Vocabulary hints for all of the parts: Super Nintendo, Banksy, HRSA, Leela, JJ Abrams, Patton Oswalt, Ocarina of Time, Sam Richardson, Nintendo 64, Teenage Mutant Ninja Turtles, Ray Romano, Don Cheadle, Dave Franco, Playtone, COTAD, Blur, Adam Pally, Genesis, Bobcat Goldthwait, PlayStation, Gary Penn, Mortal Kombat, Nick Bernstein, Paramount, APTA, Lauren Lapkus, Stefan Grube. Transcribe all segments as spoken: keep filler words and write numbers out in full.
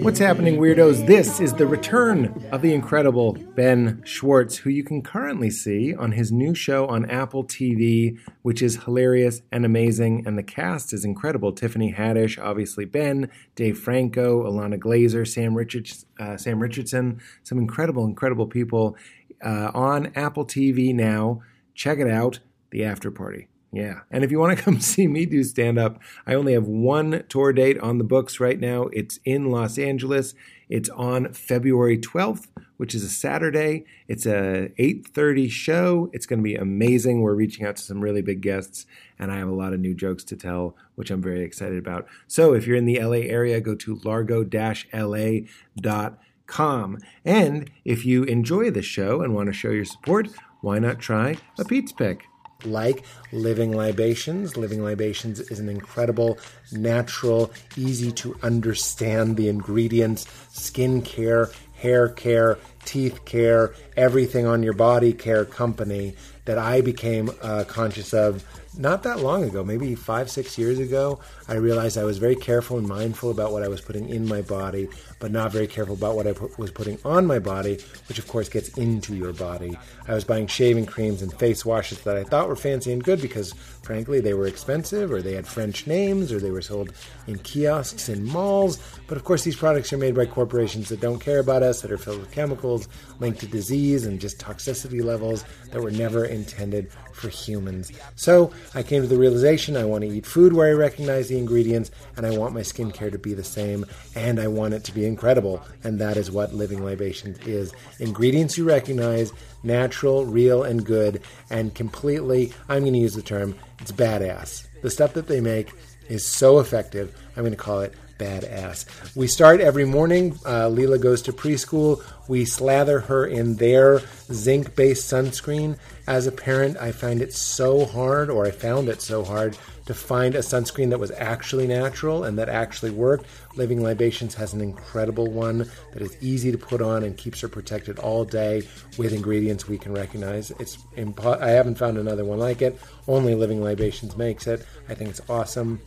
What's happening, weirdos? This is the return of the incredible Ben Schwartz, who you can currently see on his new show on Apple T V, which is hilarious and amazing, and the cast is incredible. Tiffany Haddish, obviously Ben, Dave Franco, Alana Glazer, Sam Richards, uh, Sam Richardson, some incredible, incredible people uh, on Apple T V now. Check it out, The After Party. Yeah. And if you want to come see me do stand-up, I only have one tour date on the books right now. It's in Los Angeles. It's on February twelfth, which is a Saturday. It's a eight thirty show. It's going to be amazing. We're reaching out to some really big guests, and I have a lot of new jokes to tell, which I'm very excited about. So if you're in the L A area, go to largo dash l a dot com. And if you enjoy the show and want to show your support, why not try a Pete's Pick? Like Living Libations. Living Libations is an incredible, natural, easy to understand the ingredients, skin care, hair care, teeth care, everything on your body care company that I became uh, conscious of not that long ago, maybe five, six years ago. I realized I was very careful and mindful about what I was putting in my body, but not very careful about what I pu- was putting on my body, which of course gets into your body. I was buying shaving creams and face washes that I thought were fancy and good because, frankly, they were expensive, or they had French names, or they were sold in kiosks and malls. But of course, these products are made by corporations that don't care about us, that are filled with chemicals linked to disease and just toxicity levels that were never intended for humans. So I came to the realization I want to eat food where I recognize the ingredients, and I want my skincare to be the same, and I want it to be incredible. And that is what Living Libations is. Ingredients you recognize, natural, real, and good, and completely, I'm going to use the term, it's badass. The stuff that they make is so effective, I'm going to call it badass. We start every morning. Uh, Leela goes to preschool. We slather her in their zinc-based sunscreen. As a parent, I find it so hard, or I found it so hard, to find a sunscreen that was actually natural and that actually worked. Living Libations has an incredible one that is easy to put on and keeps her protected all day with ingredients we can recognize. It's impo- I haven't found another one like it. Only Living Libations makes it. I think it's awesome.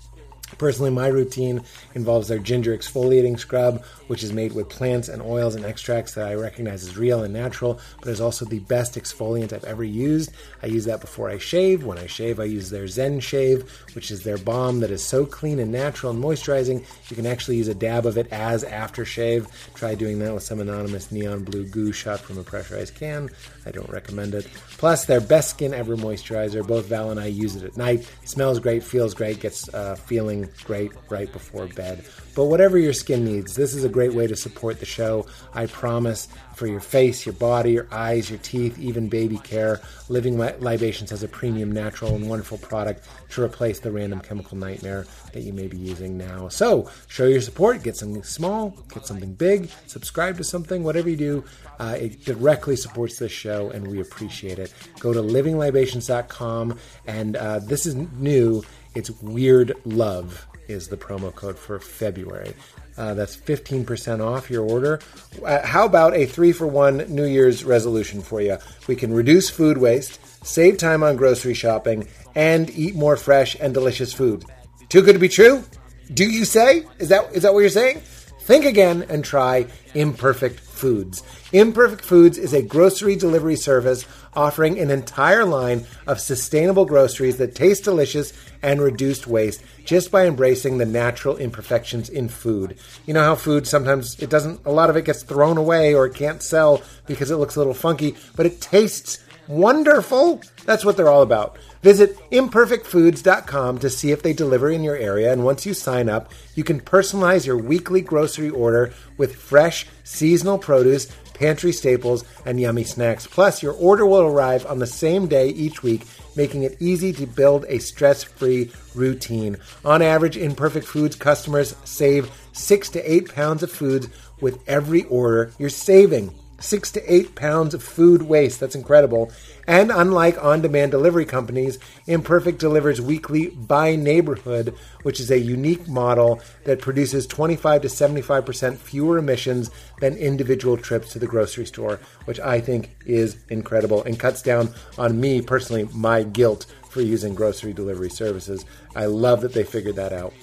Personally, my routine involves their ginger exfoliating scrub, which is made with plants and oils and extracts that I recognize as real and natural, but is also the best exfoliant I've ever used. I use that before I shave. When I shave, I use their Zen Shave, which is their balm that is so clean and natural and moisturizing, you can actually use a dab of it as aftershave. Try doing that with some anonymous neon blue goo shot from a pressurized can. I don't recommend it. Plus, their Best Skin Ever moisturizer. Both Val and I use it at night. Smells great, feels great, gets uh, feeling great right before bed. But whatever your skin needs, this is a great way to support the show. I promise, for your face, your body, your eyes, your teeth, even baby care, Living Libations has a premium, natural, and wonderful product to replace the random chemical nightmare that you may be using now. So show your support. Get something small, get something big, subscribe to something, whatever you do. Uh, it directly supports this show, and we appreciate it. Go to living libations dot com, and uh, this is new. It's Weird Love is the promo code for February. Uh, that's fifteen percent off your order. Uh, how about a three for one New Year's resolution for you? We can reduce food waste, save time on grocery shopping, and eat more fresh and delicious food. Too good to be true? Do you say? Is that is that what you're saying? Think again and try Imperfect Foods. Imperfect Foods is a grocery delivery service offering an entire line of sustainable groceries that taste delicious and reduced waste just by embracing the natural imperfections in food. You know how food sometimes, it doesn't, a lot of it gets thrown away or can't sell because it looks a little funky, but it tastes wonderful. That's what they're all about. Visit imperfect foods dot com to see if they deliver in your area, and once you sign up, you can personalize your weekly grocery order with fresh, seasonal produce, pantry staples, and yummy snacks. Plus, your order will arrive on the same day each week, making it easy to build a stress-free routine. On average, Imperfect Foods customers save six to eight pounds of food with every order. You're saving six to eight pounds of food waste. That's incredible. And unlike on-demand delivery companies, Imperfect delivers weekly by neighborhood, which is a unique model that produces twenty-five to seventy-five percent fewer emissions than individual trips to the grocery store, which I think is incredible and cuts down on me personally, my guilt for using grocery delivery services. I love that they figured that out.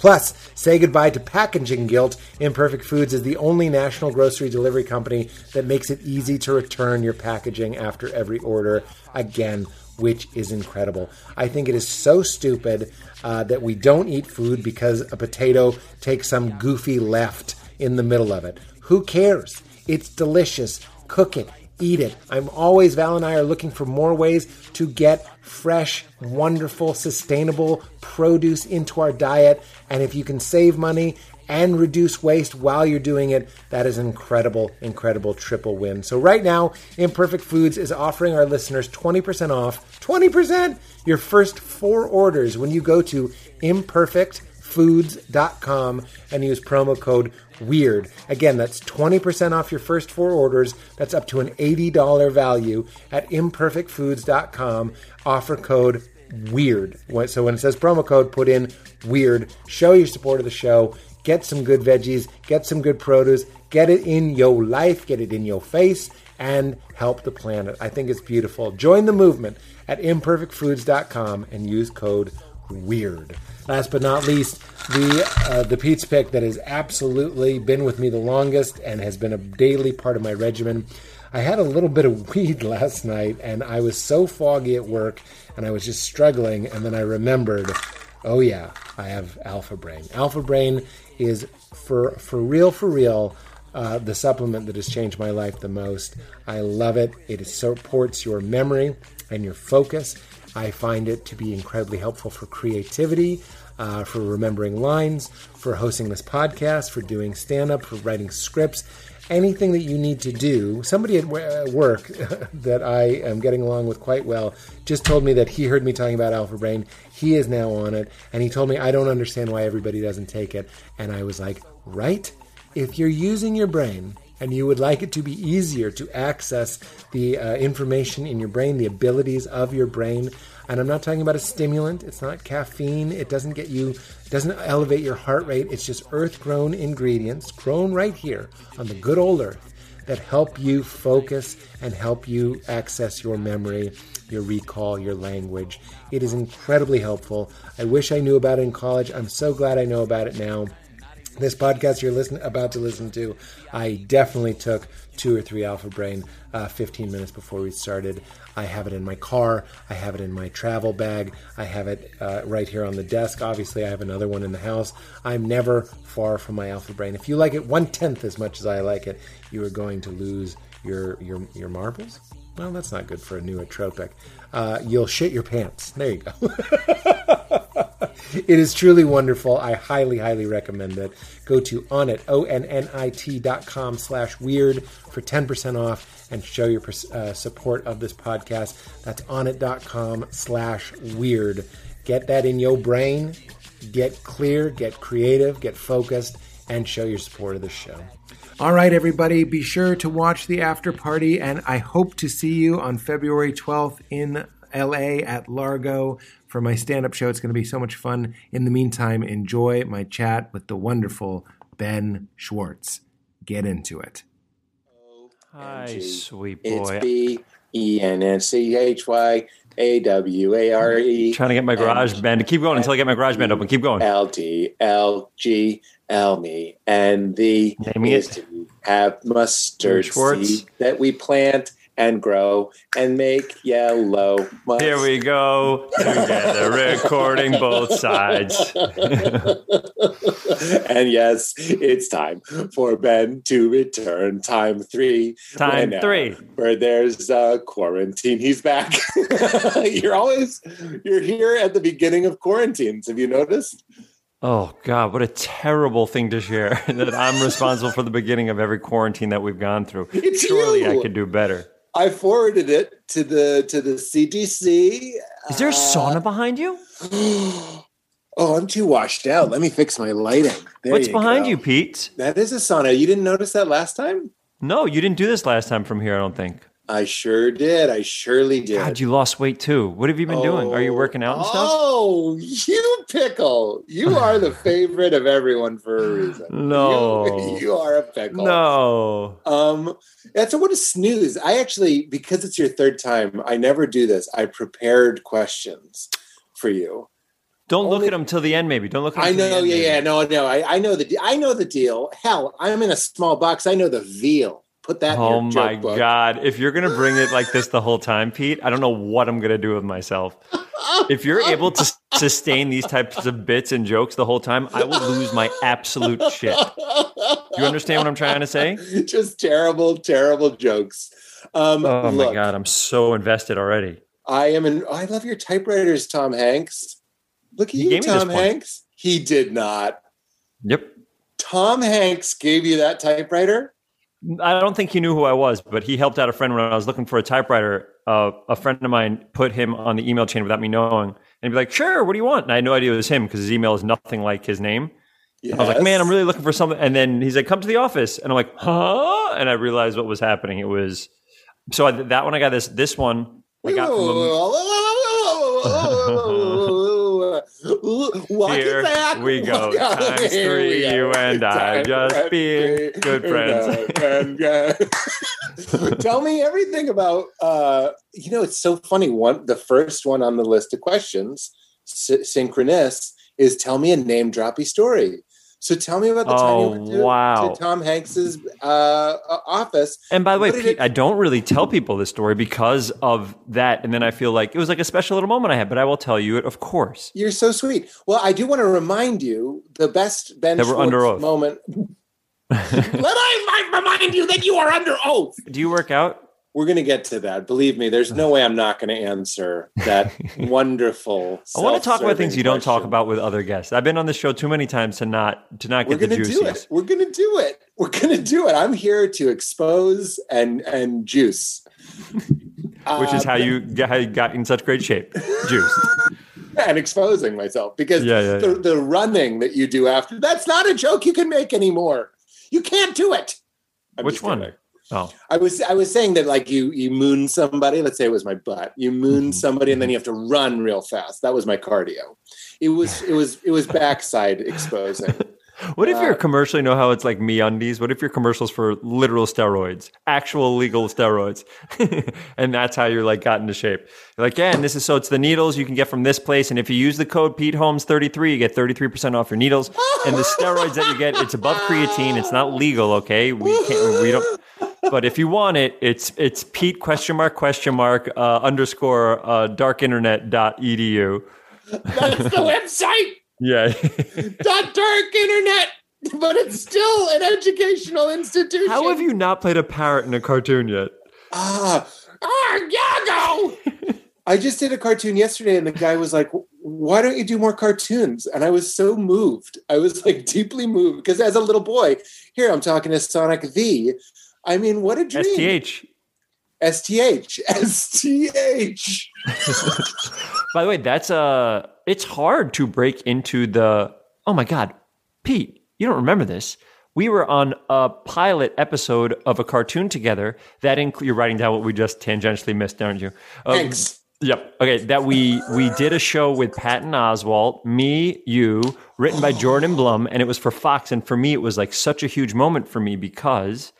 Plus, say goodbye to packaging guilt. Imperfect Foods is the only national grocery delivery company that makes it easy to return your packaging after every order. Again, which is incredible. I think it is so stupid uh, that we don't eat food because a potato takes some goofy left in the middle of it. Who cares? It's delicious. Cook it. Eat it. I'm always, Val and I are looking for more ways to get fresh, wonderful, sustainable produce into our diet. And if you can save money and reduce waste while you're doing it, that is an incredible, incredible triple win. So right now, Imperfect Foods is offering our listeners twenty percent off, twenty percent, your first four orders when you go to imperfect foods dot com and use promo code WEIRD. Again, that's twenty percent off your first four orders. That's up to an eighty dollars value at imperfect foods dot com. Offer code WEIRD. So when it says promo code, put in WEIRD. Show your support of the show. Get some good veggies. Get some good produce. Get it in your life. Get it in your face. And help the planet. I think it's beautiful. Join the movement at imperfect foods dot com and use code WEIRD. Last but not least, the uh, the Pete's Pick that has absolutely been with me the longest and has been a daily part of my regimen. I had a little bit of weed last night, and I was so foggy at work, and I was just struggling, and then I remembered, oh yeah, I have Alpha Brain. Alpha Brain is, for for real, for real, uh, the supplement that has changed my life the most. I love it. It supports your memory and your focus. I find it to be incredibly helpful for creativity, uh, for remembering lines, for hosting this podcast, for doing stand-up, for writing scripts, anything that you need to do. Somebody at work that I am getting along with quite well just told me that he heard me talking about Alpha Brain. He is now on it, and he told me, I don't understand why everybody doesn't take it. And I was like, right? If you're using your brain and you would like it to be easier to access the uh, information in your brain, the abilities of your brain. And I'm not talking about a stimulant. It's not caffeine. It doesn't get you, it doesn't elevate your heart rate. It's just earth-grown ingredients, grown right here on the good old earth, that help you focus and help you access your memory, your recall, your language. It is incredibly helpful. I wish I knew about it in college. I'm so glad I know about it now. This podcast you're listen, about to listen to, I definitely took two or three Alpha Brain uh, fifteen minutes before we started. I have it in my car. I have it in my travel bag. I have it uh, right here on the desk. Obviously, I have another one in the house. I'm never far from my Alpha Brain. If you like it one-tenth as much as I like it, you are going to lose your your, your marbles. Well, that's not good for a nootropic. Uh, you'll shit your pants. There you go. It is truly wonderful. I highly, highly recommend it. Go to Onnit, O N N I T dot com slash weird for ten percent off and show your uh, support of this podcast. That's Onnit dot com slash weird. Get that in your brain. Get clear, get creative, get focused, and show your support of the show. All right, everybody, be sure to watch the after party, and I hope to see you on February twelfth in L A at Largo for my stand-up show. It's going to be so much fun. In the meantime, enjoy my chat with the wonderful Ben Schwartz. Get into it. Hi, sweet boy. It's B E N N C H Y A W A R E. Trying to get my garage band to keep going until I get my garage band open. Keep going. L D L G L me and the is to have mustard seed that we plant and grow and make yellow mustard. Here we go. Together, recording both sides. And yes, it's time for Ben to return. Time three. Time whenever, three. Where there's a quarantine. He's back. You're always, you're here at the beginning of quarantines. Have you noticed? Oh, God, what a terrible thing to share. That I'm responsible for the beginning of every quarantine that we've gone through. It's Surely you. I could do better. I forwarded it to the to the C D C. Is there a uh, sauna behind you? Oh, I'm too washed out. Let me fix my lighting. There What's you behind go. you, Pete? That is a sauna. You didn't notice that last time? No, you didn't do this last time from here, I don't think. I sure did. I surely did. God, you lost weight too. What have you been oh, doing? Are you working out and stuff? Oh, you pickle. You are the favorite of everyone for a reason. No. You, you are a pickle. No. Um, that's a, what a snooze. I actually, because it's your third time, I never do this. I prepared questions for you. Don't only, look at them till the end, maybe. Don't look at them. I know, the yeah, end, yeah. No, no. I, I know the I know the deal. Hell, I'm in a small box. I know the veal. Put that oh in your my book. God. If you're going to bring it like this the whole time, Pete, I don't know what I'm going to do with myself. If you're able to sustain these types of bits and jokes the whole time, I will lose my absolute shit. Do you understand what I'm trying to say? Just terrible, terrible jokes. Um, oh, look, my God. I'm so invested already. I am. In, oh, I love your typewriters, Tom Hanks. Look at he you, Tom Hanks. Point. He did not. Yep. Tom Hanks gave you that typewriter? I don't think he knew who I was, but he helped out a friend when I was looking for a typewriter. Uh, a friend of mine put him on the email chain without me knowing. And he'd be like, sure, what do you want? And I had no idea it was him because his email is nothing like his name. Yes. I was like, man, I'm really looking for something. And then he's like, come to the office. And I'm like, huh? And I realized what was happening. It was... So I, that one, I got this. This one, I got... From a... Walk Here back. we go. Walk Times three, you and I, just being good friends. Tell me everything about, uh, you know, it's so funny. One, the first one on the list of questions, synchronous, is tell me a name droppy story. So tell me about the time oh, you went to, wow. to Tom Hanks's uh, office. And by the way, Pete, it, I don't really tell people this story because of that. And then I feel like it was like a special little moment I had, but I will tell you it, of course. You're so sweet. Well, I do want to remind you the best Ben Schwartz moment. Let I remind you that you are under oath. Do you work out? We're going to get to that. Believe me, there's no way I'm not going to answer that wonderful. I want to talk about things you don't question. talk about with other guests. I've been on this show too many times to not to not We're get the juices. We're going to do it. We're going to do it. We're going to do it. I'm here to expose and and juice, which is how you how you got in such great shape. Juice. And exposing myself because yeah, yeah, the, yeah. the running that you do after that's not a joke you can make anymore. You can't do it. I'm which one? Kidding. Oh. I was I was saying that like you you moon somebody, let's say it was my butt. You moon somebody and then you have to run real fast. That was my cardio. It was it was it was backside exposing. What if uh, your commercial, you know how it's like MeUndies? What if your commercials for literal steroids, actual legal steroids? And that's how you're like got into shape. You're like, yeah, and this is so it's the needles you can get from this place. And if you use the code Pete Holmes thirty-three, you get thirty-three percent off your needles. And the steroids that you get, it's above creatine. It's not legal, okay? We can't we don't But if you want it, it's it's Pete question mark question mark uh, underscore uh, dark internet dot e d u. That's the website. Yeah. Dot dark internet, but it's still an educational institution. How have you not played a parrot in a cartoon yet? Ah, ah, Yago! I just did a cartoon yesterday, and the guy was like, "Why don't you do more cartoons?" And I was so moved. I was like deeply moved because as a little boy, here I'm talking to Sonic the. I mean, what a dream. S T H. S T H. S T H. By the way, that's uh, it's hard to break into the... Oh, my God. Pete, you don't remember this. We were on a pilot episode of a cartoon together. That inc- You're writing down what we just tangentially missed, aren't you? Um, Thanks. Yep. Okay, that we we did a show with Patton Oswalt, me, you, written by Jordan Blum, and it was for Fox. And for me, it was like such a huge moment for me because...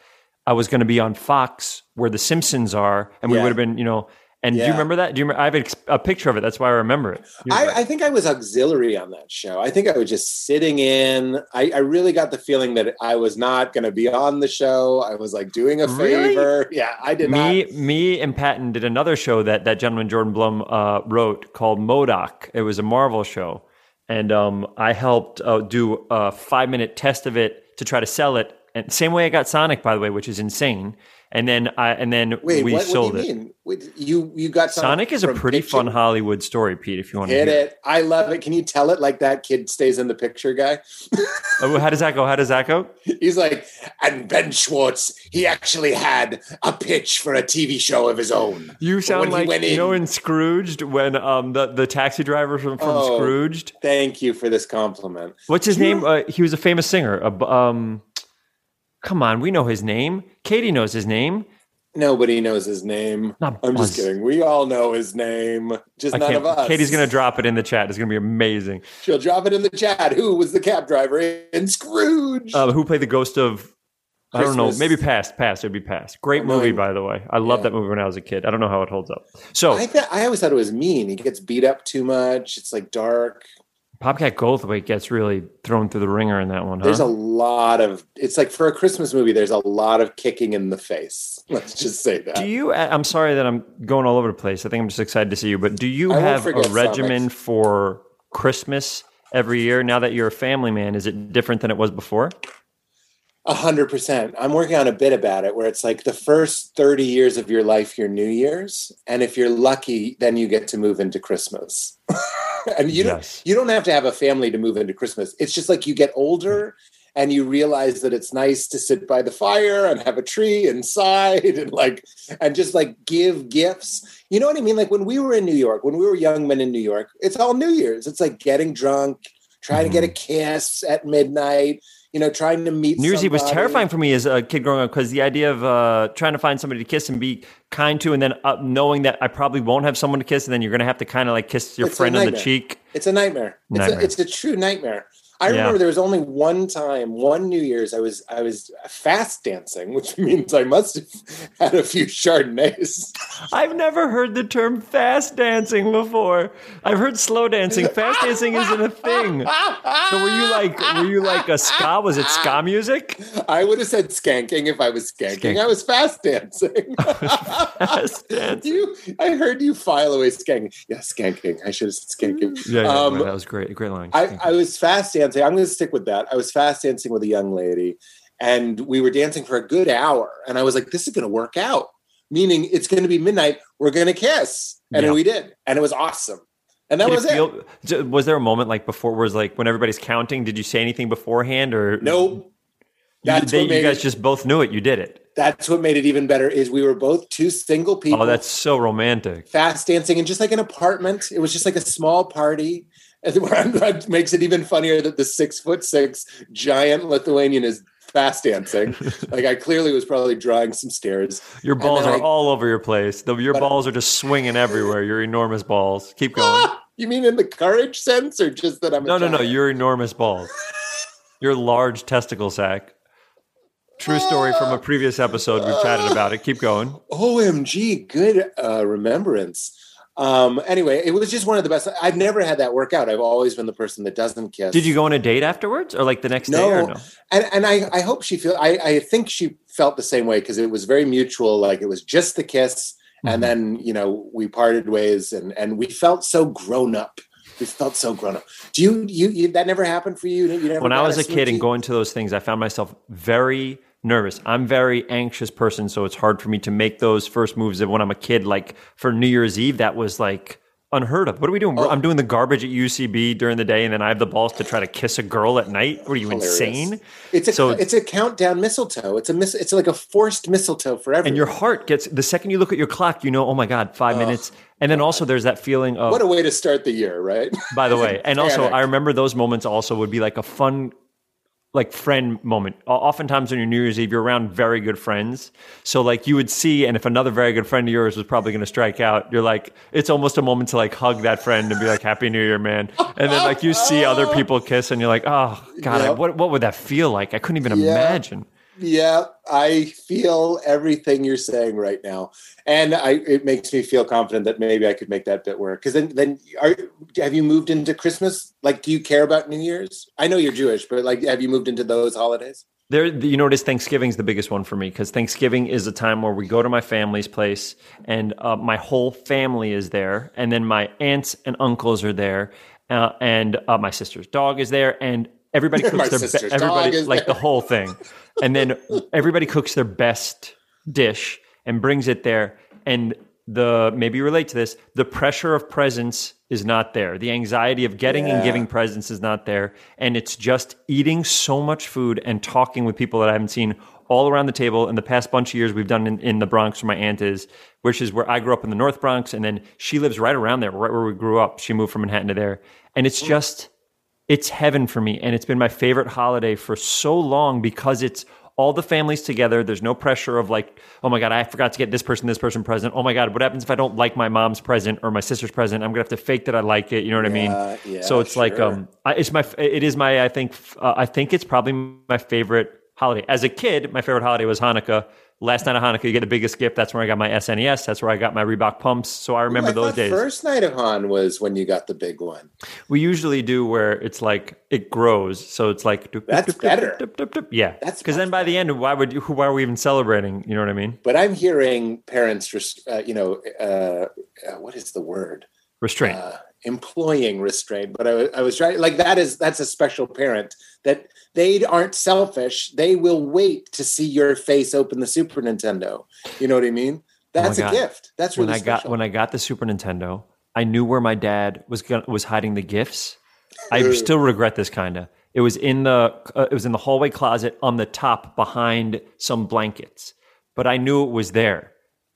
I was going to be on Fox where the Simpsons are, and we yeah. would have been, you know, and yeah. do you remember that? Do you remember, I have a, a picture of it. That's why I remember it. I, I think I was auxiliary on that show. I think I was just sitting in. I, I really got the feeling that I was not going to be on the show. I was like doing a really? favor. Yeah, I did me, not. Me and Patton did another show that that gentleman, Jordan Blum, uh, wrote called MODOK. It was a Marvel show. And um, I helped uh, do a five minute test of it to try to sell it. And same way I got Sonic, by the way, which is insane. And then I and then Wait, we what, sold what do you it. Mean? Wait, you you got Sonic, Sonic is a pretty picture? fun Hollywood story, Pete. If you want Hit to hit it, I love it. Can you tell it like that kid stays in the picture, guy? Oh, how does that go? How does that go? He's like, and Ben Schwartz, he actually had a pitch for a T V show of his own. You sound like you in, know in Scrooged when um the, the taxi driver from, from oh, Scrooged. Thank you for this compliment. What's his name? Uh, he was a famous singer. Uh, um. Come on, we know his name. Katie knows his name. Nobody knows his name. Not I'm just kidding. We all know his name. Just I none of us. Katie's going to drop it in the chat. It's going to be amazing. She'll drop it in the chat. Who was the cab driver in Scrooge? Uh, who played the ghost of, I Christmas. don't know, maybe past, past. It would be past. Great movie, I mean, by the way. I loved yeah. that movie when I was a kid. I don't know how it holds up. So I, th- I always thought it was mean. He gets beat up too much. It's like dark. Bobcat Goldthwait gets really thrown through the ringer in that one, huh? There's a lot of, it's like for a Christmas movie, there's a lot of kicking in the face. Let's just say that. Do you, I'm sorry that I'm going all over the place. I think I'm just excited to see you, but do you I have a regimen Sonics. for Christmas every year? Now that you're a family man, is it different than it was before? A hundred percent. I'm working on a bit about it where it's like the first thirty years of your life, your New Year's. And if you're lucky, then you get to move into Christmas. And you yes. don't you don't have to have a family to move into Christmas. It's just like you get older and you realize that it's nice to sit by the fire and have a tree and sigh and like and just like give gifts. You know what I mean? Like when we were in New York, when we were young men in New York, it's all New Year's. It's like getting drunk, trying mm-hmm. to get a kiss at midnight, you know, trying to meet New Year's Eve was terrifying for me as a kid growing up because the idea of uh, trying to find somebody to kiss and be kind to and then uh, knowing that I probably won't have someone to kiss and then you're going to have to kind of like kiss your it's friend on the cheek. It's a nightmare. nightmare. It's, a, it's a true nightmare. I yeah. remember there was only one time, one New Year's, I was I was fast dancing, which means I must have had a few Chardonnays. I've never heard the term fast dancing before. I've heard slow dancing. Fast dancing isn't a thing. So were you like were you like a ska? Was it ska music? I would have said skanking if I was skanking. Skank. I was fast dancing. fast dancing. You, I heard you file away skanking. Yeah, skanking. I should have said skanking. Yeah, yeah um, right. That was great. Great line. I, I was fast dancing. I'm going to stick with that. I was fast dancing with a young lady and we were dancing for a good hour. And I was like, this is going to work out. Meaning it's going to be midnight. We're going to kiss. And yeah. we did. And it was awesome. And that did was it, feel, it. Was there a moment like before, was like when everybody's counting, did you say anything beforehand or? No. That's you, they, you guys it, just both knew it. You did it. That's what made it even better is we were both two single people. Oh, that's so romantic. Fast dancing and just like an apartment. It was just like a small party. It makes it even funnier that the six foot six giant Lithuanian is fast dancing. Like I clearly was probably drawing some stairs. Your balls are I, all over your place. The, your balls are just swinging everywhere. Your enormous balls. Keep going. You mean in the courage sense or just that I'm a No, giant? no, no. Your enormous balls. Your large testicle sack. True story from a previous episode. We've chatted about it. Keep going. O M G. Good uh, remembrance. Um, anyway, it was just one of the best. I've never had that work out. I've always been the person that doesn't kiss. Did you go on a date afterwards or like the next no, day or no? And, and I, I hope she feel, I, I think she felt the same way because it was very mutual. Like it was just the kiss. Mm-hmm. And then, you know, we parted ways and, and we felt so grown up. We felt so grown up. Do you, you, you that never happened for you? you never when I was a kid and going to those things, I found myself very nervous. I'm a very anxious person, so it's hard for me to make those first moves. And when I'm a kid, like for New Year's Eve, that was like unheard of. What are we doing? Oh. I'm doing the garbage at U C B during the day, and then I have the balls to try to kiss a girl at night. What are you Hilarious. insane? It's a so, it's a countdown mistletoe. It's a mis- It's like a forced mistletoe for everyone. And your heart gets the second you look at your clock, you know, oh my God, five oh. minutes. And then also there's that feeling of what a way to start the year, right? By the way, and also I remember those moments also would be like a fun. Like friend moment. Oftentimes on your New Year's Eve, you're around very good friends. So like you would see, and if another very good friend of yours was probably going to strike out, you're like, it's almost a moment to like hug that friend and be like, Happy New Year, man. And then like you see other people kiss and you're like, oh God, yep. I, what, what would that feel like? I couldn't even yep. imagine. Yeah, I feel everything you're saying right now. And I, it makes me feel confident that maybe I could make that bit work. Because then, then are, have you moved into Christmas? Like, do you care about New Year's? I know you're Jewish, but like, have you moved into those holidays? There, you notice Thanksgiving's the biggest one for me because Thanksgiving is a time where we go to my family's place and uh, my whole family is there. And then my aunts and uncles are there. Uh, and uh, my sister's dog is there. And everybody cooks their best, everybody, like there. The whole thing. And then everybody cooks their best dish and brings it there. And the, maybe you relate to this, the pressure of presents is not there. The anxiety of getting yeah. and giving presents is not there. And it's just eating so much food and talking with people that I haven't seen all around the table. In the past bunch of years we've done in, in the Bronx where my aunt is, which is where I grew up in the North Bronx. And then she lives right around there, right where we grew up. She moved from Manhattan to there. And it's just... it's heaven for me, and it's been my favorite holiday for so long because it's all the families together. There's no pressure of like, oh my God, I forgot to get this person, this person present. Oh my God, what happens if I don't like my mom's present or my sister's present? I'm gonna have to fake that I like it. You know what yeah, I mean? Yeah, so it's sure. like, um, I, it's my, it is my, I think, uh, I think it's probably my favorite holiday. As a kid, my favorite holiday was Hanukkah. Last night of Hanukkah, you get the biggest gift. That's where I got my S N E S. That's where I got my Reebok pumps. So I remember Ooh, I those days. First night of Han was when you got the big one. We usually do where it's like it grows. So it's like doop, that's doop, better. Doop, doop, doop, doop. Yeah, that's because then by the end, why would you, why are we even celebrating? You know what I mean? But I'm hearing parents, rest, uh, you know, uh, uh, what is the word? Restraint. Uh, employing restraint. But I, I was trying like that is that's a special parent that. They aren't selfish. They will wait to see your face open the Super Nintendo. You know what I mean? That's oh a gift. That's really when I special. Got, when I got the Super Nintendo, I knew where my dad was gonna, was hiding the gifts. I still regret this kind of. It was in the uh, it was in the hallway closet on the top behind some blankets. But I knew it was there,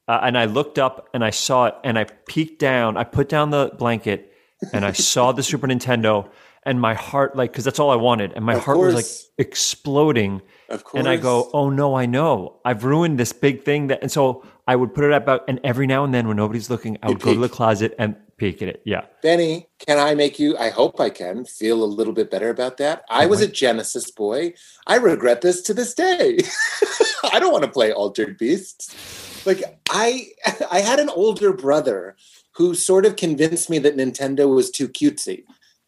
uh, and I looked up and I saw it, and I peeked down. I put down the blanket, and I saw the Super Nintendo. And my heart, like, because that's all I wanted. And my of heart course. was like exploding. Of course. And I go, oh no, I know. I've ruined this big thing. That, and so I would put it up out. And every now and then when nobody's looking, I would You'd go peek. to the closet and peek at it. Yeah. Benny, can I make you, I hope I can, feel a little bit better about that? I oh, was wait. a Genesis boy. I regret this to this day. I don't want to play Altered Beasts. Like, I, I had an older brother who sort of convinced me that Nintendo was too cutesy.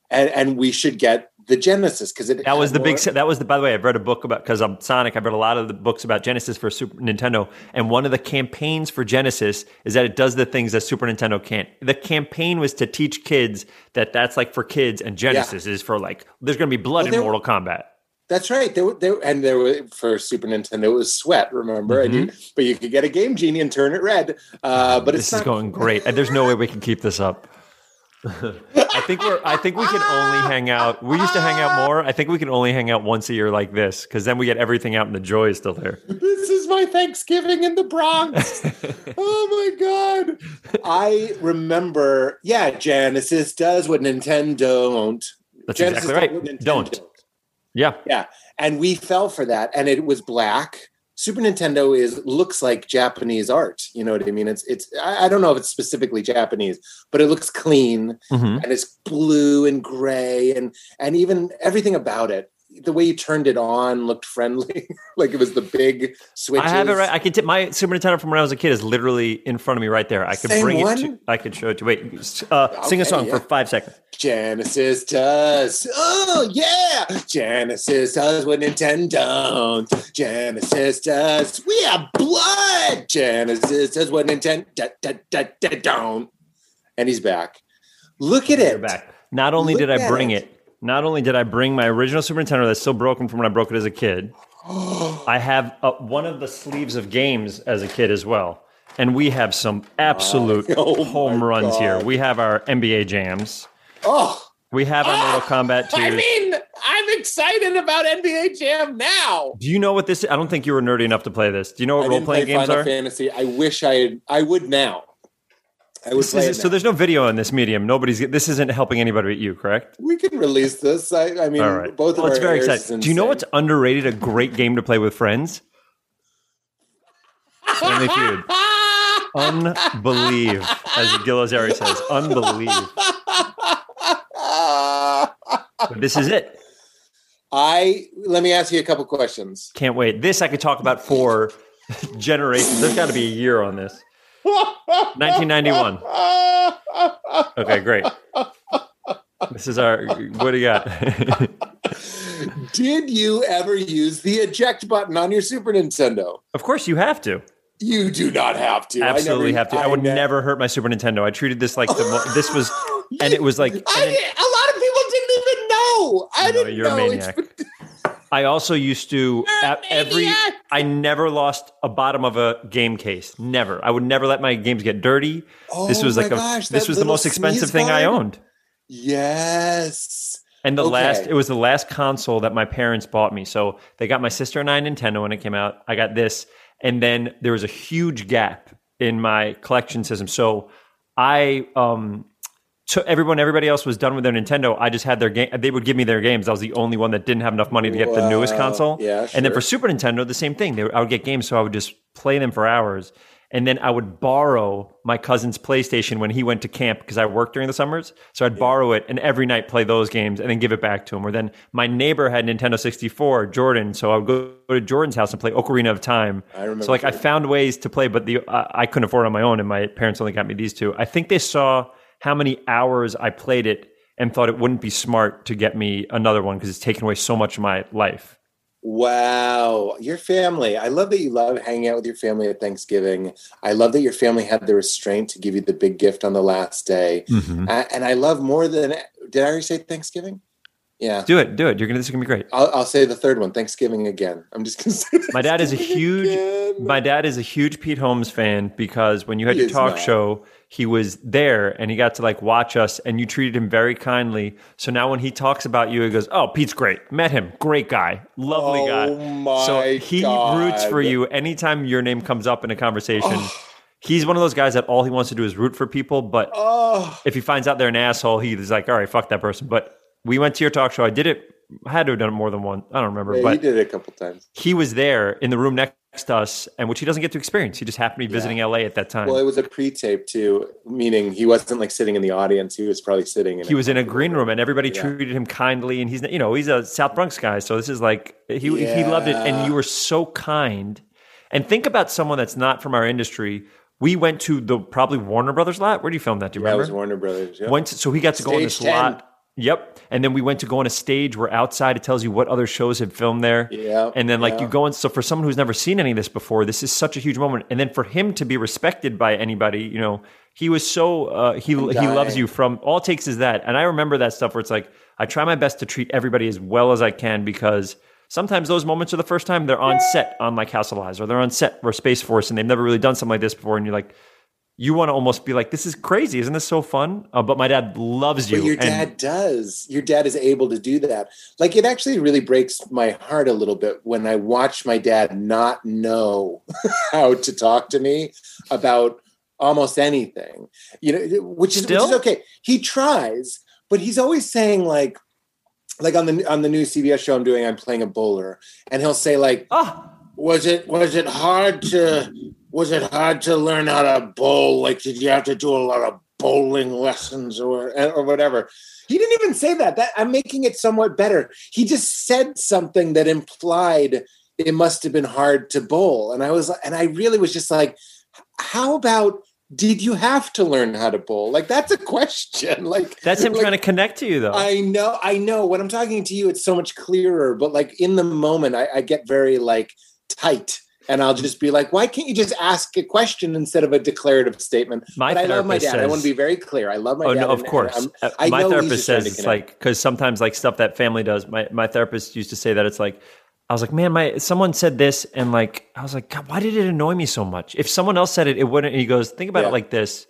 And, and we should get the Genesis because it. That was the more. big. That was the. By the way, I've read a book about because I'm Sonic. I've read a lot of the books about Genesis for Super Nintendo, and one of the campaigns for Genesis is that it does the things that Super Nintendo can't. The campaign was to teach kids that that's like for kids, and Genesis yeah. is for like there's going to be blood well, in there, Mortal Kombat. That's right. There, there, and there was for Super Nintendo it was sweat. Remember, mm-hmm. and you, but you could get a Game Genie and turn it red. Uh, but this it's is not- going great. There's no way we can keep this up. I think we're. I think we can only hang out. We used to hang out more. I think we can only hang out once a year like this because then we get everything out and the joy is still there. This is my Thanksgiving in the Bronx. Oh my God! I remember. Yeah, Genesis does what Nintendo won't. That's Genesis exactly right. Don't. don't. Yeah. Yeah, and we fell for that, and it was black. Super Nintendo is looks like Japanese art. You know what I mean? It's it's. I don't know if it's specifically Japanese, but it looks clean mm-hmm. and it's blue and gray and and even everything about it. The way you turned it on looked friendly, like it was the big switches. I have it right. I can t- my Super Nintendo from when I was a kid is literally in front of me right there. I could Same bring one? it. To, I could show it to. Wait, uh, okay, sing a song yeah. for five seconds. Genesis does. Oh, yeah. Genesis does what Nintendo. Genesis does. We have blood. Genesis does what Nintendo. Da, da, da, da, don't. And he's back. Look at You're it. Back. Not only Look did I bring it. it Not only did I bring my original Super Nintendo that's still broken from when I broke it as a kid, I have a, one of the sleeves of games as a kid as well. And we have some absolute oh, home runs God. here. We have our N B A Jams. Oh, We have our oh, Mortal Kombat two. I mean, I'm excited about N B A Jam now. Do you know what this is? I don't think you were nerdy enough to play this. Do you know what I role-playing games Final are? Fantasy. I wish I had, I would now. I would say so. There's no video in this medium. Nobody's. This isn't helping anybody but you, correct? We can release this. I, I mean, right. both well, of it's our very exciting. Do you know what's underrated? A great game to play with friends. Family Feud. Unbelieve, as Gil Ozeri says. Unbelieve. But this is it. I let me ask you a couple questions. Can't wait. This I could talk about for generations. There's got to be a year on this. nineteen ninety-one. Okay, great. This is our. What do you got? Did you ever use the eject button on your Super Nintendo? Of course, you have to. You do not have to. Absolutely I never, have to. I, I would never. never hurt my Super Nintendo. I treated this like the. Mo- this was, and it was like. I, I, a lot of people didn't even know. I no, didn't you're know. You're a maniac. It's, I also used to every. I never lost a bottom of a game case. Never. I would never let my games get dirty. Oh this was my like a. Gosh, this was the most expensive thing I owned. Yes. And the okay. last. It was the last console that my parents bought me. So they got my sister and I a Nintendo when it came out. I got this, and then there was a huge gap in my collection system. So I. um So everyone, everybody else was done with their Nintendo. I just had their game. They would give me their games. I was the only one that didn't have enough money to get wow. the newest console. Yeah, sure. And then for Super Nintendo, the same thing. They, I would get games, so I would just play them for hours. And then I would borrow my cousin's PlayStation when he went to camp because I worked during the summers. So I'd borrow it and every night play those games and then give it back to him. Or then my neighbor had Nintendo sixty-four, Jordan. So I would go to Jordan's house and play Ocarina of Time. I remember. So like I found ways to play, but the uh, I couldn't afford it on my own. And my parents only got me these two. I think they saw how many hours I played it and thought it wouldn't be smart to get me another one because it's taken away so much of my life. Wow. Your family. I love that you love hanging out with your family at Thanksgiving. I love that your family had the restraint to give you the big gift on the last day. Mm-hmm. I, and I love more than, did I already say Thanksgiving? Yeah. Do it. Do it. You're going to, this is going to be great. I'll, I'll say the third one, Thanksgiving again. I'm just going to say my dad is a huge, again. my dad is a huge Pete Holmes fan because when you had he your talk not. show, he was there and he got to like watch us and you treated him very kindly. So now when he talks about you, he goes, oh, Pete's great. Met him. Great guy. Lovely oh guy. My so he God. roots for you anytime your name comes up in a conversation. Oh. He's one of those guys that all he wants to do is root for people. But oh. if he finds out they're an asshole, he's like, all right, fuck that person. But we went to your talk show. I did it. I had to have done it more than once. I don't remember. Yeah, but he did it a couple times. He was there in the room next to us, and which he doesn't get to experience. He just happened to be visiting yeah. L A at that time. Well, it was a pre-tape too, meaning he wasn't like sitting in the audience. He was probably sitting in He a was in a green room, room and everybody yeah. treated him kindly. And he's, you know, he's a South Bronx guy. So this is like, he yeah. he loved it. And you were so kind. And think about someone that's not from our industry. We went to the probably Warner Brothers lot. Where do you film that? Do you yeah, remember? It was Warner Brothers. Yeah. Went to, so he got to Stage go on this ten. lot. Yep. And then we went to go on a stage where outside it tells you what other shows have filmed there. Yeah. And then like yeah. you go on. So for someone who's never seen any of this before, this is such a huge moment. And then for him to be respected by anybody, you know, he was so, uh, he, he loves you from all takes is that. And I remember that stuff where it's like, I try my best to treat everybody as well as I can because sometimes those moments are the first time they're on set on like House of Lies or they're on set for Space Force and they've never really done something like this before. And you're like, you want to almost be like, this is crazy. Isn't this so fun? Uh, but my dad loves you. But your dad and- does. Your dad is able to do that. Like, it actually really breaks my heart a little bit when I watch my dad not know how to talk to me about almost anything, you know, which is, which is okay. He tries, but he's always saying like, like on the, on the new C B S show I'm doing, I'm playing a bowler. And he'll say like, oh. was it, was it hard to... Was it hard to learn how to bowl? Like, did you have to do a lot of bowling lessons or or whatever? He didn't even say that. That I'm making it somewhat better. He just said something that implied it must have been hard to bowl. And I was, and I really was just like, how about? Did you have to learn how to bowl? Like, that's a question. Like, that's him like, trying to connect to you, though. I know, I know. When I'm talking to you, it's so much clearer. But like in the moment, I, I get very like tight. And I'll just be like, why can't you just ask a question instead of a declarative statement? My but I love my dad. Says, I want to be very clear. I love my oh, dad. Oh, no, of and, course. And I my know therapist says it's like, because sometimes like stuff that family does, my, my therapist used to say that it's like, I was like, man, my someone said this. And like, I was like, God, why did it annoy me so much? If someone else said it, it wouldn't. And he goes, think about yeah. it like this,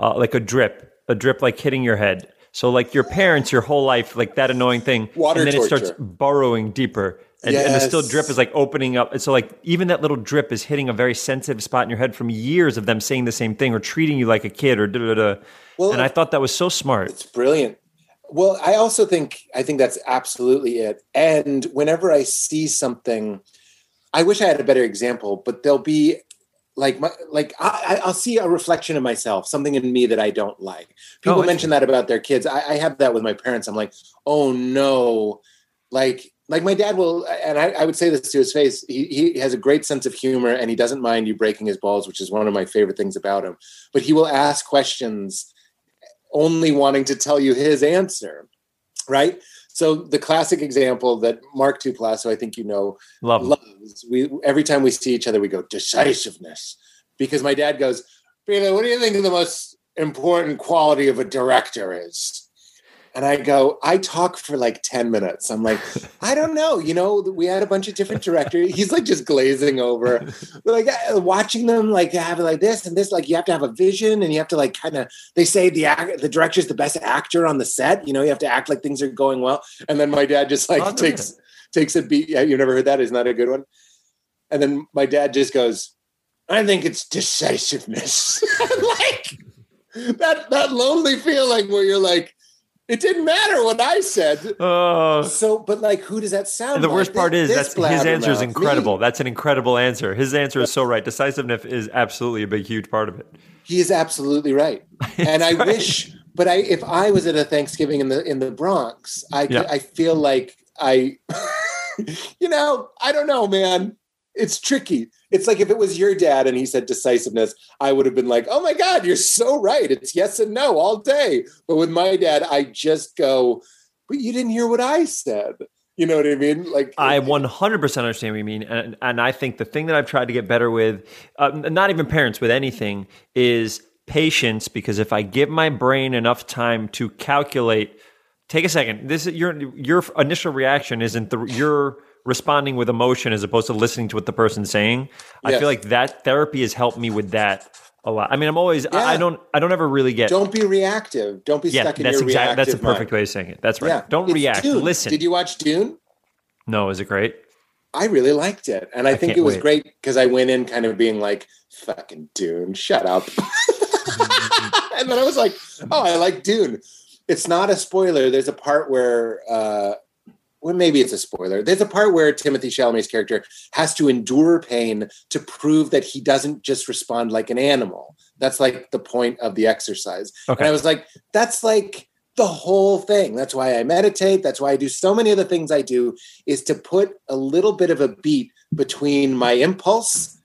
uh, like a drip, a drip like hitting your head. So like your parents, your whole life, like that annoying thing. Water and then torture. It starts burrowing deeper. And, yes. and the still drip is like opening up. And so like even that little drip is hitting a very sensitive spot in your head from years of them saying the same thing or treating you like a kid or da-da-da. Well, and I thought that was so smart. It's brilliant. Well, I also think, I think that's absolutely it. And whenever I see something, I wish I had a better example, but there'll be like, my, like I, I'll see a reflection of myself, something in me that I don't like. People oh, mention that about their kids. I, I have that with my parents. I'm like, oh no, like... Like my dad will, and I, I would say this to his face, he, he has a great sense of humor and he doesn't mind you breaking his balls, which is one of my favorite things about him. But he will ask questions only wanting to tell you his answer, right? So the classic example that Mark Duplass, who I think you know, Love. loves, we, every time we see each other, we go, decisiveness. Because my dad goes, Peter, what do you think the most important quality of a director is? And I go, I talk for like ten minutes. I'm like, I don't know. You know, we had a bunch of different directors. He's like just glazing over. But like watching them like have like this and this, like you have to have a vision and you have to like kind of, they say the act, the director's the best actor on the set. You know, you have to act like things are going well. And then my dad just like takes, takes a beat. Yeah, you've never heard that? Isn't that a good one? And then my dad just goes, I think it's decisiveness. Like that, that lonely feeling where you're like, It didn't matter what I said. Uh, so, but like, who does that sound? The like? worst part this, is that his answer is incredible. Me. That's an incredible answer. His answer is so right. Decisiveness is absolutely a big, huge part of it. He is absolutely right. And I right. wish, but I, if I was at a Thanksgiving in the in the Bronx, I yeah. I feel like I, you know, I don't know, man. It's tricky. It's like if it was your dad and he said decisiveness, I would have been like, oh my God, you're so right. It's yes and no all day. But with my dad, I just go, but you didn't hear what I said. You know what I mean? Like I one hundred percent understand what you mean. And, and I think the thing that I've tried to get better with, uh, not even parents, with anything, is patience. Because if I give my brain enough time to calculate, take a second. This is your, your initial reaction isn't the, your... responding with emotion as opposed to listening to what the person's saying. Yes. I feel like that therapy has helped me with that a lot. I mean, I'm always, yeah. I, I don't, I don't ever really get. Don't be reactive. Don't be yeah, stuck in that's your exact, reactive That's the perfect mind. way of saying it. That's right. Yeah. Don't it's react. Dune. Listen. Did you watch Dune? No. Is it great? I really liked it. And I, I think it was wait. great because I went in kind of being like, fucking Dune, shut up. And then I was like, oh, I like Dune. It's not a spoiler. There's a part where, uh, well, maybe it's a spoiler. There's a part where Timothée Chalamet's character has to endure pain to prove that he doesn't just respond like an animal. That's like the point of the exercise. Okay. And I was like, that's like the whole thing. That's why I meditate. That's why I do so many of the things I do, is to put a little bit of a beat between my impulse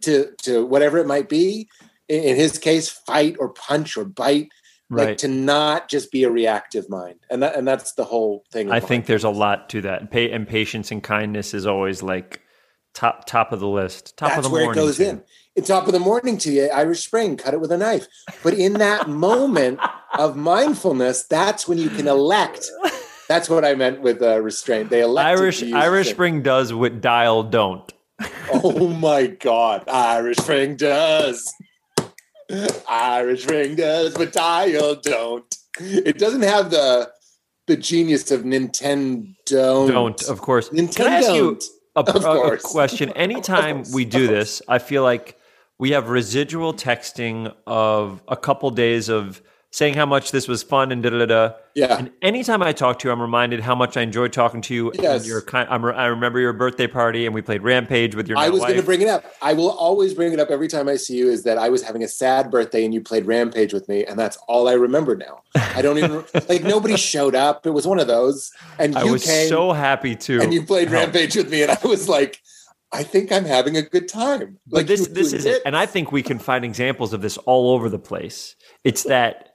to, to whatever it might be. In, in his case, fight or punch or bite. Right. Like, to not just be a reactive mind. And that, and that's the whole thing. I think there's a lot to that. Pa- and patience and kindness is always like top top of the list. Top of the morning. That's where it goes in. It's top of the morning to you. Irish Spring, cut it with a knife. But in that moment of mindfulness, that's when you can elect. That's what I meant with uh, restraint. They elect. Irish Irish Spring does what Dial don't. Oh my God. Irish Spring does. Irish Ring does, but Dial don't. It doesn't have the the genius of Nintendo. Don't, of course. Nintendo. Can I ask you a, a, a question? Anytime we do this, I feel like we have residual texting of a couple days of saying how much this was fun and da da da. Yeah. And anytime I talk to you, I'm reminded how much I enjoy talking to you. Yes. And your kind, I'm, I remember your birthday party, and we played Rampage with your. I was going to bring it up. I will always bring it up every time I see you. Is that I was having a sad birthday, and you played Rampage with me, and that's all I remember now. I don't even like nobody showed up. It was one of those, and I you was came, so happy too. And you played help. Rampage with me, and I was like, I think I'm having a good time. Like, but this, this is it. it, and I think we can find examples of this all over the place. It's that.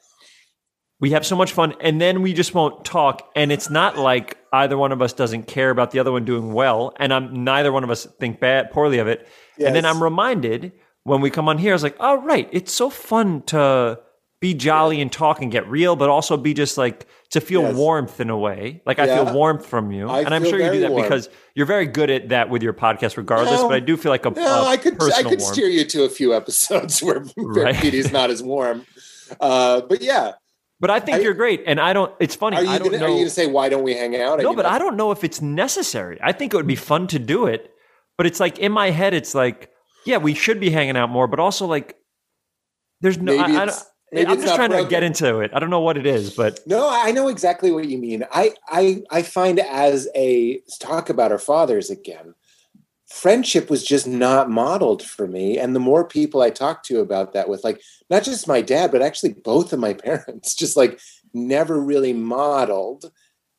We have so much fun, and then we just won't talk. And it's not like either one of us doesn't care about the other one doing well, and I'm neither one of us think bad, poorly of it. Yes. And then I'm reminded when we come on here, I was like, "Oh, right, it's so fun to be jolly and talk and get real, but also be just like to feel yes. warmth in a way. Like yeah. I feel warmth from you, I and I'm sure you do that warm. because you're very good at that with your podcast, regardless. No, but I do feel like a, no, a I could I could warmth. steer you to a few episodes where right? P D's not as warm, uh, but yeah. But I think I, you're great, and I don't. It's funny. Are you going to say why don't we hang out? Are no, but not? I don't know if it's necessary. I think it would be fun to do it, but it's like in my head, it's like, yeah, we should be hanging out more, but also like, there's no. Maybe I, I don't, maybe I'm just trying broken. to get into it. I don't know what it is, but no, I know exactly what you mean. I I I find as a talk about our fathers again, friendship was just not modeled for me. And the more people I talked to about that with, like, not just my dad, but actually both of my parents, just like never really modeled.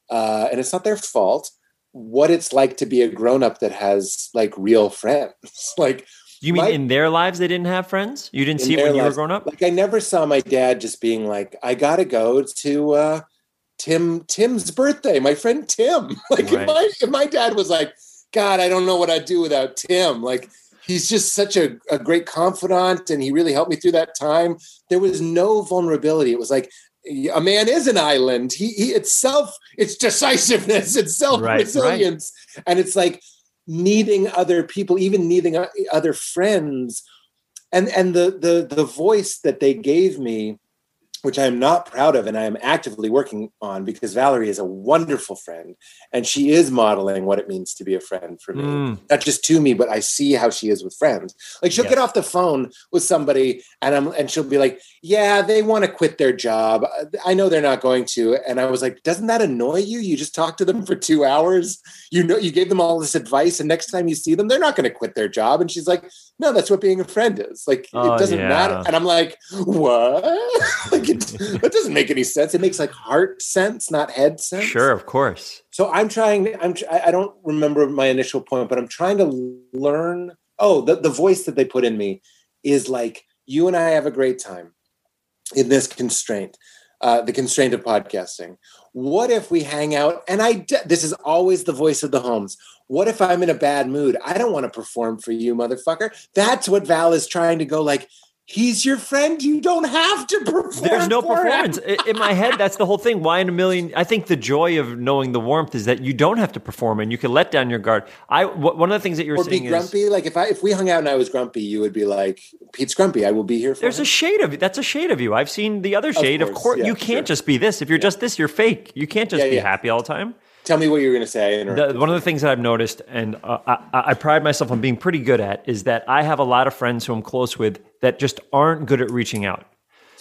Uh, and it's not their fault what it's like to be a grown-up that has like real friends. Like, you mean my, in their lives, they didn't have friends? You didn't see it when lives, you were grown up? Like, I never saw my dad just being like, I got to go to uh, Tim, Tim's birthday, my friend Tim. Like right. if my, if my dad was like, God, I don't know what I'd do without Tim. Like, he's just such a, a great confidant, and he really helped me through that time. There was no vulnerability. It was like, a man is an island. He, he itself, it's decisiveness, it's self-resilience. Right, right. And it's like needing other people, even needing other friends. And and the the the voice that they gave me which I am not proud of and I am actively working on, because Valerie is a wonderful friend and she is modeling what it means to be a friend for me. Mm. Not just to me, but I see how she is with friends. Like she'll yes. get off the phone with somebody and I'm and she'll be like, yeah, they want to quit their job. I know they're not going to. And I was like, doesn't that annoy you? You just talked to them for two hours. You know, you gave them all this advice and next time you see them, they're not going to quit their job. And she's like, no, that's what being a friend is. Like, oh, it doesn't yeah. matter. And I'm like, what? Like, that doesn't make any sense. It makes like heart sense, not head sense. Sure, of course. So I'm trying, I'm, I don't remember my initial point, but I'm trying to learn. Oh, the, the voice that they put in me is like, you and I have a great time in this constraint, uh, the constraint of podcasting. What if we hang out? And I, de- this is always the voice of the Holmes. What if I'm in a bad mood? I don't want to perform for you, motherfucker. That's what Val is trying to go like. He's your friend. You don't have to perform. There's no performance. In my head, that's the whole thing. Why in a million? I think the joy of knowing the warmth is that you don't have to perform and you can let down your guard. I one of the things that you're saying is, or be grumpy. Is, like if I if we hung out and I was grumpy, you would be like, Pete's grumpy. I will be here for. There's him. a shade of that's a shade of you. I've seen the other shade. Of course, of course yeah, you can't sure. just be this. If you're yeah. just this, you're fake. You can't just yeah, be yeah. happy all the time. Tell me what you were going to say. The, one of the things that I've noticed, and uh, I, I pride myself on being pretty good at, is that I have a lot of friends who I'm close with that just aren't good at reaching out.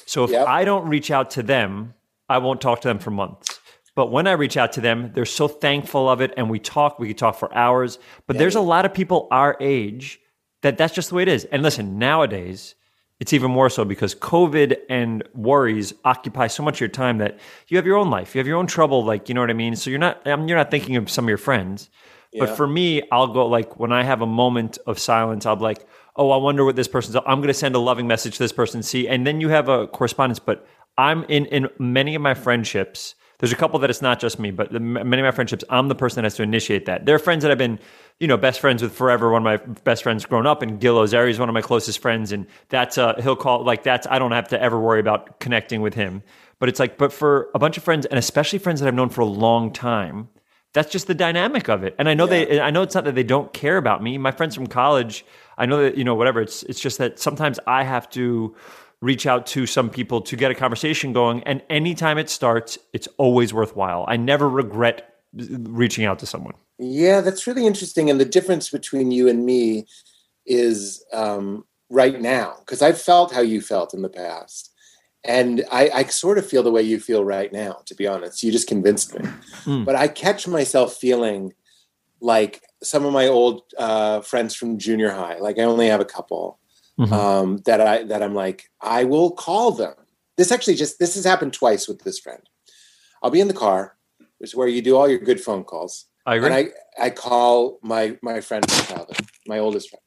So if yep. I don't reach out to them, I won't talk to them for months. But when I reach out to them, they're so thankful of it, and we talk. We could talk for hours. But yeah. there's a lot of people our age that that's just the way it is. And listen, nowadays, it's even more so because COVID and worries occupy so much of your time that you have your own life. You have your own trouble, like, you know what I mean? So you're not I mean, you're not thinking of some of your friends. Yeah. But for me, I'll go, like, when I have a moment of silence, I'll be like, oh, I wonder what this person's... I'm going to send a loving message to this person, see? And then you have a correspondence. But I'm in, in many of my friendships... There's a couple that it's not just me, but the, many of my friendships, I'm the person that has to initiate that. There are friends that I've been, you know, best friends with forever. One of my best friends grown up, and Gil Ozeri is one of my closest friends. And that's, uh, he'll call, like, that's, I don't have to ever worry about connecting with him. But it's like, but for a bunch of friends, and especially friends that I've known for a long time, that's just the dynamic of it. And I know yeah. they, I know it's not that they don't care about me. My friends from college, I know that, you know, whatever. It's, it's just that sometimes I have to reach out to some people to get a conversation going. And anytime it starts, it's always worthwhile. I never regret reaching out to someone. Yeah, that's really interesting. And the difference between you and me is um, right now, because I've felt how you felt in the past. And I, I sort of feel the way you feel right now, to be honest. You just convinced me. Mm. But I catch myself feeling like some of my old uh, friends from junior high. Like I only have a couple. Mm-hmm. Um, that I, that I'm like, I will call them. This actually just, this has happened twice with this friend. I'll be in the car, which is where you do all your good phone calls. I agree. And I, I call my, my friend, my oldest friend,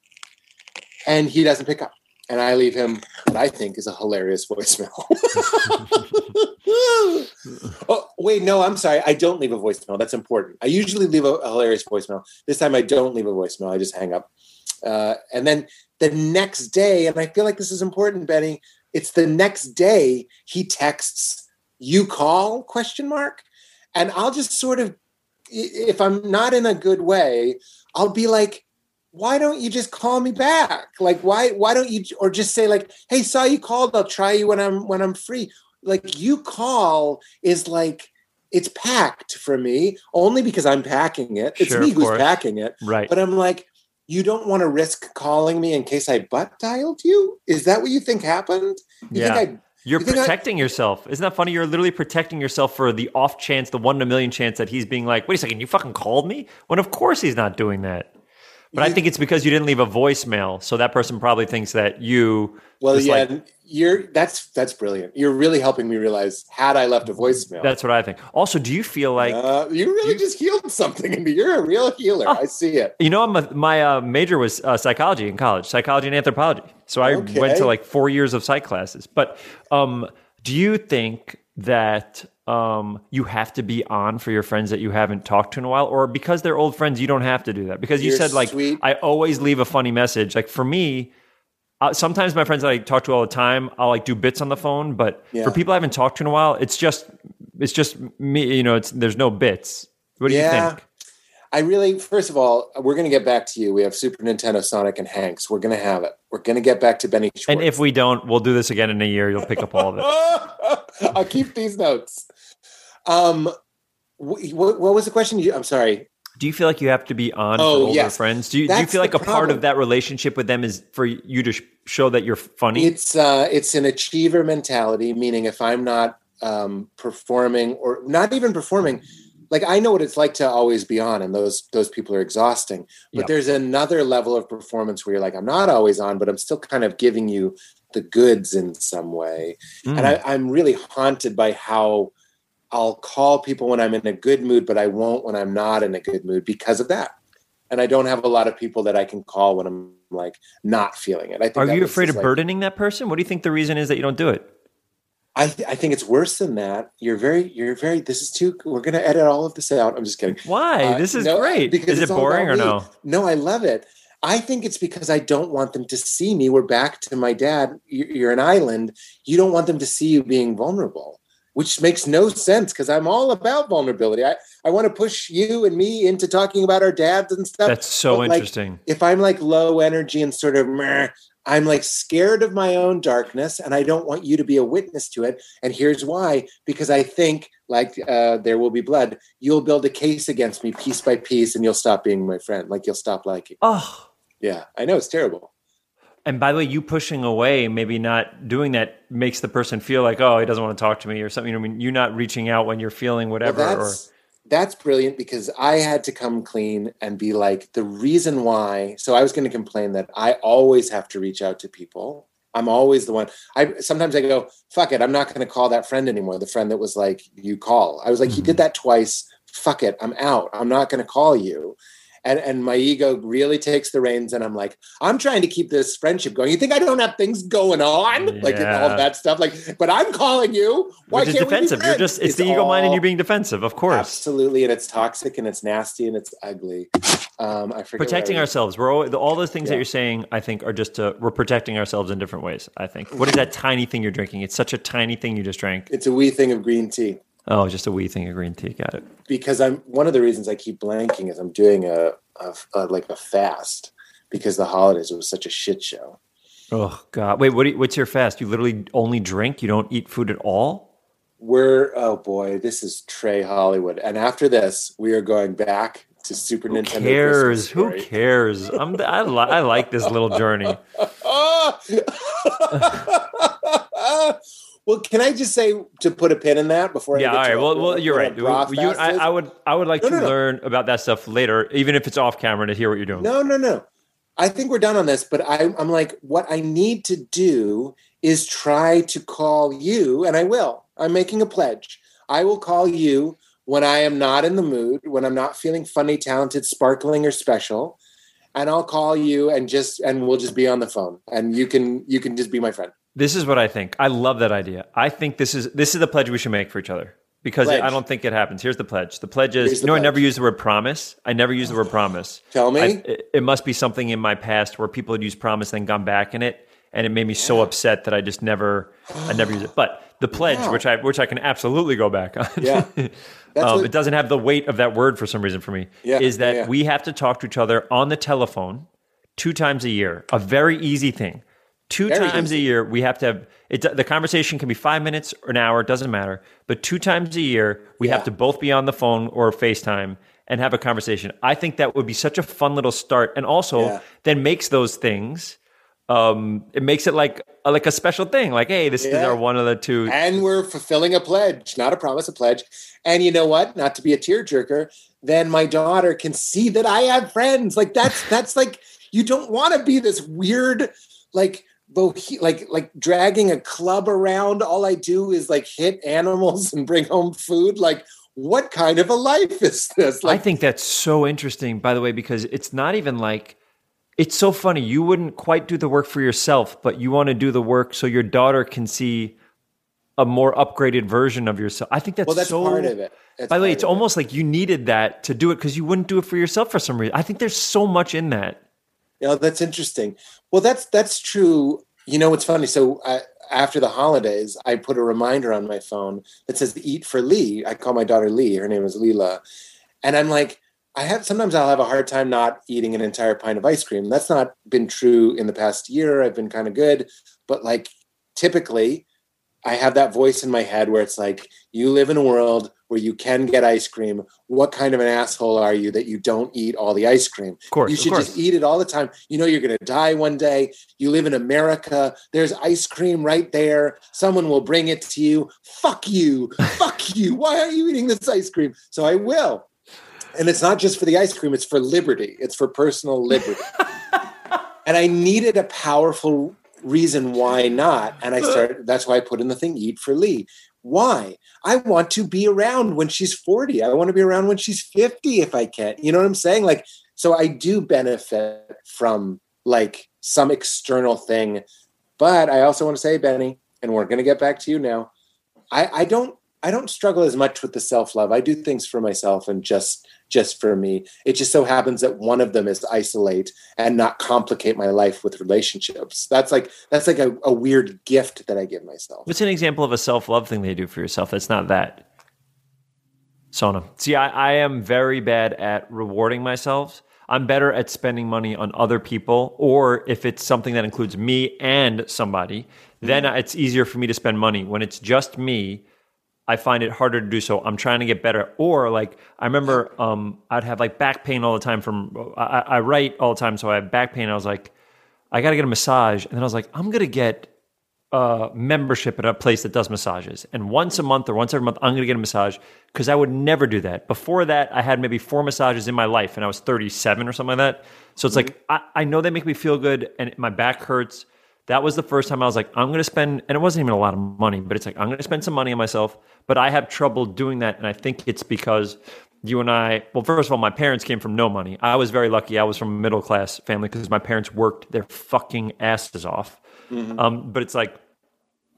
and he doesn't pick up. And I leave him what I think is a hilarious voicemail. Oh, wait, no, I'm sorry. I don't leave a voicemail. That's important. I usually leave a, a hilarious voicemail. This time I don't leave a voicemail. I just hang up. Uh, and then the next day, and I feel like this is important, Benny, it's the next day he texts, you call, question mark. And I'll just sort of, if I'm not in a good way, I'll be like, why don't you just call me back? Like, why, why don't you, or just say like, hey, saw you called, I'll try you when I'm, when I'm free. Like you call is like, it's packed for me only because I'm packing it. It's sure, me who's course. packing it. Right. But I'm like, you don't want to risk calling me in case I butt dialed you? Is that what you think happened? You yeah. think I, you're you think protecting I, yourself. Isn't that funny? You're literally protecting yourself for the off chance, the one in a million chance that he's being like, wait a second, you fucking called me? When of course he's not doing that. But you, I think it's because you didn't leave a voicemail. So that person probably thinks that you... Well, yeah, like, you're that's that's brilliant. You're really helping me realize had I left a voicemail. That's what I think. Also, do you feel like uh, you really you, just healed something in me? You're a real healer. Uh, I see it. You know, I'm a, my uh, major was uh, psychology in college, psychology and anthropology. So I okay. went to like four years of psych classes. But um, do you think that um, you have to be on for your friends that you haven't talked to in a while, or because they're old friends, you don't have to do that? Because you you're said like sweet. I always leave a funny message. Like for me. Uh, sometimes my friends that I talk to all the time, I'll like do bits on the phone, but yeah. for people I haven't talked to in a while, it's just, it's just me, you know, it's, there's no bits. What do yeah. you think? I really, first of all, we're going to get back to you. We have Super Nintendo, Sonic, and Hanks. We're going to have it. We're going to get back to Benny Schwartz. And if we don't, we'll do this again in a year. You'll pick up all of it. I'll keep these notes. Um, wh- what was the question? You, I'm sorry. Do you feel like you have to be on oh, for older yes. friends? Do you, do you feel like a problem. part of that relationship with them is for you to sh- show that you're funny? It's uh, it's an achiever mentality, meaning if I'm not um, performing or not even performing, like I know what it's like to always be on, and those those people are exhausting. But yep. there's another level of performance where you're like, I'm not always on, but I'm still kind of giving you the goods in some way. Mm. And I, I'm really haunted by how I'll call people when I'm in a good mood, but I won't when I'm not in a good mood because of that. And I don't have a lot of people that I can call when I'm like not feeling it. I think Are you afraid of like, burdening that person? What do you think the reason is that you don't do it? I, th- I think it's worse than that. You're very, you're very, this is too, we're going to edit all of this out. I'm just kidding. Why? Uh, this is no, great. Is it boring or me. no? No, I love it. I think it's because I don't want them to see me. We're back to my dad. You're an island. You don't want them to see you being vulnerable, which makes no sense because I'm all about vulnerability. I, I want to push you and me into talking about our dads and stuff. That's so but interesting. Like, if I'm like low energy and sort of, meh, I'm like scared of my own darkness and I don't want you to be a witness to it. And here's why, because I think like uh, There Will Be Blood, you'll build a case against me piece by piece and you'll stop being my friend. Like you'll stop liking. Oh, yeah, I know it's terrible. And by the way, you pushing away, maybe not doing that, makes the person feel like, oh, he doesn't want to talk to me or something. I mean, you're not reaching out when you're feeling whatever. Well, that's, or... that's brilliant because I had to come clean and be like, the reason why. So I was going to complain that I always have to reach out to people. I'm always the one. I sometimes I go, fuck it. I'm not going to call that friend anymore. The friend that was like, you call. I was like, mm-hmm. he did that twice. Fuck it. I'm out. I'm not going to call you. And, and my ego really takes the reins and I'm like, I'm trying to keep this friendship going. You think I don't have things going on? Yeah. Like all that stuff. Like, but I'm calling you. Why Which is can't defensive. We be You're just, it's, it's the ego mind and you being defensive, of course. Absolutely. And it's toxic and it's nasty and it's ugly. Um, I forget Protecting I ourselves. We're all, all those things yeah. that you're saying, I think are just, uh, we're protecting ourselves in different ways, I think. What is that tiny thing you're drinking? It's such a tiny thing you just drank. It's a wee thing of green tea. Oh, just a wee thing of green tea. Got it. Because I'm one of the reasons I keep blanking is I'm doing a, a, a like a fast because the holidays it was such a shit show. Oh God! Wait, what? Do you, what's your fast? You literally only drink. You don't eat food at all. We're oh boy, this is Trey Hollywood. And after this, we are going back to Super Nintendo. Who cares? Who cares? I'm I, li- I like this little journey. Well, can I just say to put a pin in that before? Yeah, I get all right. Well, well, you're right. We, you, I, I would, I would like no, to no, no. learn about that stuff later, even if it's off camera, to hear what you're doing. No, no, no. I think we're done on this, but I, I'm like, what I need to do is try to call you, and I will. I'm making a pledge. I will call you when I am not in the mood, when I'm not feeling funny, talented, sparkling, or special, and I'll call you, and just, and we'll just be on the phone, and you can, you can just be my friend. This is what I think. I love that idea. I think this is this is the pledge we should make for each other because pledge. I don't think it happens. Here's the pledge. The pledge is, the you know, pledge. I never use the word promise. I never use the word promise. Tell me. I, it, it must be something in my past where people had used promise and gone back in it. And it made me yeah. so upset that I just never, I never use it. But the pledge, yeah. which I which I can absolutely go back on. Yeah. um, it doesn't have the weight of that word for some reason for me. Yeah. Is that yeah, yeah. we have to talk to each other on the telephone two times a year. A very easy thing. Two Very times easy. a year, we have to have it. The conversation can be five minutes or an hour, it doesn't matter. But two times a year, we yeah. have to both be on the phone or FaceTime and have a conversation. I think that would be such a fun little start, and also yeah. then makes those things. Um, it makes it like like a special thing. Like, hey, this yeah. is our one of the two, and we're fulfilling a pledge, not a promise, a pledge. And you know what? Not to be a tearjerker, then my daughter can see that I have friends. Like that's that's like you don't want to be this weird like. Bohe- like like dragging a club around. All I do is like hit animals and bring home food. Like, what kind of a life is this? Like- I think that's so interesting, by the way, because it's not even like, it's so funny. You wouldn't quite do the work for yourself, but you want to do the work so your daughter can see a more upgraded version of yourself. I think that's, well, that's so part of it. That's by the way, it's almost it. like you needed that to do it because you wouldn't do it for yourself for some reason. I think there's so much in that. Yeah, you know, that's interesting. Well, that's that's true. You know, it's funny. So I, after the holidays, I put a reminder on my phone that says "Eat for Lee." I call my daughter Lee. Her name is Leela, and I'm like, I have, sometimes I'll have a hard time not eating an entire pint of ice cream. That's not been true in the past year. I've been kind of good, but like typically I have that voice in my head where it's like, you live in a world where you can get ice cream. What kind of an asshole are you that you don't eat all the ice cream? Of course, you should just eat it all the time. You know, you're going to die one day. You live in America. There's ice cream right there. Someone will bring it to you. Fuck you. Fuck you. Why are you eating this ice cream? So I will. And it's not just for the ice cream. It's for liberty. It's for personal liberty. And I needed a powerful reason why not. And I started, that's why I put in the thing, eat for Lee. Why? I want to be around when she's forty. I want to be around when she's fifty if I can. You know what I'm saying? Like, so I do benefit from like some external thing. But I also want to say, Benny, and we're going to get back to you now. I, I don't, I don't struggle as much with the self-love. I do things for myself and just, just for me. It just so happens that one of them is isolate and not complicate my life with relationships. That's like, that's like a, a weird gift that I give myself. What's an example of a self-love thing that you do for yourself? That's not that. Sona. See, I, I am very bad at rewarding myself. I'm better at spending money on other people, or if it's something that includes me and somebody, then mm. it's easier for me to spend money. When it's just me, I find it harder to do so. I'm trying to get better. Or like, I remember um, I'd have like back pain all the time from, I, I write all the time. So I have back pain. I was like, I got to get a massage. And then I was like, I'm going to get a membership at a place that does massages. And once a month or once every month, I'm going to get a massage, because I would never do that. Before that, I had maybe four massages in my life and I was thirty-seven or something like that. So it's mm-hmm. like, I, I know they make me feel good and my back hurts. That was the first time I was like, I'm going to spend, and it wasn't even a lot of money, but it's like, I'm going to spend some money on myself, but I have trouble doing that. And I think it's because you and I, well, first of all, my parents came from no money. I was very lucky. I was from a middle-class family because my parents worked their fucking asses off. Mm-hmm. Um, but it's like,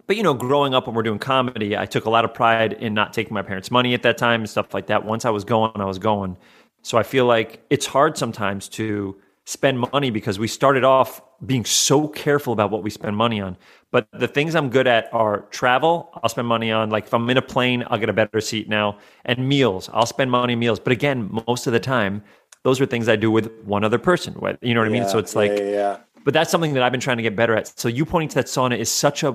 but you know, growing up when we're doing comedy, I took a lot of pride in not taking my parents' money at that time and stuff like that. Once I was going, I was going. So I feel like it's hard sometimes to spend money because we started off being so careful about what we spend money on. But the things I'm good at are travel. I'll spend money on, like if I'm in a plane, I'll get a better seat now, and meals. I'll spend money on meals. But again, most of the time, those are things I do with one other person. You know what yeah, I mean? So it's like, yeah, yeah. But that's something that I've been trying to get better at. So you pointing to that sauna is such a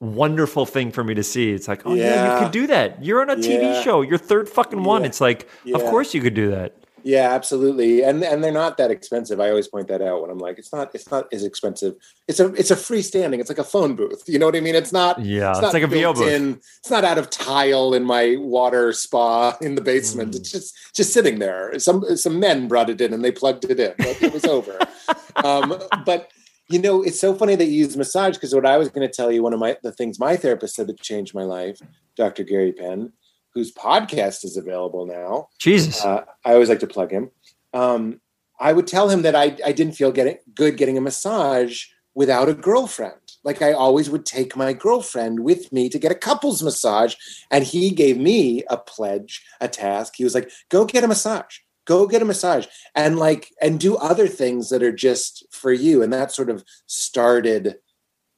wonderful thing for me to see. It's like, oh yeah, yeah you could do that. You're on a T V yeah. show, your third fucking yeah. one. It's like, yeah. of course you could do that. Yeah, absolutely. And and they're not that expensive. I always point that out when I'm like, it's not it's not as expensive. It's a it's a freestanding. It's like a phone booth. You know what I mean? It's not yeah, it's, it's not like a V O booth. In, it's not out of tile in my water spa in the basement. Mm. It's just just sitting there. Some some men brought it in and they plugged it in. Like it was over. Um, but you know, it's so funny that you use massage, because what I was going to tell you, one of my the things my therapist said that changed my life, Doctor Gary Penn, whose podcast is available now. Jesus. Uh, I always like to plug him. Um, I would tell him that I, I didn't feel getting, good getting a massage without a girlfriend. Like I always would take my girlfriend with me to get a couple's massage. And he gave me a pledge, a task. He was like, go get a massage, go get a massage and like, and do other things that are just for you. And that sort of started,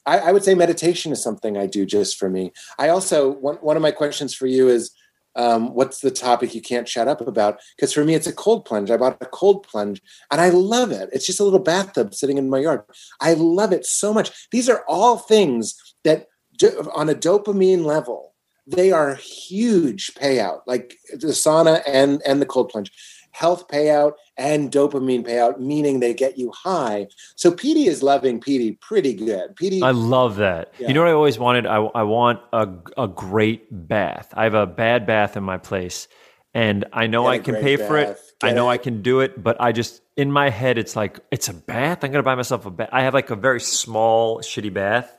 I, I would say meditation is something I do just for me. I also, one, one of my questions for you is, Um, what's the topic you can't shut up about? Because for me, it's a cold plunge. I bought a cold plunge and I love it. It's just a little bathtub sitting in my yard. I love it so much. These are all things that do, on a dopamine level, they are huge payout, like the sauna and, and the cold plunge, health payout and dopamine payout, meaning they get you high. So Petey is loving Petey pretty good. Petey, I love that. Yeah. You know what I always wanted? I, I want a, a great bath. I have a bad bath in my place and I know I can pay bath. for it. Get I know it. I can do it, but I just, in my head, it's like, it's a bath. I'm going to buy myself a bath. I have like a very small, shitty bath.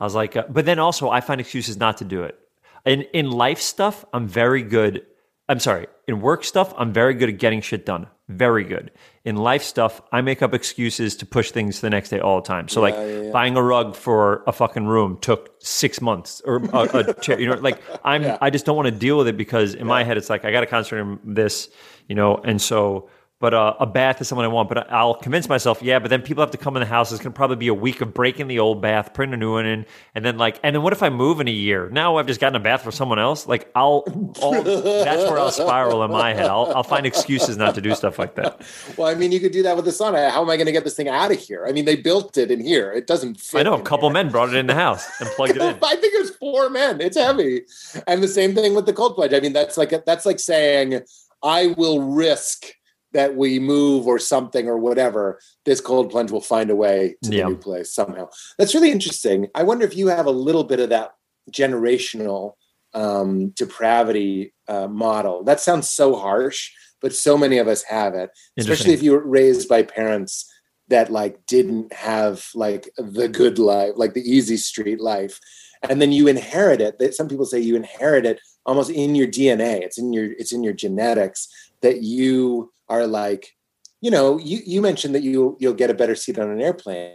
I was like, uh, but then also I find excuses not to do it. In, in life stuff, I'm very good. I'm sorry, in work stuff, I'm very good at getting shit done. Very good. In life stuff, I make up excuses to push things to the next day all the time. So yeah, like yeah, yeah. buying a rug for a fucking room took six months or a, a chair. You know, like I'm, yeah. I just don't want to deal with it because in yeah. my head, it's like, I got to concentrate on this, you know? And so but uh, a bath is someone I want. But I'll convince myself, yeah, but then people have to come in the house. It's going to probably be a week of breaking the old bath, putting a new one in. And then like, and then what if I move in a year? Now I've just gotten a bath for someone else. Like I'll, I'll that's where I'll spiral in my head. I'll, I'll find excuses not to do stuff like that. Well, I mean, you could do that with the sauna. How am I going to get this thing out of here? I mean, they built it in here. It doesn't fit. I know a couple there. men brought it in the house and plugged it in. I think it was four men. It's heavy. And the same thing with the cold plunge. I mean, that's like, that's like saying I will risk that we move or something or whatever, this cold plunge will find a way to yeah. the new place somehow. That's really interesting. I wonder if you have a little bit of that generational um, depravity uh, model. That sounds so harsh, but so many of us have it, especially if you were raised by parents that like didn't have like the good life, like the easy street life. And then you inherit it. Some people say you inherit it almost in your D N A. It's in your, it's in your genetics that you are like, you know, you, you mentioned that you, you'll get a better seat on an airplane.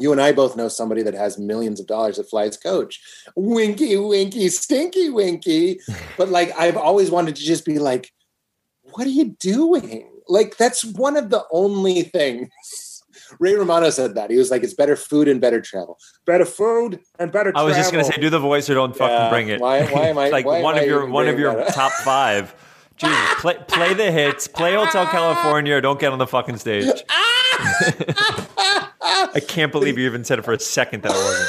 You and I both know somebody that has millions of dollars that flies coach. Winky, winky, stinky, winky. But like, I've always wanted to just be like, what are you doing? Like, that's one of the only things. Ray Romano said that. He was like, it's better food and better travel. Better food and better travel. I was just going to say, do the voice or don't fucking yeah. bring it. Why, why am I? Like why one, am of your, one of your top five. Jesus, play, play the hits, play Hotel California, or don't get on the fucking stage. I can't believe you even said it for a second that wasn't.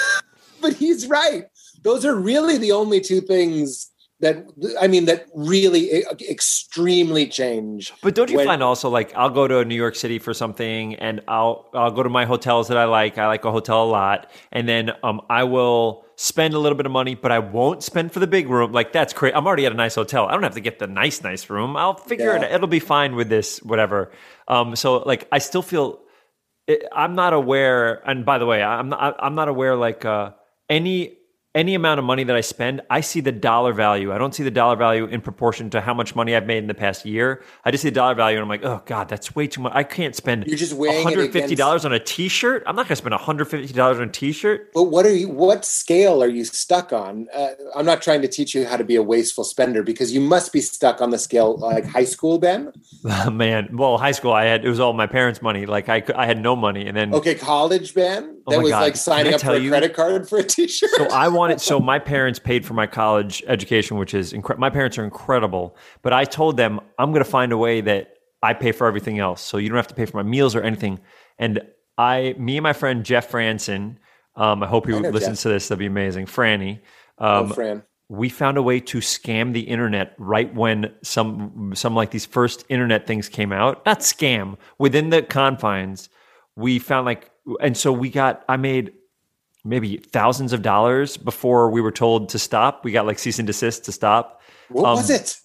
But he's right. Those are really the only two things that, I mean, that really extremely change. But don't you when, find also, like, I'll go to New York City for something, and I'll I'll go to my hotels that I like. I like a hotel a lot. And then um, I will spend a little bit of money, but I won't spend for the big room. Like, that's crazy. I'm already at a nice hotel. I don't have to get the nice, nice room. I'll figure yeah. it out. It'll be fine with this, whatever. Um, so, like, I still feel it, I'm not aware. And by the way, I'm not, I'm not aware, like, uh, any... Any amount of money that I spend, I see the dollar value. I don't see the dollar value in proportion to how much money I've made in the past year. I just see the dollar value, and I'm like, oh, God, that's way too much. I can't spend You're just weighing one hundred fifty dollars it against... on a T-shirt. I'm not going to spend one hundred fifty dollars on a T-shirt. But what are you? What scale are you stuck on? Uh, I'm not trying to teach you how to be a wasteful spender because you must be stuck on the scale like high school, Ben. Oh, man. Well, high school, I had it was all my parents' money. Like I, I had no money. And then Okay, college, Ben? That oh was God. like signing up for a you? credit card for a T-shirt. So I want It, so my parents paid for my college education, which is incredible. My parents are incredible, but I told them I'm going to find a way that I pay for everything else. So you don't have to pay for my meals or anything. And I, me and my friend, Jeff Franson, um, I hope he I know listens Jeff. to this. That'd be amazing. Franny. Um, oh, Fran. We found a way to scam the internet right when some, some like these first internet things came out, not scam within the confines. We found like, and so we got, I made maybe thousands of dollars before we were told to stop. We got like cease and desist to stop. What um, was it?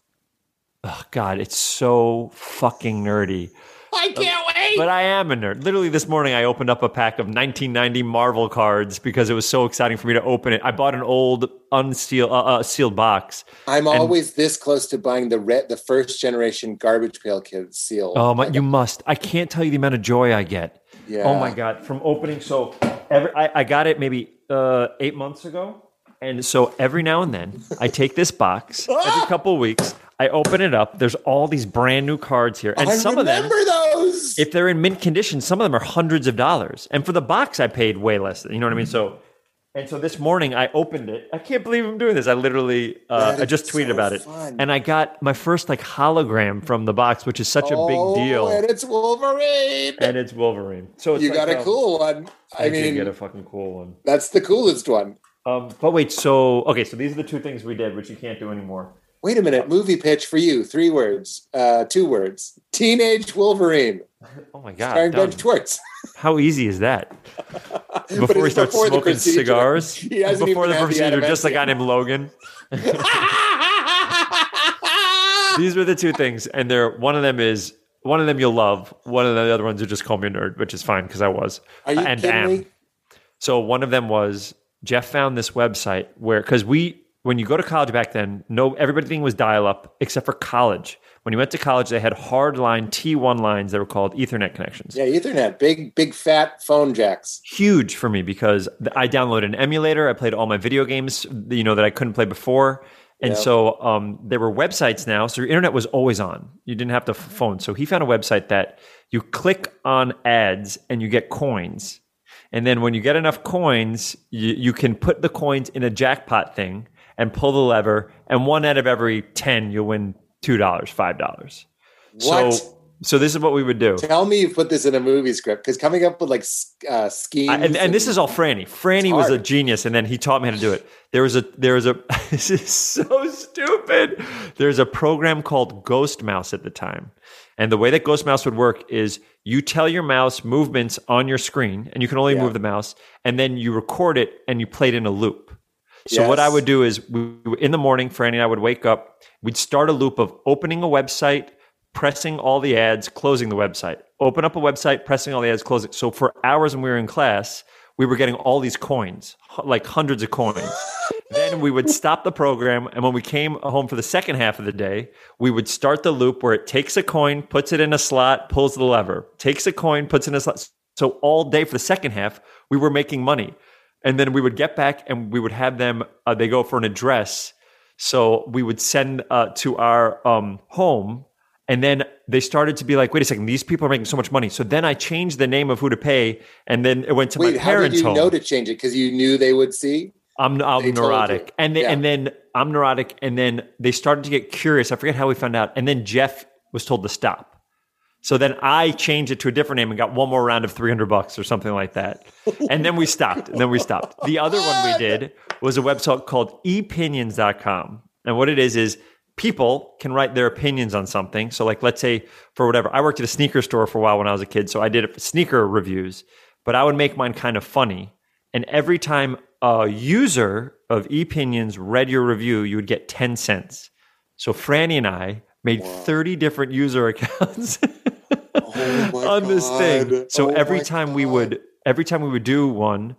Oh God, it's so fucking nerdy. I can't uh, wait. But I am a nerd. Literally this morning I opened up a pack of nineteen ninety Marvel cards because it was so exciting for me to open it. I bought an old unsealed uh, uh, sealed box. I'm and, always this close to buying the red, the first generation Garbage Pail Kids sealed. Oh my, you must. I can't tell you the amount of joy I get. Yeah. Oh my God, from opening so... Every, I, I got it maybe uh, eight months ago. And so every now and then, I take this box every couple of weeks. I open it up. There's all these brand new cards here. And I some remember of them, those. If they're in mint condition, some of them are hundreds of dollars. And for the box, I paid way less. You know what I mean? So, and so this morning, I opened it. I can't believe I'm doing this. I literally, uh, I just tweeted so about fun. it. And I got my first like hologram from the box, which is such oh, a big deal. And it's Wolverine. And it's Wolverine. So it's You like, got a um, cool one. I, I mean, did get a fucking cool one. That's the coolest one. Um, but wait, so okay, so these are the two things we did, which you can't do anymore. Wait a minute, movie pitch for you: three words, uh, two words. Teenage Wolverine. Oh my God! Starring Ben Schwartz. How easy is that? Before he starts before smoking cigars, he hasn't before even the procedure, just like on him, Logan. These were the two things, and they're one of them is. One of them you'll love. One of the other ones you just call me a nerd, which is fine because I was. Are you and kidding am. me? So one of them was Jeff found this website where because we when you go to college back then, no everything was dial up except for college. When you went to college, they had hard line T one lines that were called Ethernet connections. Yeah, Ethernet, big big fat phone jacks. Huge for me because I downloaded an emulator. I played all my video games, you know, that I couldn't play before. And yep. so um, there were websites now. So your internet was always on. You didn't have to phone. So he found a website that you click on ads and you get coins. And then when you get enough coins, you, you can put the coins in a jackpot thing and pull the lever. And one out of every ten, you'll win two dollars, five dollars. What? So, so this is what we would do. Tell me you put this in a movie script, because coming up with like uh, schemes. I, and, and, and this is all Franny. Franny was a genius, and then he taught me how to do it. There was a there was a this is so stupid. There's a program called Ghost Mouse at the time, and the way that Ghost Mouse would work is you tell your mouse movements on your screen, and you can only yeah. move the mouse, and then you record it and you play it in a loop. So yes. what I would do is we, in the morning, Franny and I would wake up. We'd start a loop of opening a website, pressing all the ads, closing the website. Open up a website, pressing all the ads, closing. So for hours when we were in class, we were getting all these coins, like hundreds of coins. Then we would stop the program, and when we came home for the second half of the day, we would start the loop where it takes a coin, puts it in a slot, pulls the lever. Takes a coin, puts it in a slot. So all day for the second half, we were making money. And then we would get back, and we would have them, uh, they go for an address. So we would send uh, to our um, home. And then they started to be like, wait a second, these people are making so much money. So then I changed the name of who to pay, and then it went to wait, my parents' home. How did you home. know to change it? Because you knew they would see? I'm, I'm neurotic. And, they, yeah. and then I'm neurotic. And then they started to get curious. I forget how we found out. And then Jeff was told to stop. So then I changed it to a different name and got one more round of three hundred bucks or something like that. And then we stopped. And then we stopped. The other one we did was a website called e pinions dot com. And what it is is, people can write their opinions on something. So like, let's say for whatever, I worked at a sneaker store for a while when I was a kid. So I did it for sneaker reviews, but I would make mine kind of funny. And every time a user of ePinions read your review, you would get ten cents. So Franny and I made wow. thirty different user accounts oh my on this God. thing. So oh every time God. we would, every time we would do one,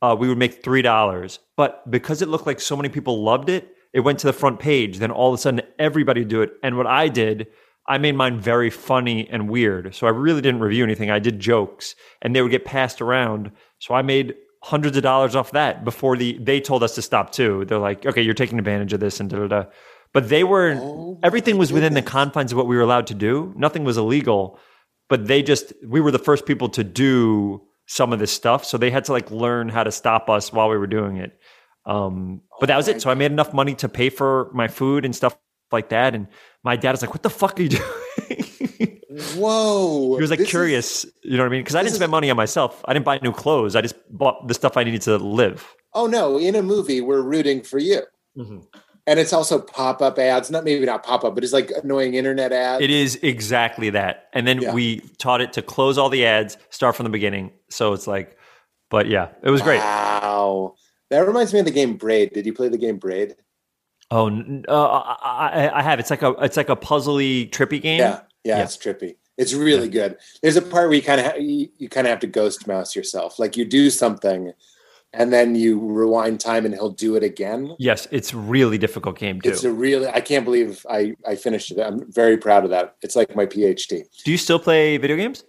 uh, we would make three dollars. But because it looked like so many people loved it, it went to the front page. Then all of a sudden, everybody would do it. And what I did, I made mine very funny and weird. So I really didn't review anything. I did jokes, and they would get passed around. So I made hundreds of dollars off that before the they told us to stop too. They're like, okay, you're taking advantage of this and da da da. But they were oh, everything was within the confines of what we were allowed to do. Nothing was illegal. But they just we were the first people to do some of this stuff. So they had to like learn how to stop us while we were doing it. Um, but that was it. So I made enough money to pay for my food and stuff like that. And my dad was like, what the fuck are you doing? Whoa. He was like curious, is, you know what I mean? Because I didn't spend is, money on myself. I didn't buy new clothes. I just bought the stuff I needed to live. Oh no. In a movie, we're rooting for you. Mm-hmm. And it's also pop-up ads. Not maybe not pop-up, but it's like annoying internet ads. It is exactly that. And then yeah. we taught it to close all the ads, start from the beginning. So it's like, but yeah, it was great. Wow. That reminds me of the game Braid. Did you play the game Braid? Oh, uh, I, I have. It's like a it's like a puzzly, trippy game. Yeah, yeah, yeah. It's trippy. It's really yeah. good. There's a part where you kind of ha- you, you kind of have to ghost mouse yourself. Like you do something, and then you rewind time, and he'll do it again. Yes, it's a really difficult game too. It's a really. I can't believe I I finished it. I'm very proud of that. It's like my PhD. Do you still play video games?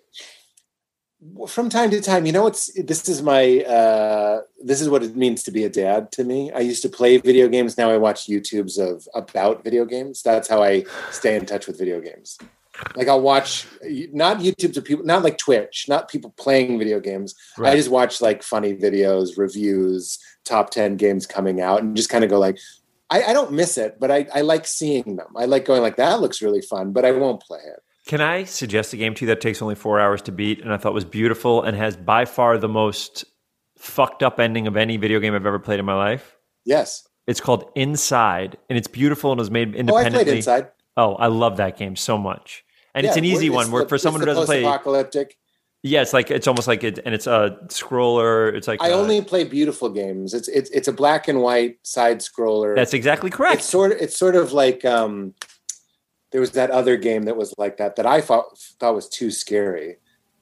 From time to time, you know, it's this is my uh, this is what it means to be a dad to me. I used to play video games. Now I watch YouTubes of about video games. That's how I stay in touch with video games. Like I'll watch not YouTubes of people, not like Twitch, not people playing video games. Right. I just watch like funny videos, reviews, top ten games coming out, and just kind of go like, I, I don't miss it, but I, I like seeing them. I like going like that looks really fun, but I won't play it. Can I suggest a game to you that takes only four hours to beat and I thought was beautiful and has by far the most fucked up ending of any video game I've ever played in my life? Yes. It's called Inside, and it's beautiful and was made independently. Oh, I played Inside. Oh, I love that game so much. And yeah, it's an easy it's one. Where the, for someone who doesn't play... post-apocalyptic. Yeah, it's like it's almost like it, and it's a scroller. It's like I a, only play beautiful games. It's it's it's a black and white side scroller. That's exactly correct. It's sort of, it's sort of like um, there was that other game that was like that that I thought, thought was too scary.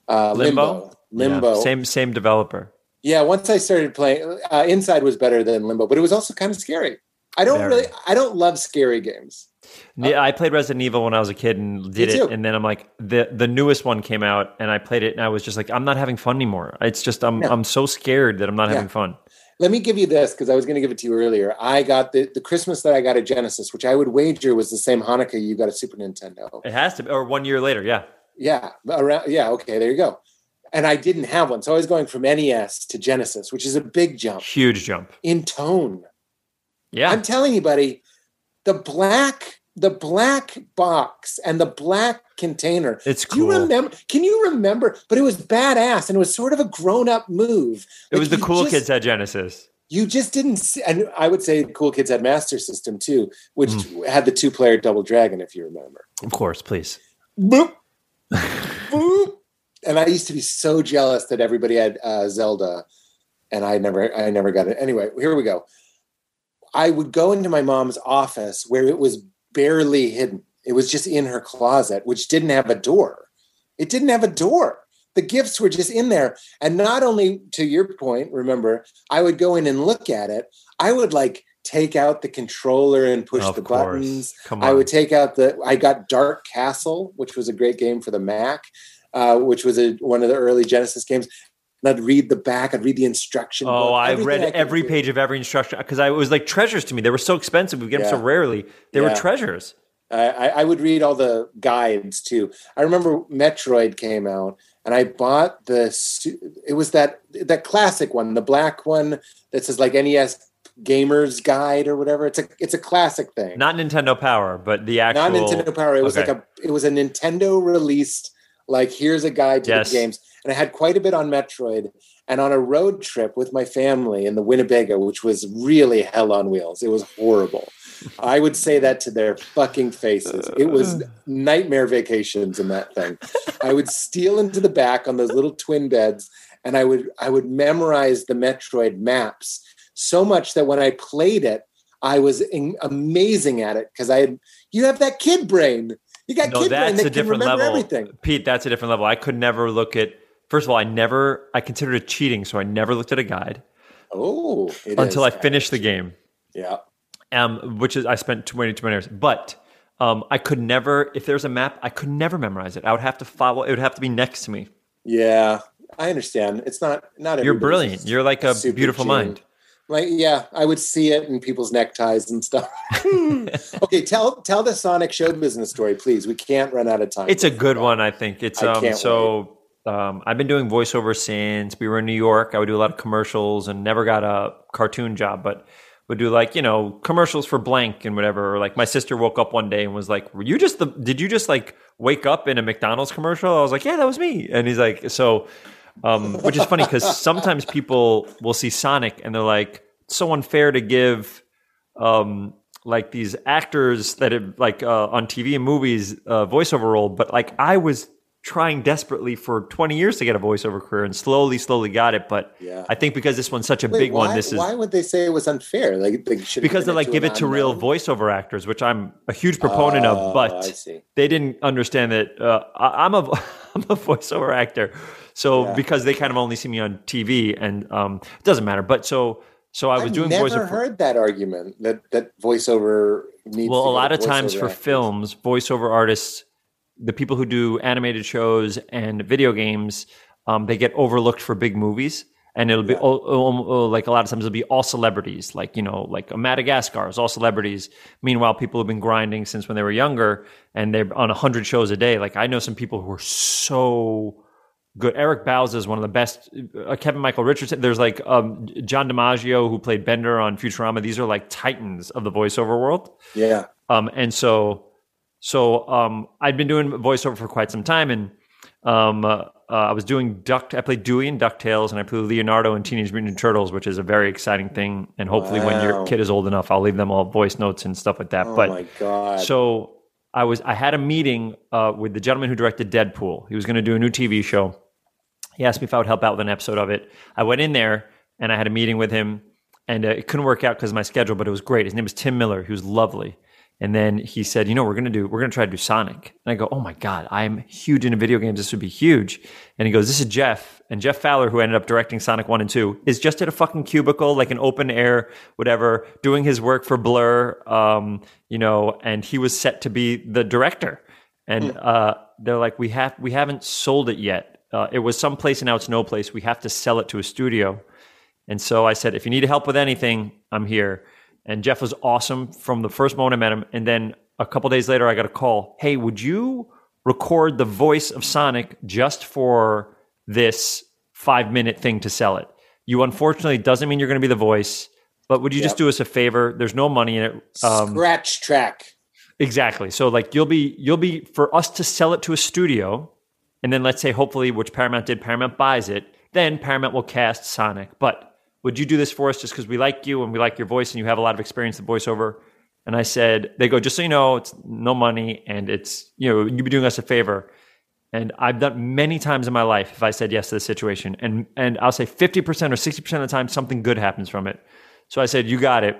Uh, Limbo? Limbo. Limbo. Yeah. Same same developer. Yeah, once I started playing, uh, Inside was better than Limbo, but it was also kind of scary. I don't Very. really, I don't love scary games. Yeah, uh, I played Resident Evil when I was a kid and did it, too. And then I'm like, the the newest one came out, and I played it, and I was just like, I'm not having fun anymore. It's just, I'm no. I'm so scared that I'm not yeah. having fun. let me give you this, because I was going to give it to you earlier. I got the, the Christmas that I got a Genesis, which I would wager was the same Hanukkah you got a Super Nintendo. It has to be, or one year later, yeah. Yeah, around, yeah, okay, there you go. And I didn't have one, so I was going from N E S to Genesis, which is a big jump. Huge jump. In tone. Yeah. I'm telling you, buddy, the black... The black box and the black container. It's cool. Do you remember? Can you remember? But it was badass, and it was sort of a grown-up move. It like was the cool just, kids had Genesis. You just didn't see, and I would say cool kids had Master System too, which mm. had the two-player Double Dragon, if you remember. Of course, please. Boop, boop. And I used to be so jealous that everybody had uh, Zelda, and I never, I never got it. Anyway, here we go. I would go into my mom's office where it was barely hidden. It was just in her closet, which didn't have a door. It didn't have a door. The gifts were just in there. And not only, to your point, remember, I would go in and look at it. I would like take out the controller and push of the course. buttons. Come on. I would take out the, I got Dark Castle, which was a great game for the Mac, uh, which was a, one of the early Genesis games. And I'd read the back. I'd read the instruction book. Oh, I read I every page of every instruction because I it was like treasures to me. They were so expensive. We get yeah. them so rarely. They yeah. were treasures. I, I would read all the guides too. I remember Metroid came out, and I bought the. It was that that classic one, the black one that says like N E S Gamer's Guide or whatever. It's a it's a classic thing. Not Nintendo Power, but the actual. Not Nintendo Power. It was okay. like a. It was a Nintendo released. Like here's a guide to yes. the games. And I had quite a bit on Metroid and on a road trip with my family in the Winnebago, which was really hell on wheels. It was horrible. I would say that to their fucking faces. It was nightmare vacations in that thing. I would steal into the back on those little twin beds, and I would I would memorize the Metroid maps so much that when I played it, I was in, amazing at it because I had you have that kid brain. You got no, kid brain that can remember level. everything. Pete, that's a different level. I could never look at. First of all, I never, I considered it cheating, so I never looked at a guide. Oh, it until is. I finished the game. Yeah. Um, which is, I spent twenty, twenty years. But um, I could never, if there's a map, I could never memorize it. I would have to follow, it would have to be next to me. Yeah, I understand. It's not, not You're brilliant. You're like a beautiful mind. Like, yeah, I would see it in people's neckties and stuff. Okay, tell tell the Sonic show business story, please. We can't run out of time. It's a good one, I think. It's um, I so... Wait. Um, I've been doing voiceover since we were in New York. I would do a lot of commercials and never got a cartoon job, but would do like, you know, commercials for blank and whatever. Or like my sister woke up one day and was like, were you just the, did you just like wake up in a McDonald's commercial? I was like, yeah, that was me. And he's like, so, um, which is funny because sometimes people will see Sonic and they're like, it's so unfair to give, um, like these actors that have like, uh, on T V and movies, uh, voiceover role. But like I was trying desperately for twenty years to get a voiceover career and slowly, slowly got it. But yeah. I think because this one's such a Wait, big why, one, this is... Why would they say it was unfair? Like they Because they like give it to unknown. real voiceover actors, which I'm a huge proponent uh, of, but they didn't understand that uh, I, I'm, a, I'm a voiceover actor. So yeah. because they kind of only see me on T V and um, it doesn't matter. But so so I was I've doing voiceover... I've never heard that argument that, that voiceover needs Well, to a lot of times for actors. films, voiceover artists... The people who do animated shows and video games, um, they get overlooked for big movies. And it'll be yeah. all, all, all, like a lot of times it'll be all celebrities, like, you know, like Madagascar is all celebrities. Meanwhile, people have been grinding since when they were younger and they're on a hundred shows a day. Like I know some people who are so good. Eric Bowles is one of the best. Uh, Kevin Michael Richardson. There's like um, John DiMaggio who played Bender on Futurama. These are like titans of the voiceover world. Yeah. Um, and so... So um, I'd been doing voiceover for quite some time, and um, uh, uh, I was doing Duck. I played Dewey in DuckTales, and I played Leonardo in Teenage Mutant Ninja Turtles, which is a very exciting thing. And hopefully, wow. when your kid is old enough, I'll leave them all voice notes and stuff like that. Oh but my God. So I was. I had a meeting uh, with the gentleman who directed Deadpool. He was going to do a new T V show. He asked me if I would help out with an episode of it. I went in there and I had a meeting with him, and uh, it couldn't work out because of my schedule, but it was great. His name was Tim Miller. He was lovely. And then he said, you know, we're going to do, we're going to try to do Sonic. And I go, oh my God, I'm huge into video games. This would be huge. And he goes, this is Jeff. And Jeff Fowler, who ended up directing Sonic one and two, is just at a fucking cubicle, like an open air, whatever, doing his work for Blur, um, you know, and he was set to be the director. And mm. uh, they're like, we have, we haven't sold it yet. Uh, it was someplace and now it's no place. We have to sell it to a studio. And so I said, if you need help with anything, I'm here. And Jeff was awesome from the first moment I met him. And then a couple days later, I got a call. Hey, would you record the voice of Sonic just for this five-minute thing to sell it? You unfortunately, doesn't mean you're going to be the voice, but would you yep. just do us a favor? There's no money in it. Um, Scratch track. Exactly. So like you'll be, you'll be for us to sell it to a studio. And then let's say, hopefully, which Paramount did, Paramount buys it. Then Paramount will cast Sonic. But would you do this for us just because we like you and we like your voice and you have a lot of experience in voiceover? And I said, they go, just so you know, it's no money and it's, you know, you'd be doing us a favor. And I've done many times in my life if I said yes to this situation. And and I'll say fifty percent or sixty percent of the time, something good happens from it. So I said, you got it.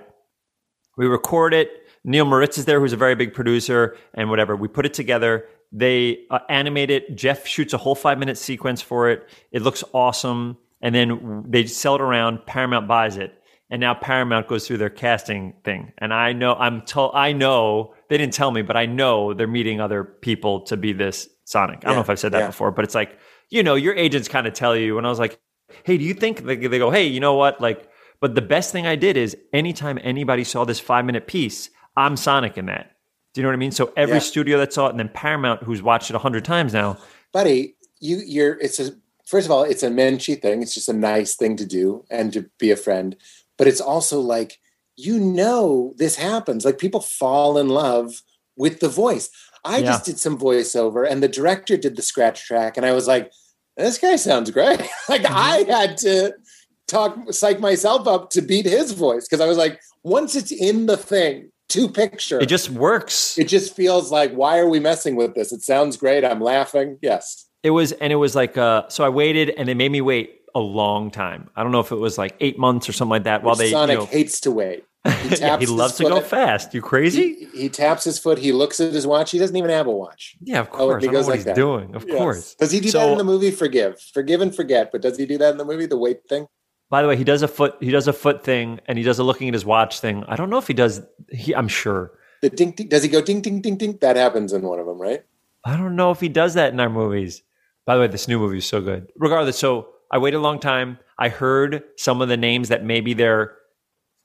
We record it. Neil Moritz is there, who's a very big producer and whatever. We put it together. They uh, animate it. Jeff shoots a whole five-minute sequence for it. It looks awesome. And then they sell it around. Paramount buys it. And now Paramount goes through their casting thing. And I know, I'm told, I know, they didn't tell me, but I know they're meeting other people to be this Sonic. I yeah, don't know if I've said that yeah. before, but it's like, you know, your agents kind of tell you. And I was like, hey, do you think, they, they go, hey, you know what? Like, but the best thing I did is anytime anybody saw this five-minute piece, I'm Sonic in that. Do you know what I mean? So every yeah. studio that saw it, and then Paramount, who's watched it a hundred times now. Buddy, you, you're, it's a, first of all, it's a menschy thing. It's just a nice thing to do and to be a friend. But it's also like, you know, this happens. Like people fall in love with the voice. I yeah. just did some voiceover and the director did the scratch track. And I was like, this guy sounds great. Like mm-hmm. I had to talk, psych myself up to beat his voice. Cause I was like, once it's in the thing, to picture. It just works. It just feels like, why are we messing with this? It sounds great. I'm laughing. Yes. It was, and it was like, uh, so I waited and they made me wait a long time. I don't know if it was like eight months or something like that. While they, Sonic you know, hates to wait. He, taps yeah, he loves to go fast. You crazy? He, he taps his foot. He looks at his watch. He doesn't even have a watch. Yeah, of course. Oh, he I goes know what like he's that. Doing. Of yes. course. Does he do so, that in the movie? Forgive, forgive, and forget. But does he do that in the movie? The wait thing. By the way, he does a foot. He does a foot thing, and he does a looking at his watch thing. I don't know if he does. He, I'm sure. The ding, ding. Does he go ding, ding, ding, ding? That happens in one of them, right? I don't know if he does that in our movies. By the way, this new movie is so good. Regardless, so I waited a long time. I heard some of the names that maybe they're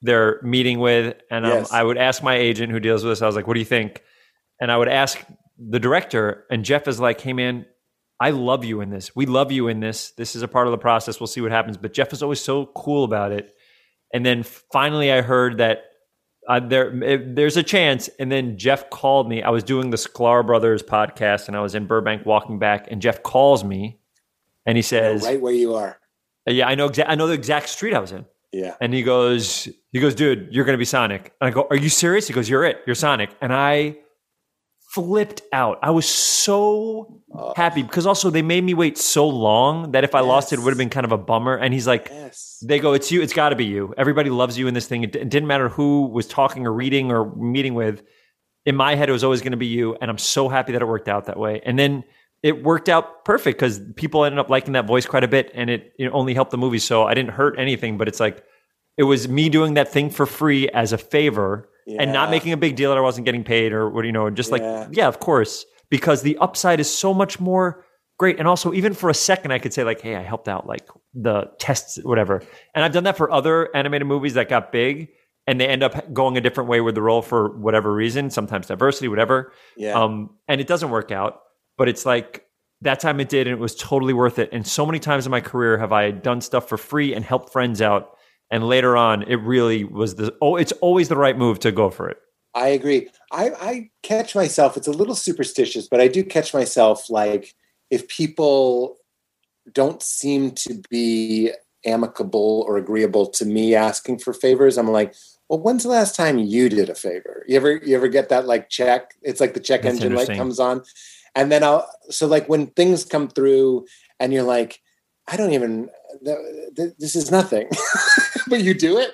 they're meeting with, and um, yes. I would ask my agent who deals with this. I was like, "What do you think?" And I would ask the director, and Jeff is like, "Hey, man, I love you in this. We love you in this. This is a part of the process. We'll see what happens." But Jeff is always so cool about it. And then finally I heard that uh, there it, there's a chance. And then Jeff called me. I was doing the Sklar Brothers podcast and I was in Burbank walking back and Jeff calls me and he says, "Right where you are." Yeah, I know exactly. I know the exact street I was in. Yeah. And he goes, he goes, "Dude, you're going to be Sonic." And I go, "Are you serious?" He goes, "You're it. You're Sonic." And I flipped out. I was so oh. happy because also they made me wait so long that if I yes. lost it, it would have been kind of a bummer. And he's like, yes. they go, "It's you. It's got to be you. Everybody loves you in this thing." It, it didn't matter who was talking or reading or meeting with. In my head, it was always going to be you. And I'm so happy that it worked out that way. And then it worked out perfect because people ended up liking that voice quite a bit and it, it only helped the movie. So I didn't hurt anything, but it's like, it was me doing that thing for free as a favor. Yeah. And not making a big deal that I wasn't getting paid or what, you know, just like, yeah. yeah, of course, because the upside is so much more great. And also even for a second, I could say like, "Hey, I helped out like the tests, whatever." And I've done that for other animated movies that got big and they end up going a different way with the role for whatever reason, sometimes diversity, whatever. Yeah. Um, and it doesn't work out, but it's like that time it did and it was totally worth it. And so many times in my career have I done stuff for free and helped friends out. And later on, it really was the, oh, it's always the right move to go for it. I agree. I, I catch myself, it's a little superstitious, but I do catch myself like if people don't seem to be amicable or agreeable to me asking for favors, I'm like, well, when's the last time you did a favor? You ever, you ever get that like check? It's like the check That's engine light comes on. And then I'll, so like when things come through and you're like, I don't even, this is nothing, but you do it.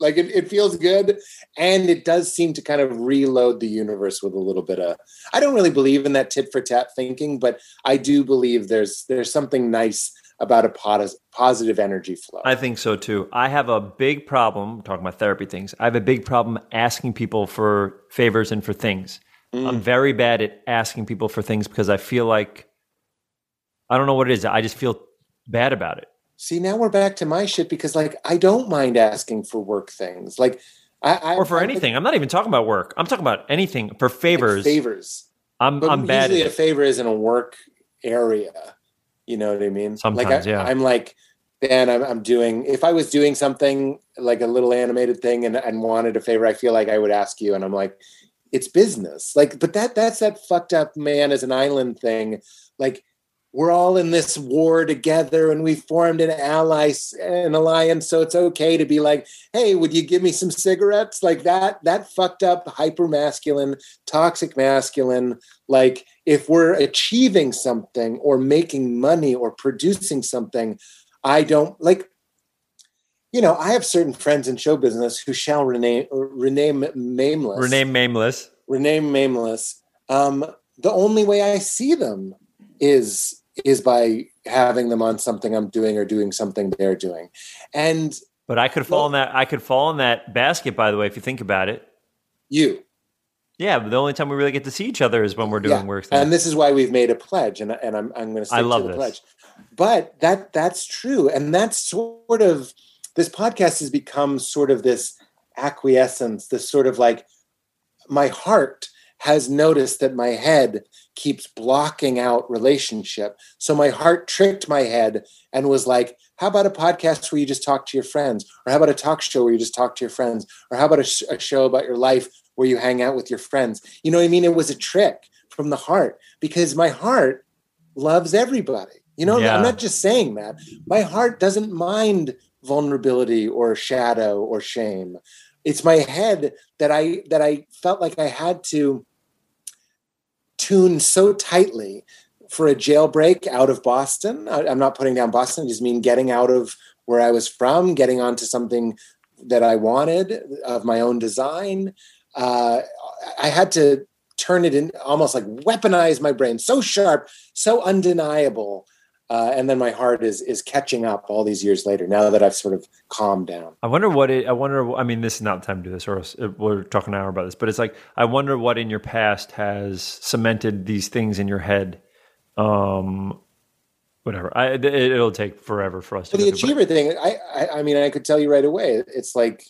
Like it, it feels good. And it does seem to kind of reload the universe with a little bit of, I don't really believe in that tit for tat thinking, but I do believe there's, there's something nice about a pod- positive energy flow. I think so too. I have a big problem talking about therapy things. I have a big problem asking people for favors and for things. Mm. I'm very bad at asking people for things because I feel like, I don't know what it is. I just feel bad about it. See, now we're back to my shit because, like, I don't mind asking for work things. Like, I, I or for I, anything. I'm not even talking about work. I'm talking about anything for favors. Like favors. I'm but I'm bad. Usually, a favor is in a work area. You know what I mean? Sometimes, like I, yeah. I'm like, man, I'm, I'm doing. If I was doing something like a little animated thing and, and wanted a favor, I feel like I would ask you. And I'm like, it's business. Like, but that that's that fucked up man as an island thing. Like. We're all in this war together and we formed an ally, an alliance. So it's okay to be like, hey, would you give me some cigarettes? Like that, that fucked up hyper masculine, toxic masculine. Like if we're achieving something or making money or producing something, I don't like, you know, I have certain friends in show business who shall rename, rename nameless, rename nameless, rename nameless. Um, the only way I see them is is by having them on something I'm doing or doing something they're doing. And but I could fall well, in that I could fall in that basket, by the way, if you think about it. You. Yeah, but the only time we really get to see each other is when we're doing yeah. work. Things. And this is why we've made a pledge, and and I'm I'm gonna stick I love to the this. pledge. But that that's true. And that's sort of this podcast has become sort of this acquiescence, this sort of like my heart has noticed that my head keeps blocking out relationship. So my heart tricked my head and was like, how about a podcast where you just talk to your friends? Or how about a talk show where you just talk to your friends? Or how about a, sh- a show about your life where you hang out with your friends? You know what I mean? It was a trick from the heart because my heart loves everybody. You know, yeah. I'm not just saying that. My heart doesn't mind vulnerability or shadow or shame. It's my head that I that I felt like I had to tuned so tightly for a jailbreak out of Boston. I, I'm not putting down Boston. I just mean getting out of where I was from, getting onto something that I wanted of my own design. Uh, I had to turn it in, almost like weaponize my brain. So sharp, so undeniable. Uh, and then my heart is is catching up all these years later. Now that I've sort of calmed down, I wonder what it. I wonder. I mean, this is not the time to do this, or else we're talking an hour about this. But it's like I wonder what in your past has cemented these things in your head. Um, whatever. I, it, it'll take forever for us. But to the achiever it. thing. I, I. I mean, I could tell you right away. It's like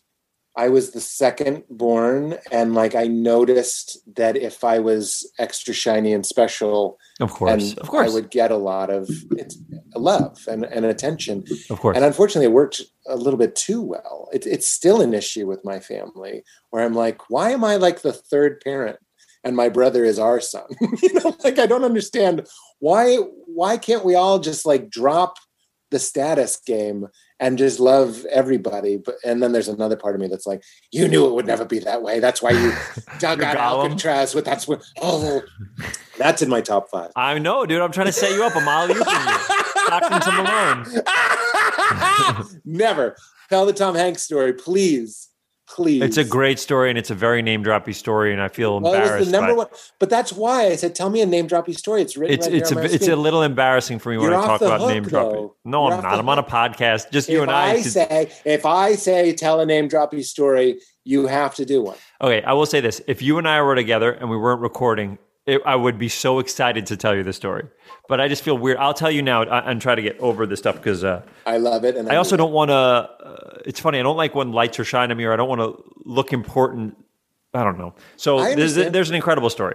I was the second born, and like I noticed that if I was extra shiny and special. Of course, and of course. I would get a lot of love and, and attention. Of course. And unfortunately, it worked a little bit too well. It, it's still an issue with my family where I'm like, why am I like the third parent and my brother is our son? You know, like I don't understand why, why can't we all just like drop the status game and just love everybody? But and then there's another part of me that's like, you knew it would never be that way. That's why you dug out Alcatraz with that's what oh that's in my top five. I know, dude. I'm trying to set you up. I'm all you can do. Never tell the Tom Hanks story, please. Please. It's a great story and it's a very name droppy story, and I feel well, embarrassed. It was the number by... one, but that's why I said, "Tell me a name droppy story." It's written. It's right it's, a, it's a little embarrassing for me You're when I talk about hook, name droppy. No, You're I'm not. I'm on a podcast. Just if you and I. I say, if I say, tell a name droppy story, you have to do one. Okay, I will say this: if you and I were together and we weren't recording, it, I would be so excited to tell you the story. But I just feel weird. I'll tell you now and try to get over this stuff because uh, I love it. And I, I also do don't want to. Uh, it's funny. I don't like when lights are shining on me, or I don't want to look important. I don't know. So there's, there's an incredible story.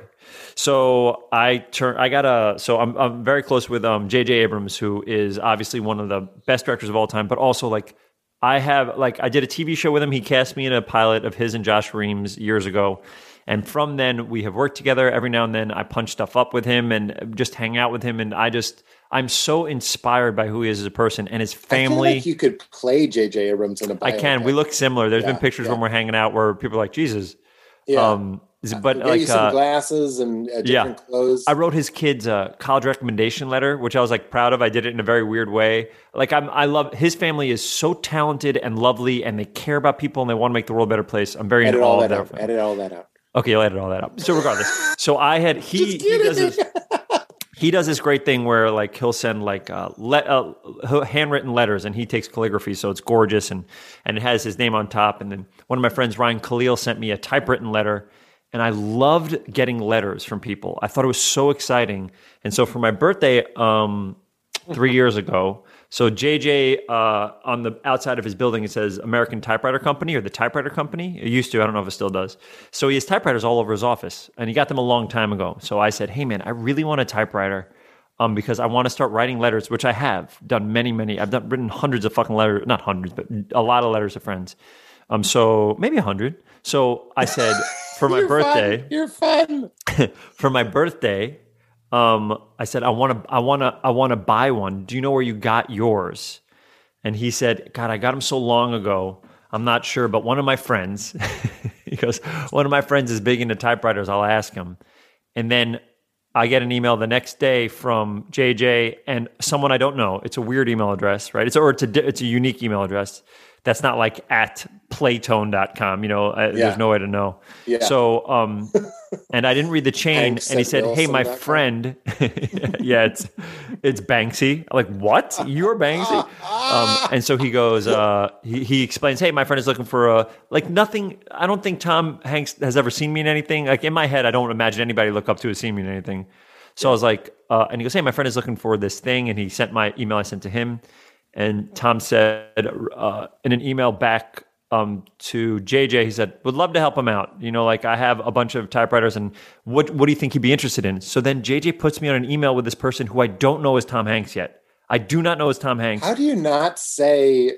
So I turn. I got a. So I'm I'm very close with um J J Abrams, who is obviously one of the best directors of all time, but also like I have like I did a T V show with him. He cast me in a pilot of his and Josh Reams years ago. And from then, we have worked together. Every now and then, I punch stuff up with him and just hang out with him. And I just, I'm so inspired by who he is as a person and his family. I feel like you could play J J Abrams in a bio. I can. Game. We look similar. There's yeah, been pictures yeah. when we're hanging out where people are like, Jesus. Yeah. Um, but like, you some uh, glasses and uh, different yeah. clothes. I wrote his kids a college recommendation letter, which I was like proud of. I did it in a very weird way. Like I'm, I love his family is so talented and lovely, and they care about people and they want to make the world a better place. I'm very into all, all of that. that Edit all that out. Okay, you'll edit all that up. So regardless, so I had he he does this he does this great thing where like he'll send like uh, let uh, handwritten letters, and he takes calligraphy, so it's gorgeous, and and it has his name on top. And then one of my friends, Ryan Khalil, sent me a typewritten letter, and I loved getting letters from people. I thought it was so exciting. And so for my birthday um, three years ago, So J J, uh, on the outside of his building, it says American Typewriter Company or the Typewriter Company. It used to. I don't know if it still does. So he has typewriters all over his office, and he got them a long time ago. So I said, hey, man, I really want a typewriter um, because I want to start writing letters, which I have done many, many. I've done, written hundreds of fucking letters. Not hundreds, but a lot of letters to friends. Um, so maybe a hundred. So I said for my you're birthday. Fun. You're fun. For my birthday. Um, I said, I want to, I want to, I want to buy one. Do you know where you got yours? And he said, God, I got them so long ago. I'm not sure, but one of my friends, he goes, one of my friends is big into typewriters. I'll ask him. And then I get an email the next day from J J and someone I don't know. It's a weird email address, right? It's, or it's a, it's a unique email address. That's not like at playtone dot com, you know, uh, yeah. There's no way to know. Yeah. So, um, and I didn't read the chain and he said, hey, my friend, yeah, it's, it's Banksy. I'm like, what? You're Banksy? Um, and so he goes, uh, he, he explains, hey, my friend is looking for a, like nothing. I don't think Tom Hanks has ever seen me in anything. Like in my head, I don't imagine anybody look up to has seen me in anything. So yeah. I was like, uh, and he goes, hey, my friend is looking for this thing. And he sent my email I sent to him. And Tom said uh, in an email back um, to J J, he said, would love to help him out. You know, like I have a bunch of typewriters and what what do you think he'd be interested in? So then J J puts me on an email with this person who I don't know is Tom Hanks yet. I do not know is Tom Hanks. How do you not say?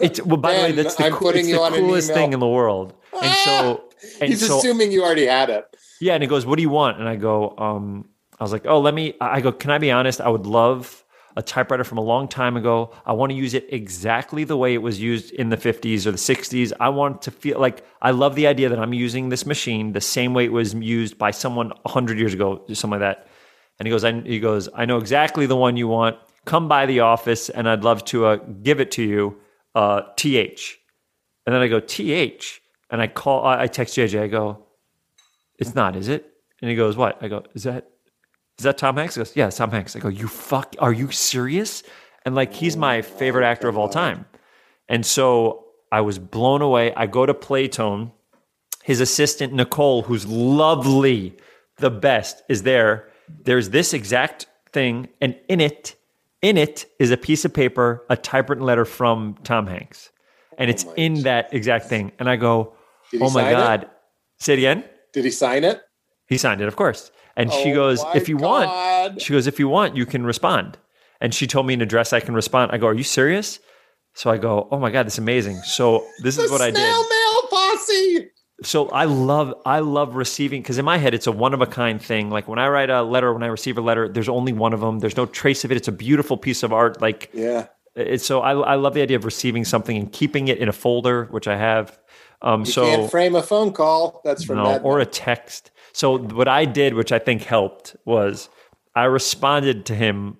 It's, well, by the way, that's the, co- it's the coolest thing in the world. Ah! And so and he's so, assuming you already had it. Yeah. And he goes, what do you want? And I go, um, I was like, oh, let me, I go, can I be honest? I would love a typewriter from a long time ago. I want to use it exactly the way it was used in the fifties or the sixties. I want to feel like I love the idea that I'm using this machine the same way it was used by someone a hundred years ago, something like that. And he goes, I, he goes, I know exactly the one you want. Come by the office and I'd love to uh, give it to you, uh, T H. And then I go, T H. And I call, I text J J. I go, it's not, is it? And he goes, what? I go, is that? Is that Tom Hanks? He goes, yeah, it's Tom Hanks. I go, you fuck, are you serious? And like, he's my favorite actor of all time. And so I was blown away. I go to Playtone. His assistant, Nicole, who's lovely, the best, is there. There's this exact thing. And in it, in it is a piece of paper, a typewritten letter from Tom Hanks. And it's oh in God. That exact thing. And I go, oh my God. It? Say it again. Did he sign it? He signed it, of course. And she oh goes, if you God. want, she goes, if you want, you can respond. And she told me an address I can respond. I go, are you serious? So I go, oh my God, this is amazing. So this is what I did. Snail mail posse. So I love, I love receiving, because in my head, it's a one of a kind thing. Like when I write a letter, when I receive a letter, there's only one of them. There's no trace of it. It's a beautiful piece of art. Like, yeah. It's so I, I love the idea of receiving something and keeping it in a folder, which I have. Um, you so can't frame a phone call. That's from no, that or a text. So what I did, which I think helped, was I responded to him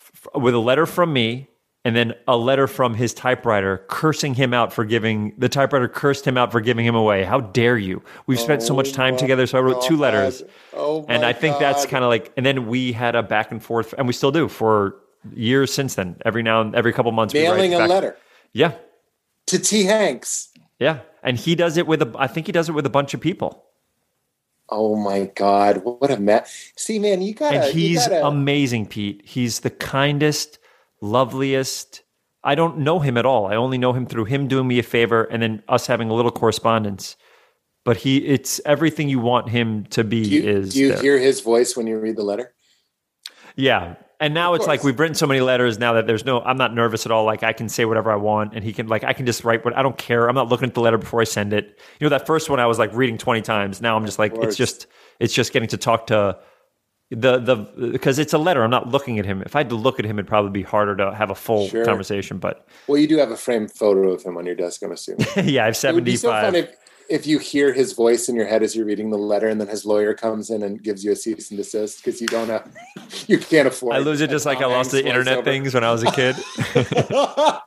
f- with a letter from me and then a letter from his typewriter cursing him out for giving – the typewriter cursed him out for giving him away. How dare you? We've oh spent so much time together, so I wrote God. two letters. Oh and I think God. that's kind of like – and then we had a back and forth, and we still do for years since then. Every now and – every couple months. Mailing we write a letter. Yeah. To T. Hanks. Yeah. And he does it with – a. I think he does it with a bunch of people. Oh my God! What a mess! See, man, you gotta. And he's gotta... amazing, Pete. He's the kindest, loveliest. I don't know him at all. I only know him through him doing me a favor and then us having a little correspondence. But he—it's everything you want him to be. Do you, is do you there. hear his voice when you read the letter? Yeah, and now it's like we've written so many letters now that there's no. I'm not nervous at all. Like I can say whatever I want, and he can like I can just write what I don't care. I'm not looking at the letter before I send it. You know that first one I was like reading twenty times. Now I'm just like it's just it's just getting to talk to the the because it's a letter. I'm not looking at him. If I had to look at him, it'd probably be harder to have a full sure. conversation. But well, you do have a framed photo of him on your desk, I'm assuming. Yeah, I have seventy-five. It would be so fun if, if you hear his voice in your head as you're reading the letter and then his lawyer comes in and gives you a cease and desist because you don't have, you can't afford it. I lose it just like I lost the internet things when I was a kid. But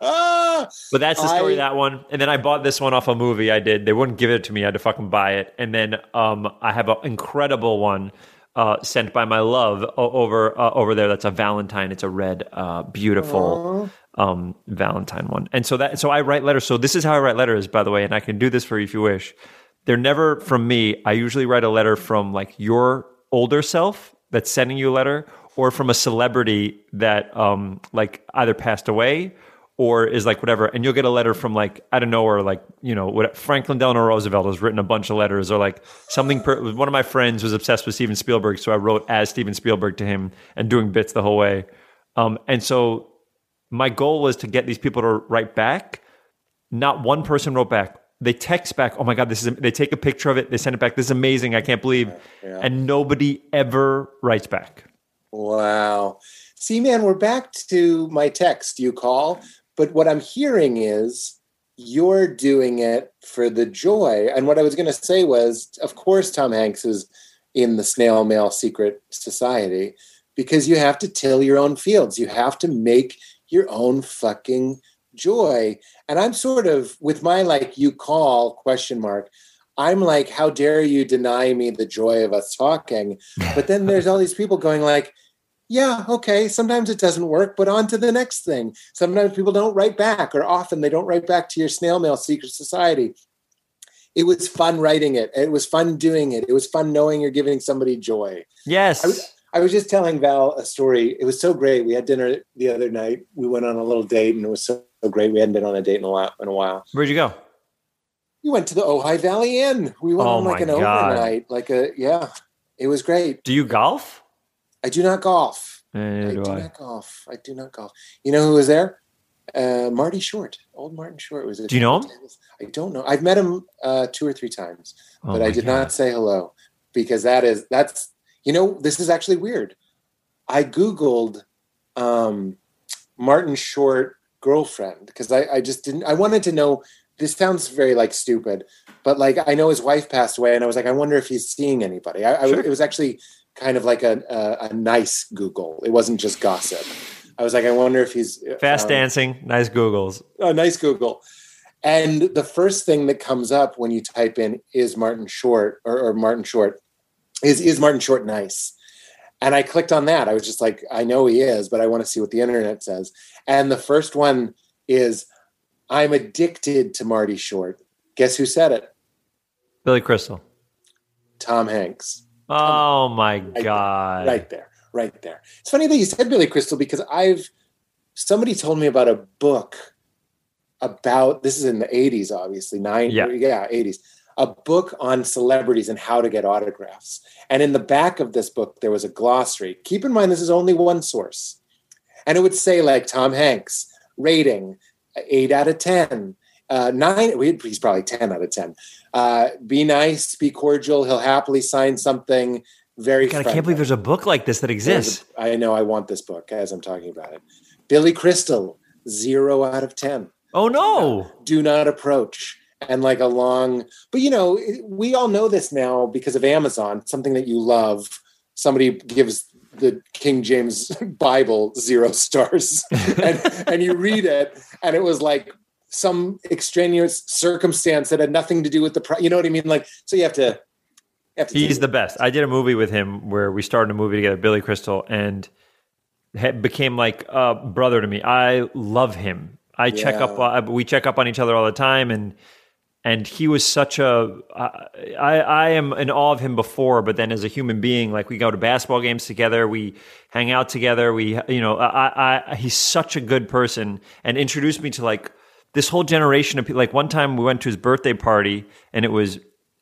that's the story, I, that one. And then I bought this one off a movie I did. They wouldn't give it to me. I had to fucking buy it. And then um, I have an incredible one uh, sent by my love over uh, over there. That's a Valentine. It's a red, uh, beautiful... Aww. Um, Valentine one. And so that, so I write letters. So this is how I write letters, by the way. And I can do this for you if you wish. They're never from me. I usually write a letter from like your older self that's sending you a letter or from a celebrity that um, like either passed away or is like whatever, and you'll get a letter from like, I don't know, or like, you know, what Franklin Delano Roosevelt has written a bunch of letters, or like something. Per, one of my friends was obsessed with Steven Spielberg, so I wrote as Steven Spielberg to him and doing bits the whole way. Um, and so my goal was to get these people to write back. Not one person wrote back. They text back, oh my God, this is, they take a picture of it, they send it back, this is amazing, I can't believe, yeah. And nobody ever writes back. Wow. See, man, we're back to my text you call, but what I'm hearing is you're doing it for the joy. And what I was going to say was, of course, Tom Hanks is in the snail mail secret society, because you have to till your own fields. You have to make your own fucking joy. And I'm sort of with my, like, you call question mark, I'm like, how dare you deny me the joy of us talking? But then there's all these people going like, yeah, okay, sometimes it doesn't work, but on to the next thing. Sometimes people don't write back, or often they don't write back to your snail mail secret society. It was fun writing it. It was fun doing it. It was fun knowing you're giving somebody joy. Yes. I was, I was just telling Val a story. It was so great. We had dinner the other night. We went on a little date, and it was so great. We hadn't been on a date in a while. In a while. Where'd you go? We went to the Ojai Valley Inn. We went oh on like an God. overnight. Like a yeah, it was great. Do you golf? I do not golf. Yeah, I do, do I. not golf. I do not golf. You know who was there? Uh, Marty Short. Old Martin Short was. Do you know him? I don't know. I've met him uh, two or three times, oh but I did God. not say hello, because that is that's. You know, this is actually weird. I Googled um, Martin Short girlfriend, because I, I just didn't, I wanted to know, this sounds very like stupid, but like I know his wife passed away, and I was like, I wonder if he's seeing anybody. I, sure. I, it was actually kind of like a, a, a nice Google. It wasn't just gossip. I was like, I wonder if he's. Fast um, dancing, nice Googles. Oh, nice Google. And the first thing that comes up when you type in is Martin Short or, or Martin Short. Is is Martin Short nice? And I clicked on that. I was just like, I know he is, but I want to see what the internet says. And the first one is, I'm addicted to Marty Short. Guess who said it? Billy Crystal. Tom Hanks. Oh, Tom, my right God. There, right there. Right there. It's funny that you said Billy Crystal, because I've, somebody told me about a book about, this is in the eighties, obviously, nineties, yeah. yeah, eighties. A book on celebrities and how to get autographs. And in the back of this book, there was a glossary. Keep in mind, this is only one source. And it would say, like, Tom Hanks, rating, eight out of ten, uh, nine, he's probably ten out of ten. Uh, be nice, be cordial, he'll happily sign something. Very God, I can't believe there's a book like this that exists. A, I know, I want this book as I'm talking about it. Billy Crystal, zero out of ten. Oh, no. Uh, do not approach. And like a long, but you know, we all know this now because of Amazon, something that you love. Somebody gives the King James Bible zero stars and, and you read it. And it was like some extraneous circumstance that had nothing to do with the, pro- you know what I mean? Like, so you have to, you have to he's the best. I did a movie with him where we started a movie together, Billy Crystal, and became like a brother to me. I love him. I yeah. check up, we check up on each other all the time. And, And he was such a, uh, I, I am in awe of him before, but then as a human being, like we go to basketball games together, we hang out together, we, you know, I, I, he's such a good person, and introduced me to like this whole generation of people. Like one time we went to his birthday party, and it was,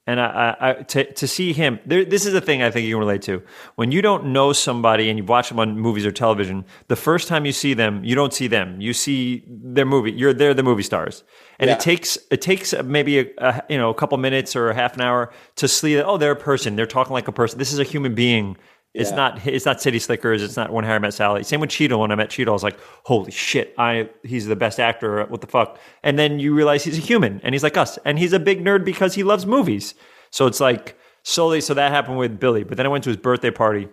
and I, I, I to, to see him, there, this is a thing I think you can relate to. When you don't know somebody and you've watched them on movies or television, the first time you see them, you don't see them, you see their movie, you're, they're the movie stars. And yeah. it takes it takes maybe a, a you know a couple minutes or a half an hour to see that, oh, they're a person, they're talking like a person. This is a human being. It's yeah. not it's not City Slickers. It's not When Harry Met Sally. Same with Cheadle. When I met Cheadle, I was like, holy shit, I he's the best actor. What the fuck? And then you realize he's a human, and he's like us, and he's a big nerd because he loves movies. So it's like solely. So that happened with Billy. But then I went to his birthday party,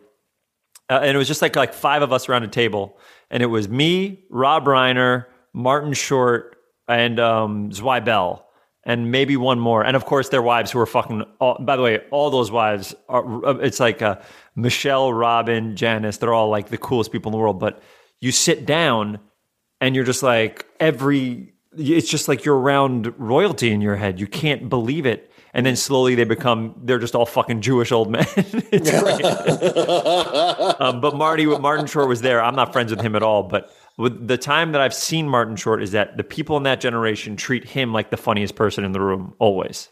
uh, and it was just like like five of us around a table, and it was me, Rob Reiner, Martin Short, and um, Zweibel, and maybe one more. And of course, their wives who were fucking, all, by the way, all those wives are, it's like uh, Michelle, Robin, Janice, they're all like the coolest people in the world. But you sit down and you're just like every, it's just like you're around royalty in your head. You can't believe it. and then slowly they become, they're just all fucking Jewish old men. It's great. um, but Marty, Martin Short was there. I'm not friends with him at all, but with the time that I've seen Martin Short is that the people in that generation treat him like the funniest person in the room always.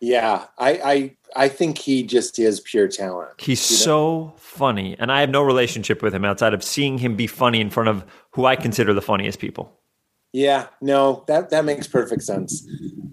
Yeah, I I, I think he just is pure talent. He's you know? so funny, and I have no relationship with him outside of seeing him be funny in front of who I consider the funniest people. Yeah, no, that, that makes perfect sense.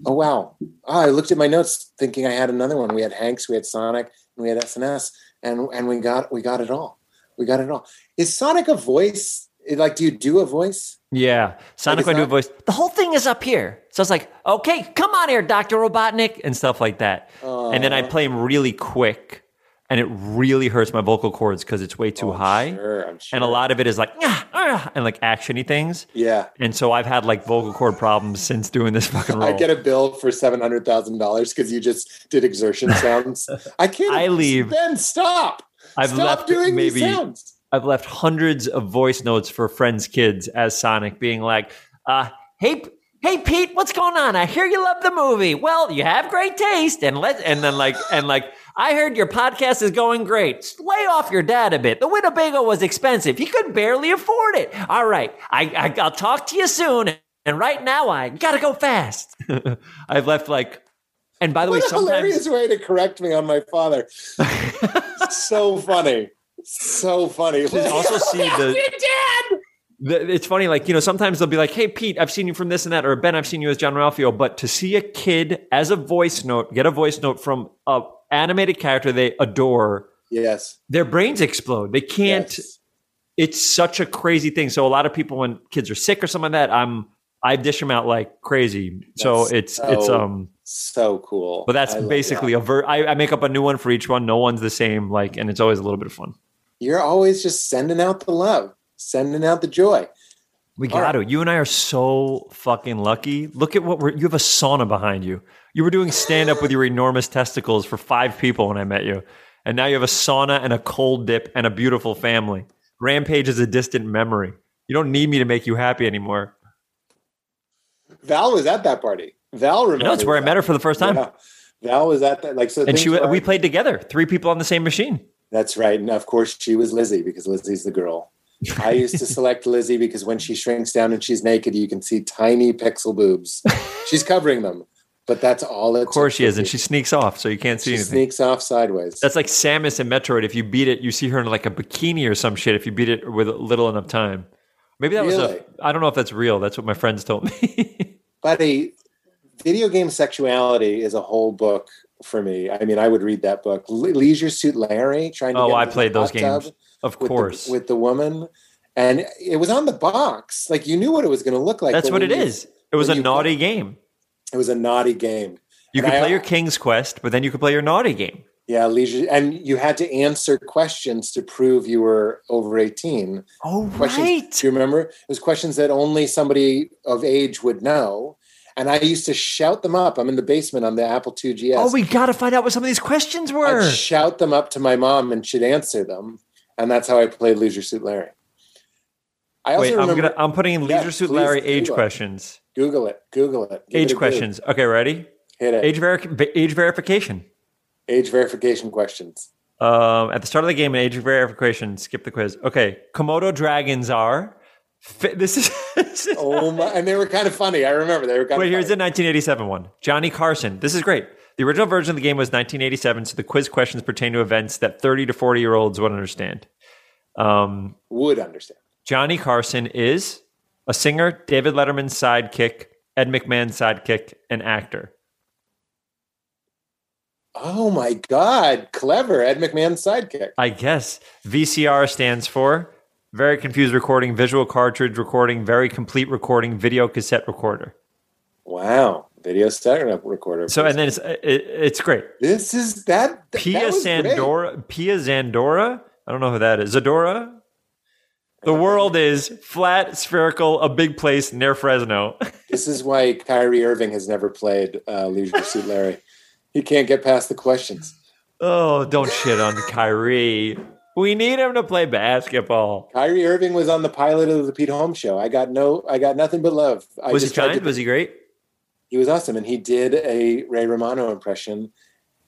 Oh, wow. Oh, I looked at my notes thinking I had another one. We had Hanks, we had Sonic, and we had S N S, and and we got we got it all. We got it all. Is Sonic a voice? Like, do you do a voice? Yeah. Sonic, like, I do a voice. The whole thing is up here. So it's like, okay, come on here, Doctor Robotnik, and stuff like that. Uh, and then I play him really quick, and it really hurts my vocal cords because it's way too oh, high. I'm sure, I'm sure. And a lot of it is like, ah, ah, and like action-y things. Yeah. And so I've had like vocal cord problems since doing this fucking role. I get a bill for seven hundred thousand dollars because you just did exertion sounds. I can't. I leave. Ben, stop. I've stop left doing maybe, these sounds. I've left hundreds of voice notes for friends' kids as Sonic being like, uh, hey, hey, Pete, what's going on? I hear you love the movie. Well, you have great taste. And let and then like and like, I heard your podcast is going great. Just lay off your dad a bit. The Winnebago was expensive. He could barely afford it. All right. I, I, I'll talk to you soon. And right now I got to go fast. I've left like. And by the what way, a sometimes hilarious way to correct me on my father. So funny. So funny. You can also see the, the. It's funny, like, you know, sometimes they'll be like, "Hey, Pete, I've seen you from this and that," or "Ben, I've seen you as John Ralphio." But to see a kid as a voice note, get a voice note from a animated character they adore. Yes, their brains explode. They can't. Yes. It's such a crazy thing. So a lot of people, when kids are sick or something like that, I'm I dish them out like crazy. That's so it's so, it's um so cool. But that's I basically that. a ver. I, I make up a new one for each one. No one's the same. Like, and it's always a little bit of fun. You're always just sending out the love, sending out the joy. We got to. You and I are so fucking lucky. Look at what we're, you have a sauna behind you. You were doing stand up with your enormous testicles for five people when I met you. And now you have a sauna and a cold dip and a beautiful family. Rampage is a distant memory. You don't need me to make you happy anymore. Val was at that party. Val remembered. No, it's where I met her for the first time. Yeah. Val was at that. Like, so and she, we I, played together. Three people on the same machine. That's right. And of course she was Lizzie because Lizzie's the girl. I used to select Lizzie because when she shrinks down and she's naked, you can see tiny pixel boobs. She's covering them, but that's all it Of course she is. And she sneaks off. So you can't see she anything. She sneaks off sideways. That's like Samus in Metroid. If you beat it, you see her in like a bikini or some shit. If you beat it with little enough time, maybe that really? was a, I don't know if that's real. That's what my friends told me. Buddy, video game sexuality is a whole book. For me, I mean, I would read that book. Le- Leisure Suit Larry, trying to. Oh, get I played those games, of with course, the, with the woman, and it was on the box. Like, you knew what it was going to look like. That's what it you, is. It was a naughty play. game. It was a naughty game. You and could I, play your King's Quest, but then you could play your naughty game. Yeah, Leisure, and you had to answer questions to prove you were over eighteen. Oh, questions, right. Do you remember? It was questions that only somebody of age would know. And I used to shout them up. I'm in the basement on the Apple two G S. Oh, we got to find out what some of these questions were. I'd shout them up to my mom and she'd answer them. And that's how I played Leisure Suit Larry. I Wait, also remember, I'm, gonna, I'm putting in Leisure yeah, Suit Larry age Google questions. It. Google it. Google it. Give age it questions. Good. Okay, ready? Hit it. Age, ver- age verification. Age verification questions. Um, at the start of the game, an age verification. Skip the quiz. Okay, Komodo dragons are... This is, this is oh my! And they were kind of funny. I remember they were kind Wait, of funny. Wait, here's the nineteen eighty-seven one. Johnny Carson. This is great. The original version of the game was nineteen eighty-seven, so the quiz questions pertain to events that thirty to forty-year-olds would understand. Um, would understand. Johnny Carson is a singer, David Letterman's sidekick, Ed McMahon's sidekick, an actor. Oh, my God. Clever. Ed McMahon's sidekick. I guess. V C R stands for... Very confused recording, visual cartridge recording, very complete recording, video cassette recorder. Wow, video cassette recorder. So, and then it's it, it's great. This is that. Th- Pia that Sandora. Great. Pia Zandora. I don't know who that is. Zadora. The world is flat, spherical, a big place near Fresno. This is why Kyrie Irving has never played uh, Leisure Suit Larry. He can't get past the questions. Oh, don't shit on Kyrie. We need him to play basketball. Kyrie Irving was on the pilot of the Pete Holmes Show. I got no, I got nothing but love. I was just he tried. To, was he great? he was awesome. And he did a Ray Romano impression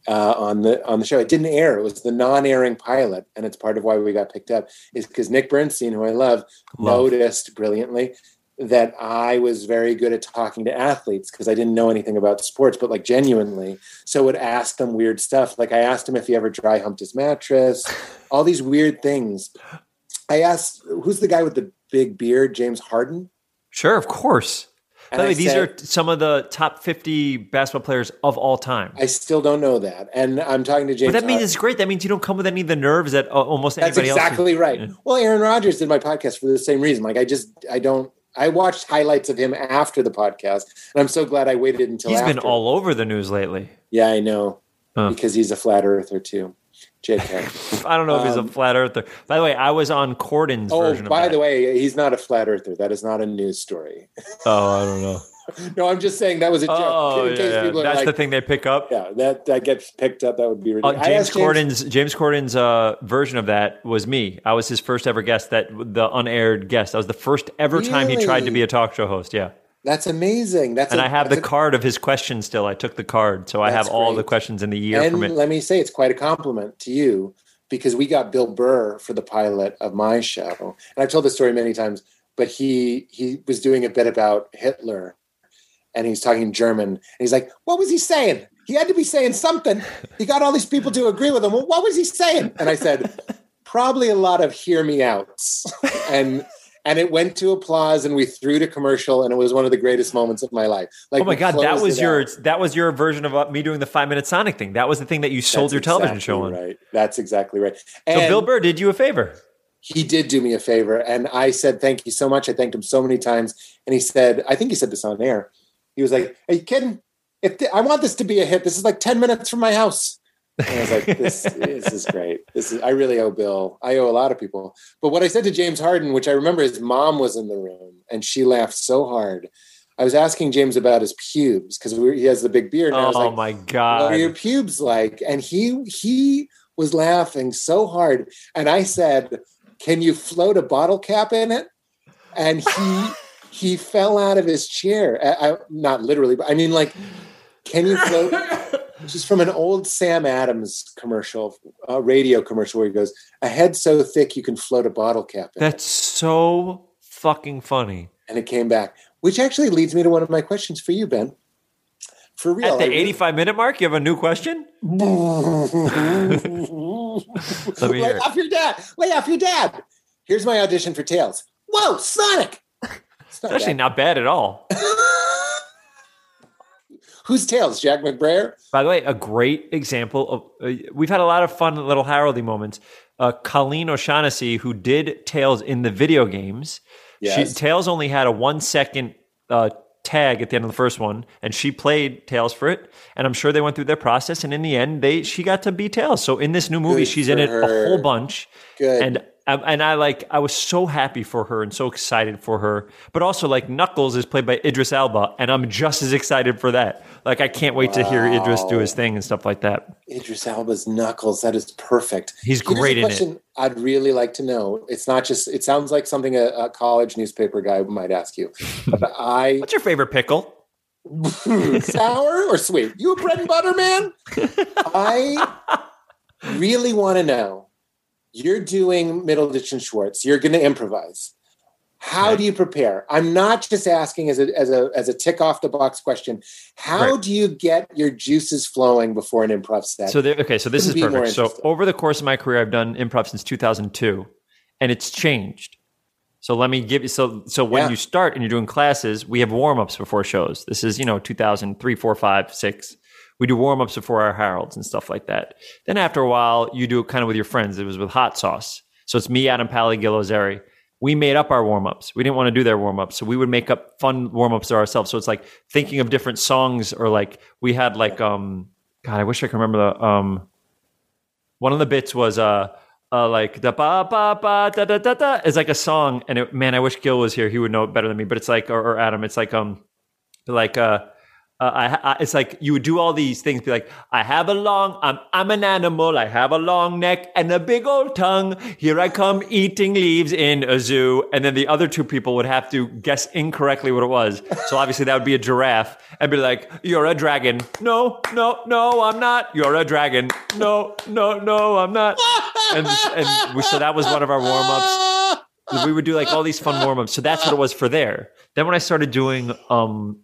uh, on the on the show. It didn't air. It was the non-airing pilot. And it's part of why we got picked up is because Nick Bernstein, who I love, wow. noticed brilliantly that I was very good at talking to athletes because I didn't know anything about sports, but like genuinely. So I would ask them weird stuff. Like I asked him if he ever dry humped his mattress, all these weird things. I asked, who's the guy with the big beard, James Harden? Sure, of course. By the way, these said, are some of the top fifty basketball players of all time. I still don't know that. And I'm talking to James. But that means it's great. That means you don't come with any of the nerves that almost anybody else. That's exactly else right. Yeah. Well, Aaron Rodgers did my podcast for the same reason. Like I just, I don't, I watched highlights of him after the podcast. And I'm so glad I waited until he's after. He's been all over the news lately. Yeah, I know. Huh. Because he's a flat earther too. J K. I don't know um, if he's a flat earther. By the way, I was on Corden's oh, version of that. Oh, by the way, he's not a flat earther. That is not a news story. Oh, I don't know. No, I'm just saying that was a joke. Oh, in case yeah, people yeah. That's like, the thing they pick up? Yeah, that, that gets picked up. That would be ridiculous. Uh, James, Corden's, James... James Corden's uh, version of that was me. I was his first ever guest, that the unaired guest. That was the first ever really? time he tried to be a talk show host, yeah. That's amazing. That's and a, I have the a, card of his questions still. I took the card, so I have all great. the questions in the year and from it. Let me say it's quite a compliment to you because we got Bill Burr for the pilot of my show. And I've told this story many times, but he he was doing a bit about Hitler, and he's talking German. And he's like, what was he saying? He had to be saying something. He got all these people to agree with him. Well, what was he saying? And I said, probably a lot of hear me outs. And... And it went to applause, and we threw to commercial, and it was one of the greatest moments of my life. Like, oh my God, that was your out. that was your version of me doing the five minute Sonic thing. That was the thing that you sold That's your exactly television show on. Right, that's exactly right. And so Bill Burr did you a favor. He did do me a favor, and I said thank you so much. I thanked him so many times, and he said, I think he said this on air. He was like, "Are you kidding? If th- I want this to be a hit, this is like ten minutes from my house." And I was like, this, this is great. This is, I really owe Bill. I owe a lot of people. But what I said to James Harden, which I remember his mom was in the room, and she laughed so hard. I was asking James about his pubes because he has the big beard. And oh, I was like, my God. What are your pubes like? And he he was laughing so hard. And I said, can you float a bottle cap in it? And he he fell out of his chair. I, I, not literally, but I mean, like, can you float... Which is from an old Sam Adams commercial, a radio commercial where he goes, a head so thick you can float a bottle cap in. That's so fucking funny. And it came back, which actually leads me to one of my questions for you, Ben. For real. At the eighty-five minute mark, you have a new question? Let me Lay hear. off your dad. Lay off your dad. Here's my audition for Tails. Whoa, Sonic. It's, not it's actually bad. not bad at all. Who's Tails? Jack McBrayer? By the way, a great example of uh, we've had a lot of fun little Haroldy moments. Uh, Colleen O'Shaughnessy, who did Tails in the video games, yes. she, Tails only had a one second uh, tag at the end of the first one, and she played Tails for it. And I'm sure they went through their process, and in the end, they she got to be Tails. So in this new movie, Good she's in it her. a whole bunch. Good. And and I like I was so happy for her and so excited for her, but also like Knuckles is played by Idris Elba, and I'm just as excited for that. Like I can't wait wow. to hear Idris do his thing and stuff like that. Idris Elba's Knuckles, that is perfect. He's Here's great a question in it. I'd really like to know. It's not just. It sounds like something a, a college newspaper guy might ask you. But I. What's your favorite pickle? Sour or sweet? You a bread and butter man? I really want to know. You're doing Middle Ditch and Schwartz. You're going to improvise. How right. do you prepare? I'm not just asking as a as a as a tick off the box question. How right. do you get your juices flowing before an improv set? So there, okay, so this is perfect. So over the course of my career, I've done improv since two thousand two, and it's changed. So let me give you. So so when yeah. you start and you're doing classes, we have warm ups before shows. This is you know two thousand three, four, five, six. We do warm-ups before our Harolds and stuff like that. Then after a while, you do it kind of with your friends. It was with Hot Sauce. So it's me, Adam Pally, Gil Ozeri. We made up our warm-ups. We didn't want to do their warm-ups. So we would make up fun warm-ups ourselves. So it's like thinking of different songs or like we had like, um, God, I wish I could remember the, um, one of the bits was uh, uh, like da ba ba ba da da da da. It's like a song. And it, man, I wish Gil was here. He would know it better than me. But it's like, or, or Adam, it's like, um, like, uh, Uh, I, I, it's like you would do all these things, be like, I have a long, I'm, I'm an animal, I have a long neck and a big old tongue. Here I come eating leaves in a zoo. And then the other two people would have to guess incorrectly what it was. So obviously that would be a giraffe and be like, you're a dragon. No, no, no, I'm not. You're a dragon. No, no, no, I'm not. And, and we, so that was one of our warm-ups. We would do like all these fun warm-ups. So that's what it was for there. Then when I started doing um,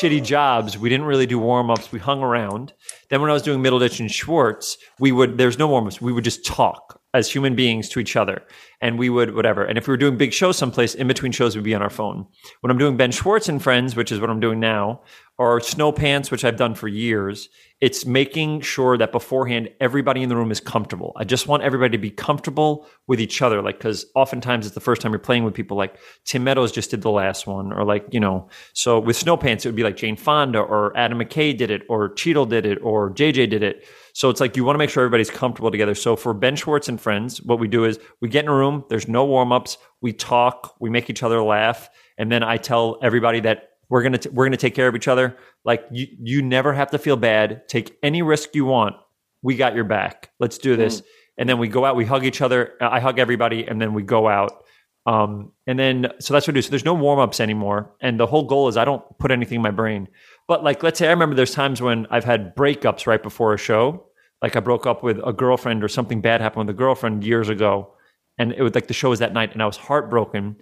shitty jobs, we didn't really do warm-ups. We hung around. Then when I was doing Middle Ditch and Schwartz, we would, there's no warm-ups. We would just talk as human beings to each other. And we would, whatever. And if we were doing big shows someplace, in between shows, we'd be on our phone. When I'm doing Ben Schwartz and Friends, which is what I'm doing now, or Snow Pants, which I've done for years, it's making sure that beforehand, everybody in the room is comfortable. I just want everybody to be comfortable with each other. Like, because oftentimes it's the first time you're playing with people. Like Tim Meadows just did the last one, or like, you know, so with Snow Pants, it would be like Jane Fonda or Adam McKay did it, or Cheadle did it, or J J did it. So it's like, you want to make sure everybody's comfortable together. So for Ben Schwartz and Friends, what we do is we get in a room, there's no warm-ups, we talk, we make each other laugh. And then I tell everybody that We're gonna t- we're gonna take care of each other. Like you, you never have to feel bad. Take any risk you want. We got your back. Let's do this. Mm. And then we go out. We hug each other. I hug everybody, and then we go out. Um, and then so that's what we do. So there's no warm ups anymore. And the whole goal is I don't put anything in my brain. But like, let's say I remember there's times when I've had breakups right before a show. Like I broke up with a girlfriend, or something bad happened with a girlfriend years ago, and it was like the show was that night, and I was heartbroken.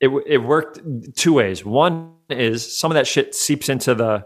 It it worked two ways. One is some of that shit seeps into the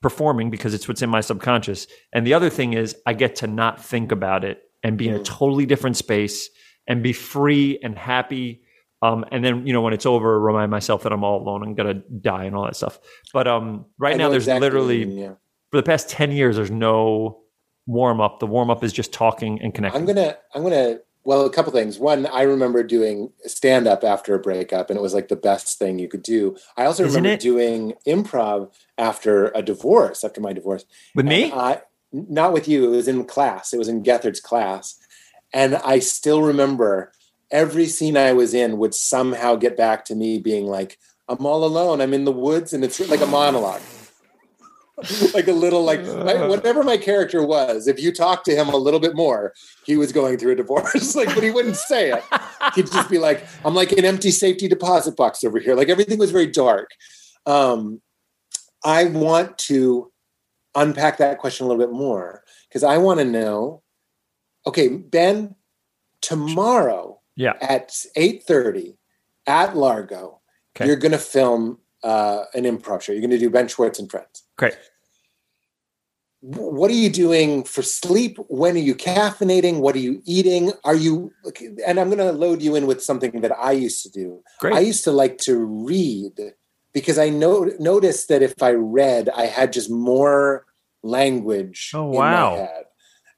performing because it's what's in my subconscious. And the other thing is I get to not think about it and be in a totally different space and be free and happy. Um, and then, you know, when it's over, remind myself that I'm all alone and gonna die and all that stuff. But um, right I now there's exactly literally, mean, yeah. for the past ten years, there's no warm up. The warm up is just talking and connecting. I'm gonna, I'm gonna, Well, a couple things. One, I remember doing stand-up after a breakup, and it was like the best thing you could do. I also Isn't remember it? doing improv after a divorce, after my divorce. With and me? I, not with you. It was in class. It was in Gethard's class. And I still remember every scene I was in would somehow get back to me being like, I'm all alone. I'm in the woods, and it's like a monologue. like a little, like my, whatever my character was, if you talked to him a little bit more, he was going through a divorce, like, but he wouldn't say it. He'd just be like, I'm like an empty safety deposit box over here. Like everything was very dark. Um, I want to unpack that question a little bit more because I want to know, okay, Ben, tomorrow yeah. at eight thirty at Largo, okay. you're going to film uh, an improv show. You're going to do Ben Schwartz and Friends. Great. What are you doing for sleep? When are you caffeinating? What are you eating? Are you, and I'm going to load you in with something that I used to do. Great. I used to like to read because I no, noticed that if I read, I had just more language oh, wow. in my head.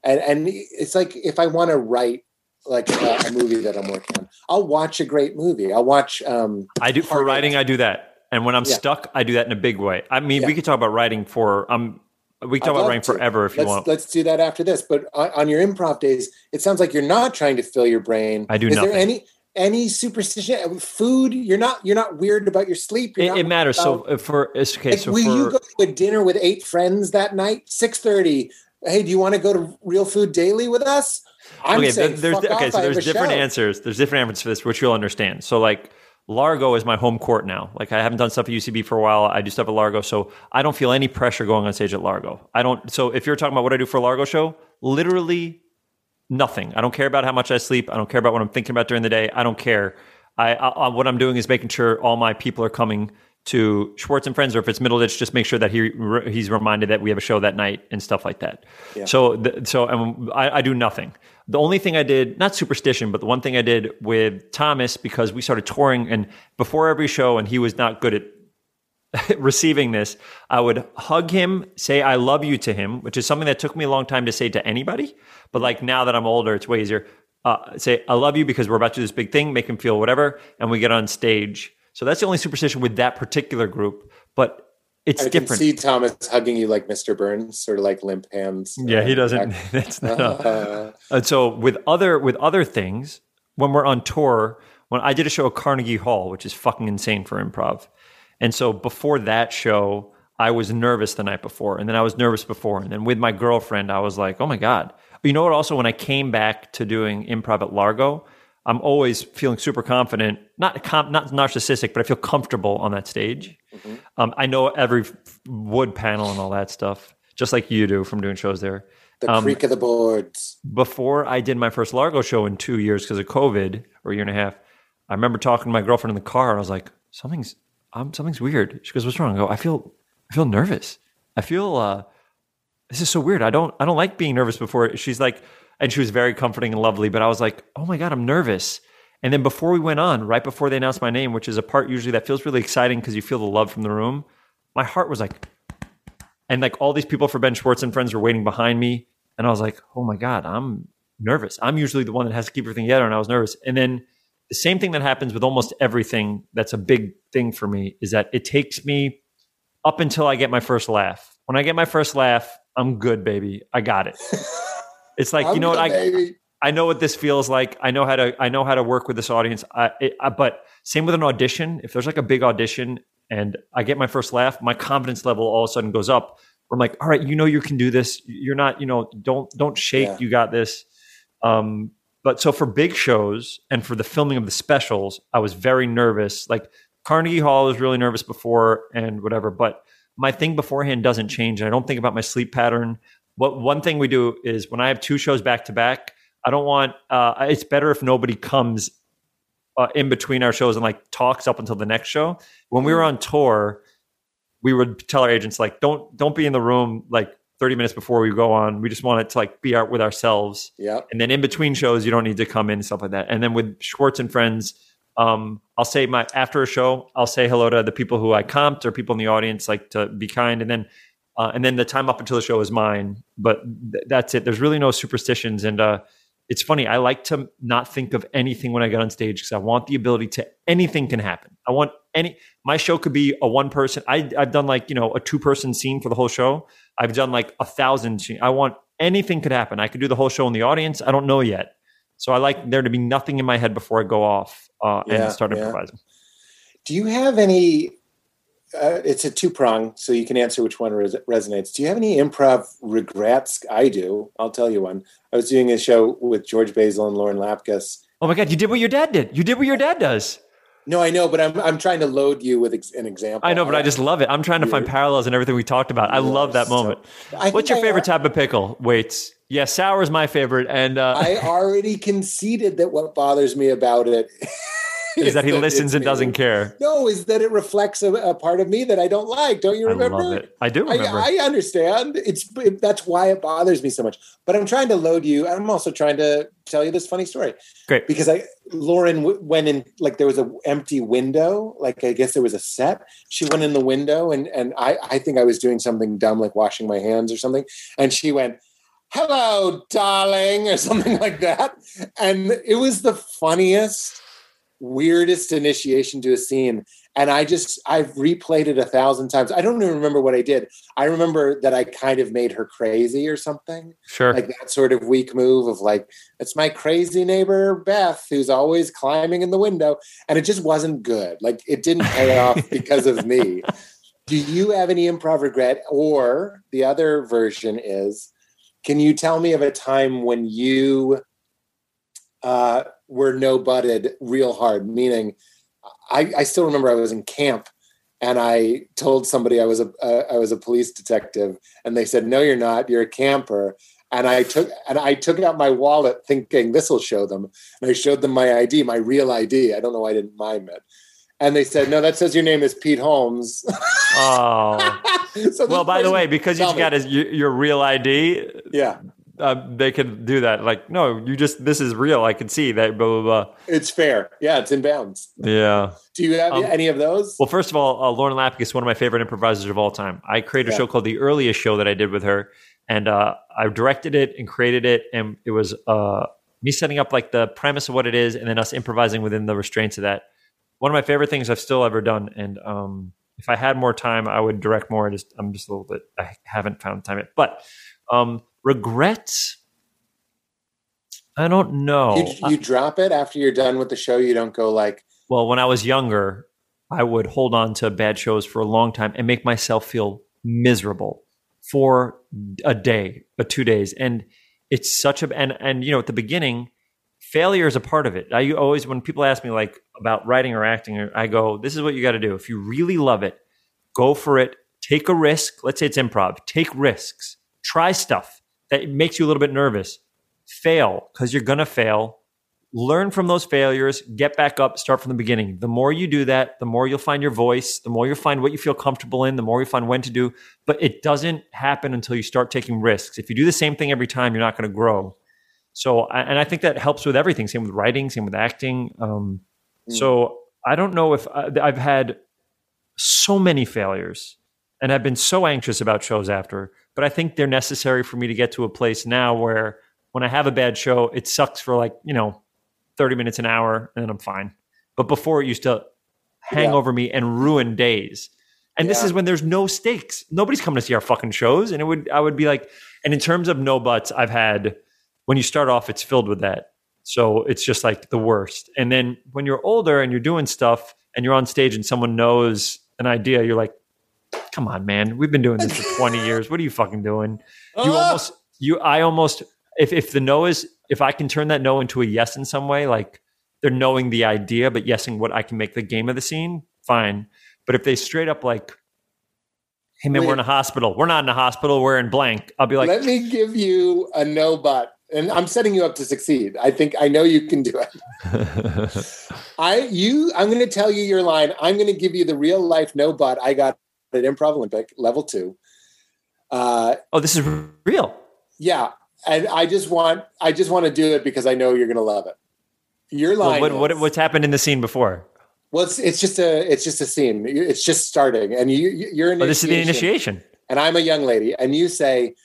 And, and it's like, if I want to write like a, a movie that I'm working on, I'll watch a great movie. I'll watch. Um, I do for writing. Of- I do that. And when I'm yeah. stuck, I do that in a big way. I mean, yeah. we could talk about writing for, um, we could talk about writing to. forever if let's, you want. Let's do that after this. But on, on your improv days, it sounds like you're not trying to fill your brain. I do Is nothing. There any, any superstition, food? You're not, you're not weird about your sleep. It, it matters. About, so for, it's okay. Like, so will for, you go to a dinner with eight friends that night, six thirty? Hey, do you want to go to Real Food Daily with us? I'm okay, saying, there's, fuck okay, off, so there's different show. answers. There's different answers for this, which you'll understand. So like, Largo is my home court now. Like I haven't done stuff at U C B for a while. I do stuff at Largo. So I don't feel any pressure going on stage at Largo. I don't. So if you're talking about what I do for a Largo show, literally nothing. I don't care about how much I sleep. I don't care about what I'm thinking about during the day. I don't care. I, I what I'm doing is making sure all my people are coming to Schwartz and Friends, or if it's Middle Ditch, just make sure that he he's reminded that we have a show that night and stuff like that. Yeah. So the, so um, I, I do nothing. The only thing I did, not superstition, but the one thing I did with Thomas, because we started touring and before every show, and he was not good at receiving this, I would hug him, say I love you to him, which is something that took me a long time to say to anybody. But like now that I'm older, it's way easier. Uh, say I love you because we're about to do this big thing, make him feel whatever, and we get on stage. So that's the only superstition with that particular group, but it's I different. I can see Thomas hugging you like Mister Burns, sort of like limp hands. Yeah, uh, he doesn't. That's not. Uh, and so with other with other things, when we're on tour, when I did a show at Carnegie Hall, which is fucking insane for improv, and so before that show, I was nervous the night before, and then I was nervous before, and then with my girlfriend, I was like, oh my God. You know what? Also, when I came back to doing improv at Largo, I'm always feeling super confident, not com- not narcissistic, but I feel comfortable on that stage. Mm-hmm. Um, I know every wood panel and all that stuff, just like you do from doing shows there. The um, creak of the boards. Before I did my first Largo show in two years because of COVID, or a year and a half, I remember talking to my girlfriend in the car, and I was like, something's um, something's weird. She goes, what's wrong? I go, I feel... I feel nervous. I feel, uh, this is so weird. I don't, I don't like being nervous before. She's like, and she was very comforting and lovely, but I was like, oh my God, I'm nervous. And then before we went on, right before they announced my name, which is a part usually that feels really exciting because you feel the love from the room, my heart was like, and like all these people for Ben Schwartz and Friends were waiting behind me. And I was like, oh my God, I'm nervous. I'm usually the one that has to keep everything together. And I was nervous. And then the same thing that happens with almost everything that's a big thing for me is that it takes me up until I get my first laugh. When I get my first laugh, I'm good, baby. I got it. It's like, you know what? I baby. I know what this feels like. I know how to I know how to work with this audience. I, it, I but same with an audition. If there's like a big audition and I get my first laugh, my confidence level all of a sudden goes up. I'm like, all right, you know you can do this. You're not, you know, don't don't shake. Yeah. You got this. Um, but so for big shows and for the filming of the specials, I was very nervous. Like Carnegie Hall, I was really nervous before and whatever, but my thing beforehand doesn't change. I don't think about my sleep pattern. What one thing we do is when I have two shows back to back, I don't want, uh, it's better if nobody comes uh, in between our shows and like talks up until the next show. When we were on tour, we would tell our agents like, don't, don't be in the room like thirty minutes before we go on. We just want it to like be out with ourselves. Yeah. And then in between shows, you don't need to come in and stuff like that. And then with Schwartz and Friends, Um, I'll say my after a show, I'll say hello to the people who I comped or people in the audience, like to be kind. And then, uh, and then the time up until the show is mine, but th- that's it. There's really no superstitions. And, uh, it's funny. I like to not think of anything when I get on stage because I want the ability to anything can happen. I want any, my show could be a one person. I I've done like, you know, a two person scene for the whole show. I've done like a thousand. Scene. I want anything could happen. I could do the whole show in the audience. I don't know yet. So I like there to be nothing in my head before I go off uh, yeah, and start improvising. Yeah. Do you have any, uh, it's a two-prong, so you can answer which one res- resonates. Do you have any improv regrets? I do. I'll tell you one. I was doing a show with George Basil and Lauren Lapkus. Oh my God, you did what your dad did. You did what your dad does. No, I know, but I'm I'm trying to load you with ex- an example. I know, but I just love it. I'm trying to find parallels in everything we talked about. I love that moment. So, what's your I favorite ar- type of pickle? Wait. Yeah, sour is my favorite. And uh, I already conceded that what bothers me about it is, is that he that listens and doesn't care. No, is that it reflects a, a part of me that I don't like. Don't you remember? I love it. I do remember. I, I understand. It's it, that's why it bothers me so much. But I'm trying to load you. I'm also trying to tell you this funny story. Great. Because I Lauren w- went in, like there was an empty window. Like I guess there was a set. She went in the window and, and I, I think I was doing something dumb, like washing my hands or something. And she went, hello, darling, or something like that. And it was the funniest, weirdest initiation to a scene. And I just, I've replayed it a thousand times. I don't even remember what I did. I remember that I kind of made her crazy or something. Sure. Like that sort of weak move of like, it's my crazy neighbor, Beth, who's always climbing in the window. And it just wasn't good. Like it didn't pay off because of me. Do you have any improv regret? Or the other version is, can you tell me of a time when you uh, were no-butted real hard? Meaning, I, I still remember I was in camp and I told somebody I was a uh, I was a police detective, and they said, "No, you're not. You're a camper." And I took and I took out my wallet, thinking this will show them. And I showed them my I D, my real I D. I don't know why I didn't mime it. And they said, "No, that says your name is Pete Holmes." Oh. So well, by the way, because you got his, your real I D, yeah, uh, they could do that. Like, no, you just this is real. I can see that. Blah blah blah. It's fair. Yeah, it's in bounds. Yeah. Do you have um, any of those? Well, first of all, uh, Lauren Lapkus, one of my favorite improvisers of all time. I created yeah. a show called The Earliest Show that I did with her, and uh, I directed it and created it, and it was uh, me setting up like the premise of what it is, and then us improvising within the restraints of that. One of my favorite things I've still ever done, and. Um, If I had more time, I would direct more. I just, I'm just a little bit, I haven't found time yet. But um, regrets, I don't know. You, you I, drop it after you're done with the show. You don't go like. Well, when I was younger, I would hold on to bad shows for a long time and make myself feel miserable for a day, but two days. And it's such a, and, and, you know, at the beginning, failure is a part of it. I always, when people ask me like about writing or acting, I go, this is what you got to do. If you really love it, go for it. Take a risk. Let's say it's improv. Take risks. Try stuff that makes you a little bit nervous. Fail, because you're going to fail. Learn from those failures. Get back up. Start from the beginning. The more you do that, the more you'll find your voice. The more you'll find what you feel comfortable in. The more you find when to do. But it doesn't happen until you start taking risks. If you do the same thing every time, you're not going to grow. So, and I think that helps with everything. Same with writing. Same with acting. Um, mm. So I don't know if I, I've had so many failures. And I've been so anxious about shows after, but I think they're necessary for me to get to a place now where when I have a bad show, it sucks for like, you know, thirty minutes, an hour, and then I'm fine. But before it used to hang yeah. over me and ruin days. And yeah. this is when there's no stakes. Nobody's coming to see our fucking shows. And it would, I would be like, and in terms of no buts, I've had, when you start off, it's filled with that. So it's just like the worst. And then when you're older and you're doing stuff and you're on stage and someone knows an idea, you're like, come on, man. We've been doing this for twenty years. What are you fucking doing? You uh, almost, you, I almost, if, if the no is, if I can turn that no into a yes in some way, like they're knowing the idea, but yesing what I can make the game of the scene, fine. But if they straight up like, hey man, wait, we're in a hospital. We're not in a hospital. We're in blank. I'll be like, let me give you a no, but, and I'm setting you up to succeed. I think I know you can do it. I, you, I'm going to tell you your line. I'm going to give you the real life no, but I got at Improv Olympic level two. Uh, oh, this is real. Yeah. And I just want, I just want to do it because I know you're going to love it. Your line. Well, what, is, what, what's happened in the scene before? Well, it's, it's just a, it's just a scene. It's just starting. And you, you're in, oh, this is the initiation. And I'm a young lady. And you say,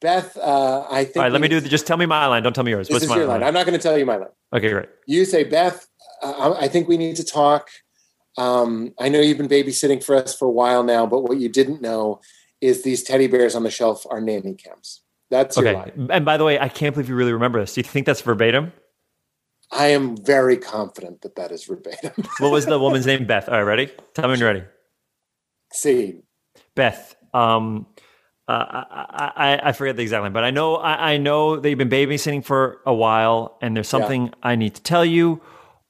Beth, uh, I think. All right, let me do the, just tell me my line. Don't tell me yours. This what's is my your line? line? I'm not going to tell you my line. Okay, great. You say, Beth, uh, I think we need to talk. Um, I know you've been babysitting for us for a while now, but what you didn't know is these teddy bears on the shelf are nanny cams. That's okay. Your line. And by the way, I can't believe you really remember this. Do you think that's verbatim? I am very confident that that is verbatim. What was the woman's name? Beth. All right, ready? Tell me when you're ready. See. Beth, um, uh, I, I, I forget the exact line, but I know, I, I know that you've been babysitting for a while and there's something yeah. I need to tell you.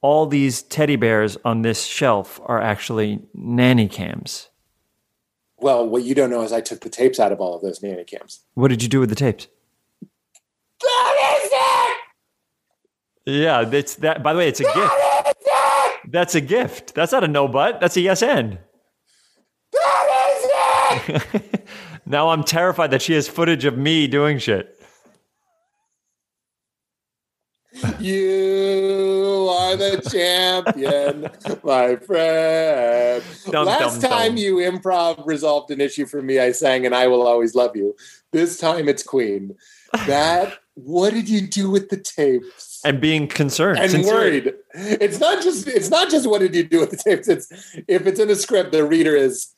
All these teddy bears on this shelf are actually nanny cams. Well, what you don't know is I took the tapes out of all of those nanny cams. What did you do with the tapes? That is it! Yeah, that's that. By the way, it's a that gift. It! That's a gift. That's not a no but. That's a yes and. That is it! Now I'm terrified that she has footage of me doing shit. You are the champion, my friend. Dum, Last dum, time dum. you improv resolved an issue for me, I sang and I Will Always Love You. This time it's Queen. That, what did you do with the tapes? And being concerned. And sincere. worried. It's not just it's not just what did you do with the tapes. It's if it's in a script, the reader is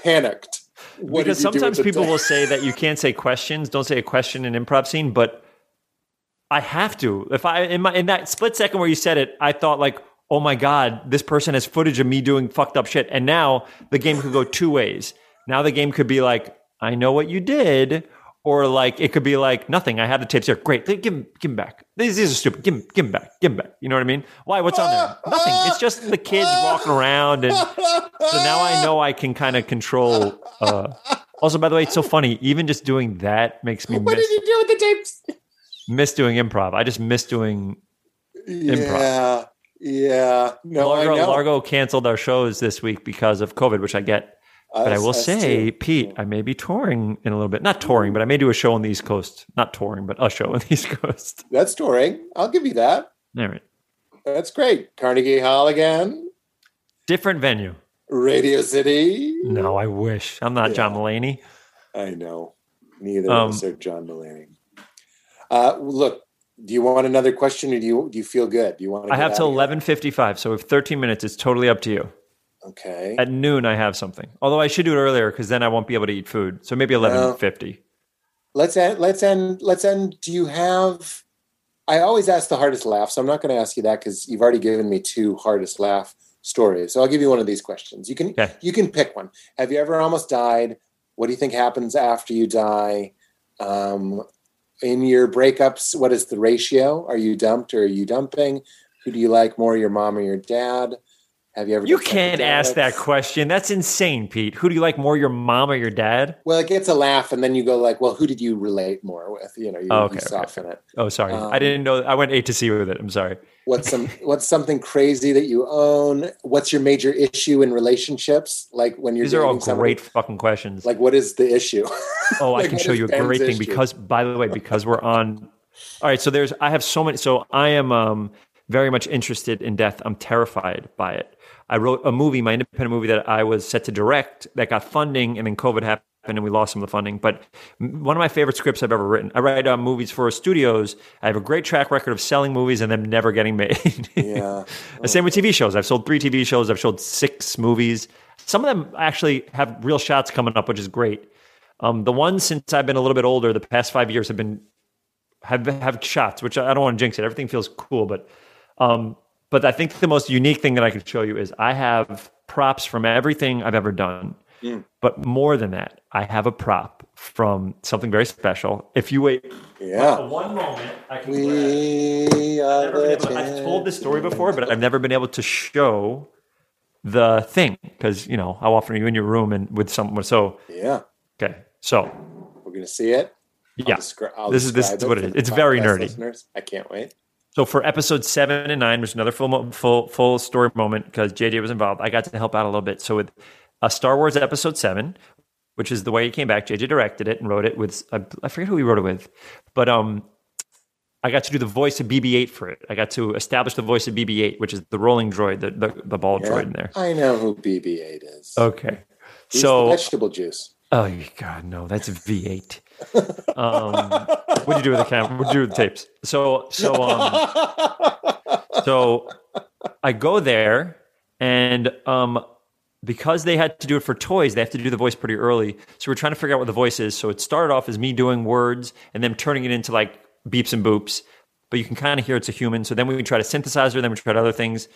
panicked. What because sometimes people tapes? will say that you can't say questions, don't say a question in an improv scene, but I have to. If I in my in that split second where you said it, I thought like, oh my God, this person has footage of me doing fucked up shit. And now the game could go two ways. Now the game could be like, I know what you did, or like it could be like nothing. I have the tapes here. Great, give them, give them back. These, these are stupid. Give them, give them back. Give them back. You know what I mean? Why? What's on there? Nothing. It's just the kids walking around, and so now I know I can kind of control. Uh, also, by the way, it's so funny. Even just doing that makes me. What miss- did you do with the tapes? Miss doing improv. I just miss doing improv. Yeah, yeah. No, Largo, I know. Largo canceled our shows this week because of COVID, which I get. But us, I will say, too. Pete, I may be touring in a little bit. Not touring, but I may do a show on the East Coast. Not touring, but a show on the East Coast. That's touring. I'll give you that. All right. That's great. Carnegie Hall again. Different venue. Radio City. No, I wish. I'm not yeah. John Mulaney. I know. Neither um, of us are John Mulaney. Uh, look, do you want another question or do you do you feel good? Do you want? To I have till eleven fifty-five, so if thirteen minutes, it's totally up to you. Okay. At noon, I have something. Although I should do it earlier because then I won't be able to eat food. So maybe eleven fifty. Uh, let's end. Let's end. Let's end. Do you have? I always ask the hardest laugh, so I'm not going to ask you that because you've already given me two hardest laugh stories. So I'll give you one of these questions. You can okay. you can pick one. Have you ever almost died? What do you think happens after you die? Um, in your breakups, what is the ratio? Are you dumped or are you dumping? Who do you like more, your mom or your dad? Have you ever? You can't ask that question. That's insane, Pete. Who do you like more, your mom or your dad? Well, it gets a laugh, and then you go like, "Well, who did you relate more with?" You know, you, oh, okay, you soften okay. it. Oh, sorry, um, I didn't know. I went A to C with it. I'm sorry. What's some? What's something crazy that you own? What's your major issue in relationships? Like when you're these are all somebody, great fucking questions. Like, what is the issue? Oh, like, I can show you a Ben's great issue? thing because, by the way, because we're on. All right, so there's. I have so many. So I am um, very much interested in death. I'm terrified by it. I wrote a movie, my independent movie that I was set to direct that got funding, and then COVID happened and we lost some of the funding. But one of my favorite scripts I've ever written. I write uh, movies for studios. I have a great track record of selling movies and them never getting made. Yeah. The same with T V shows. I've sold three T V shows. I've sold six movies. Some of them actually have real shots coming up, which is great. Um, the ones since I've been a little bit older, the past five years have been have have shots, which I don't want to jinx it. Everything feels cool, but... Um, But I think the most unique thing that I can show you is I have props from everything I've ever done. Mm. But more than that, I have a prop from something very special. If you wait yeah. well, one moment, I can we are the to, I've told this story before, but I've never been able to show the thing because, you know, how often are you in your room and with someone? So, yeah. Okay. So, we're going to see it. I'll yeah. Descri- this is this is what it is. It's very nerdy. Listeners. I can't wait. So for episode seven and nine, there's another full full full story moment because J J was involved. I got to help out a little bit. So with uh, Star Wars episode seven, which is the way he came back, J J directed it and wrote it with, I, I forget who he wrote it with, but um, I got to do the voice of B B eight for it. I got to establish the voice of B B eight, which is the rolling droid, the the, the ball yeah, droid in there. I know who B B eight is. Okay. He's so the vegetable juice. Oh, God, no, that's V eight. Um, what'd you do with the camera? What'd you do with the tapes? So, so, um, so I go there, and um, because they had to do it for toys, they have to do the voice pretty early. So we're trying to figure out what the voice is. So it started off as me doing words and then turning it into like beeps and boops, but you can kind of hear it's a human. So then we try to synthesizer, then we tried other things.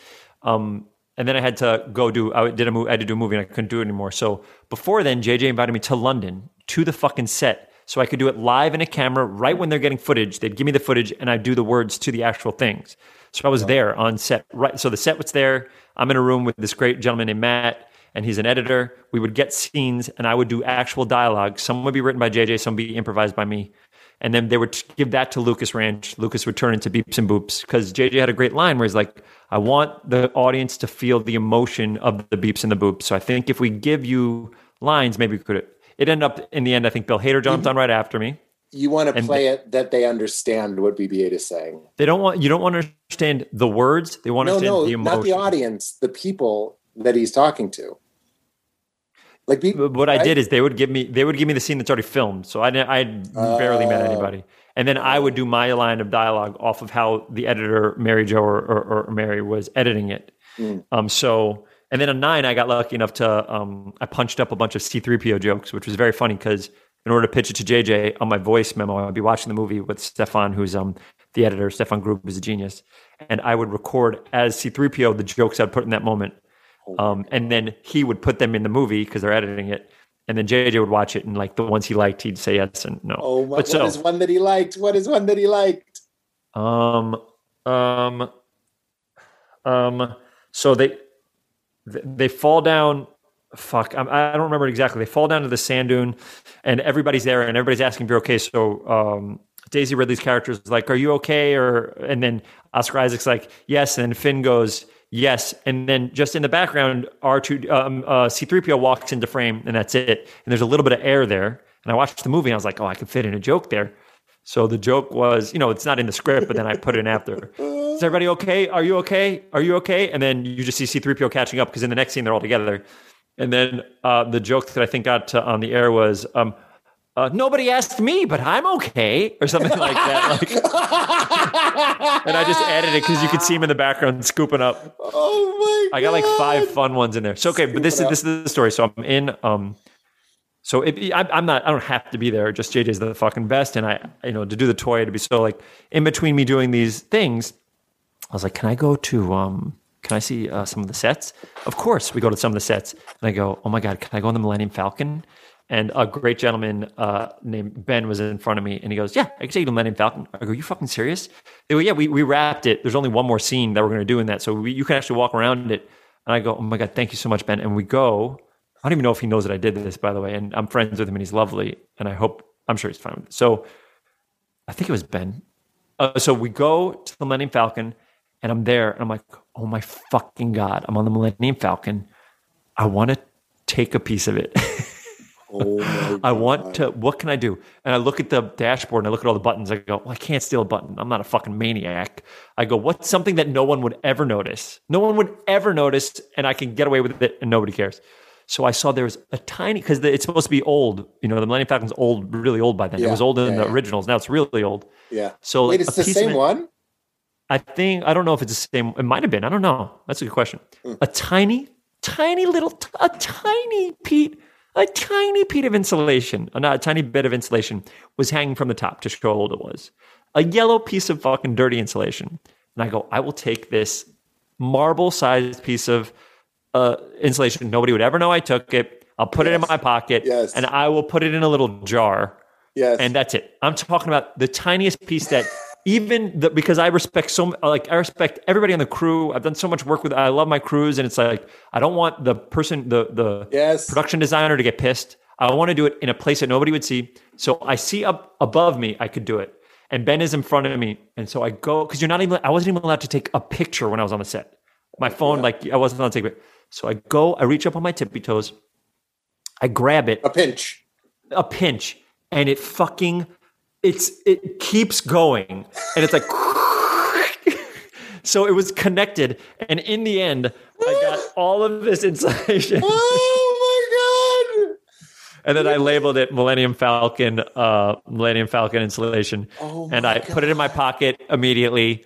Um, And then I had to go do, I did a movie, I had to do a movie and I couldn't do it anymore. So before then, J J invited me to London to the fucking set so I could do it live in a camera right when they're getting footage. They'd give me the footage and I'd do the words to the actual things. So I was there on set, right? So the set was there. I'm in a room with this great gentleman named Matt and he's an editor. We would get scenes and I would do actual dialogue. Some would be written by J J, some would be improvised by me. And then they would give that to Lucas Ranch. Lucas would turn into beeps and boops because J J had a great line where he's like, I want the audience to feel the emotion of the beeps and the boops. So I think if we give you lines, maybe we could. It ended up in the end, I think Bill Hader jumped on right after me. You want to play they, it that they understand what B B eight is saying. They don't want you don't want to understand the words. They want to no, understand no, the emotion. Not the audience, the people that he's talking to. Like be, what right? I did is they would give me they would give me the scene that's already filmed, so I I barely uh, met anybody, and then I would do my line of dialogue off of how the editor Mary Jo or, or, or Mary was editing it. Mm. Um, so and then on nine, I got lucky enough to um, I punched up a bunch of C three P O jokes, which was very funny because in order to pitch it to J J on my voice memo, I'd be watching the movie with Stefan, who's um the editor. Stefan Grube is a genius, and I would record as C three P O the jokes I'd put in that moment. Um, and then he would put them in the movie because they're editing it. And then J J would watch it. And like the ones he liked, he'd say yes and no. Oh, my, what so, is one that he liked? What is one that he liked? Um, um, um, so they, they fall down. Fuck. I'm, I don't remember exactly. They fall down to the sand dune and everybody's there and everybody's asking if you're okay. So, um, Daisy Ridley's character is like, are you okay? Or, and then Oscar Isaac's like, yes. And then Finn goes, yes, and then just in the background, R two um, uh, C three P O walks into frame, and that's it. And there's a little bit of air there. And I watched the movie, and I was like, oh, I could fit in a joke there. So the joke was, you know, it's not in the script, but then I put it in after. Is everybody okay? Are you okay? Are you okay? And then you just see C three P O catching up because in the next scene, they're all together. And then uh, the joke that I think got to, on the air was, um, uh, nobody asked me, but I'm okay, or something like that. Like, and I just added it because you could see him in the background scooping up. Oh my God! I got like five fun ones in there. So okay, but this is this is the story. So I'm in. Um, so if, I, I'm not. I don't have to be there. Just J J's the fucking best, and I, you know, to do the toy to be so like in between me doing these things, I was like, can I go to? Um, can I see uh, some of the sets? Of course, we go to some of the sets, and I go, oh my God, can I go on the Millennium Falcon? And a great gentleman uh, named Ben was in front of me, and he goes, "Yeah, I can take you to Millennium Falcon." I go, "You fucking serious?" They go, "Yeah, we, we wrapped it. There's only one more scene that we're going to do in that, so we, you can actually walk around it." And I go, "Oh my god, thank you so much, Ben." And we go. I don't even know if he knows that I did this, by the way. And I'm friends with him, and he's lovely. And I hope I'm sure he's fine with it. So I think it was Ben. Uh, so we go to the Millennium Falcon, and I'm there, and I'm like, "Oh my fucking god, I'm on the Millennium Falcon. I want to take a piece of it." Oh my I want to, what can I do? And I look at the dashboard and I look at all the buttons. I go, well, I can't steal a button. I'm not a fucking maniac. I go, what's something that no one would ever notice? No one would ever notice, and I can get away with it and nobody cares. So I saw there was a tiny, because it's supposed to be old. You know, the Millennium Falcon's old, really old by then. Yeah, it was older yeah, than the yeah. originals. Now it's really old. Yeah. So wait, it's the same one? I think, I don't know if it's the same. It might have been. I don't know. That's a good question. Hmm. A tiny, tiny little, a tiny Pete. A tiny bit of insulation, not a tiny bit of insulation, was hanging from the top to show how old it was. A yellow piece of fucking dirty insulation. And I go, I will take this marble-sized piece of uh, insulation. Nobody would ever know I took it. I'll put yes. it in my pocket, yes. and I will put it in a little jar. Yes. And that's it. I'm talking about the tiniest piece that even the, because I respect so like I respect everybody on the crew. I've done so much work with. I love my crews, and it's like I don't want the person, the the yes. production designer, to get pissed. I want to do it in a place that nobody would see. So I see up above me, I could do it, and Ben is in front of me, and so I go because you're not even. I wasn't even allowed to take a picture when I was on the set. My phone, yeah. like I wasn't allowed to take it. So I go, I reach up on my tippy toes, I grab it, a pinch, a pinch. And it fucking, it's it keeps going. And it's like, so it was connected. And in the end, I got all of this insulation. Oh my God. And then I labeled it Millennium Falcon, uh, Millennium Falcon insulation. Oh and I God. Put it in my pocket immediately.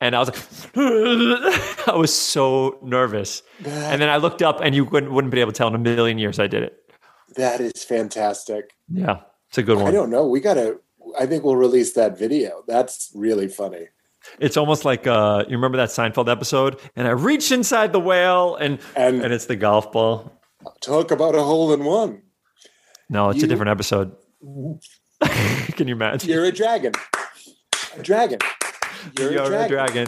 And I was like, I was so nervous. That, and then I looked up and you wouldn't, wouldn't be able to tell in a million years I did it. That is fantastic. Yeah. It's a good one. I don't know. We got to, I think we'll release that video. That's really funny. It's almost like, uh, you remember that Seinfeld episode? And I reached inside the whale and, and, and it's the golf ball. Talk about a hole in one. No, it's you, a different episode. Can you imagine? You're a dragon. A dragon. You're, you're a dragon. A dragon.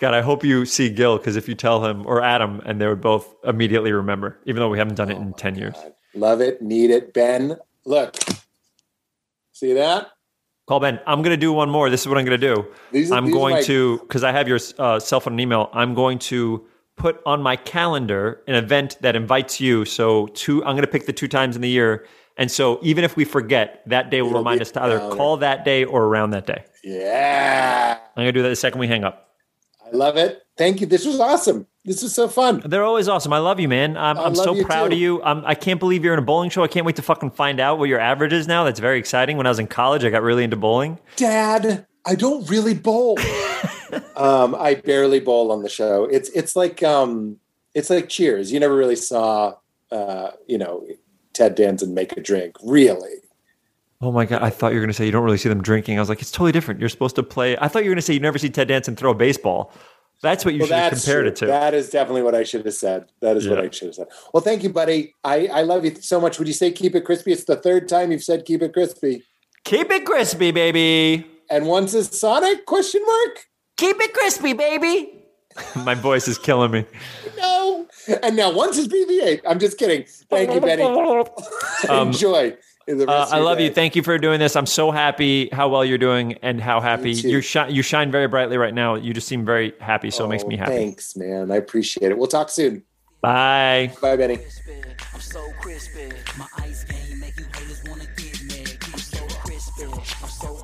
God, I hope you see Gil, because if you tell him or Adam, and they would both immediately remember, even though we haven't done oh it in ten God. years. Love it. Need it. Ben. Look, see that? Call Ben. I'm going to do one more. This is what I'm going to do. These, I'm these going my... to, because I have your uh, cell phone and email, I'm going to put on my calendar an event that invites you. So two, I'm going to pick the two times in the year. And so even if we forget, that day will It'll remind us to either calendar. Call that day or around that day. Yeah. I'm going to do that the second we hang up. I love it. Thank you. This was awesome. This is so fun. They're always awesome. I love you, man. I'm, I'm so proud too. of you. I'm, I can't believe you're in a bowling show. I can't wait to fucking find out what your average is now. That's very exciting. When I was in college, I got really into bowling. Dad, I don't really bowl. um, I barely bowl on the show. It's it's like um, it's like Cheers. You never really saw uh, you know, Ted Danson make a drink, really. Oh my God, I thought you were going to say you don't really see them drinking. I was like, it's totally different. You're supposed to play. I thought you were going to say you never see Ted Danson throw a baseball. That's what you well, should have compared true. it to. That is definitely what I should have said. That is yeah. what I should have said. Well, thank you, buddy. I, I love you so much. Would you say keep it crispy? It's the third time you've said keep it crispy. Keep it crispy, baby. And once is Sonic, question mark? Keep it crispy, baby. My voice is killing me. No. And now once is B B eight. I'm just kidding. Thank you, Benny. um, Enjoy. Uh, I love day. you. Thank you for doing this. I'm so happy how well you're doing and how happy you shine. You shine very brightly right now. You just seem very happy, so oh, it makes me happy. Thanks, man. I appreciate it. We'll talk soon. Bye. Bye, Benny. I'm so crispy. My ice game make you haters wanna get mad. I'm so crispy. I'm so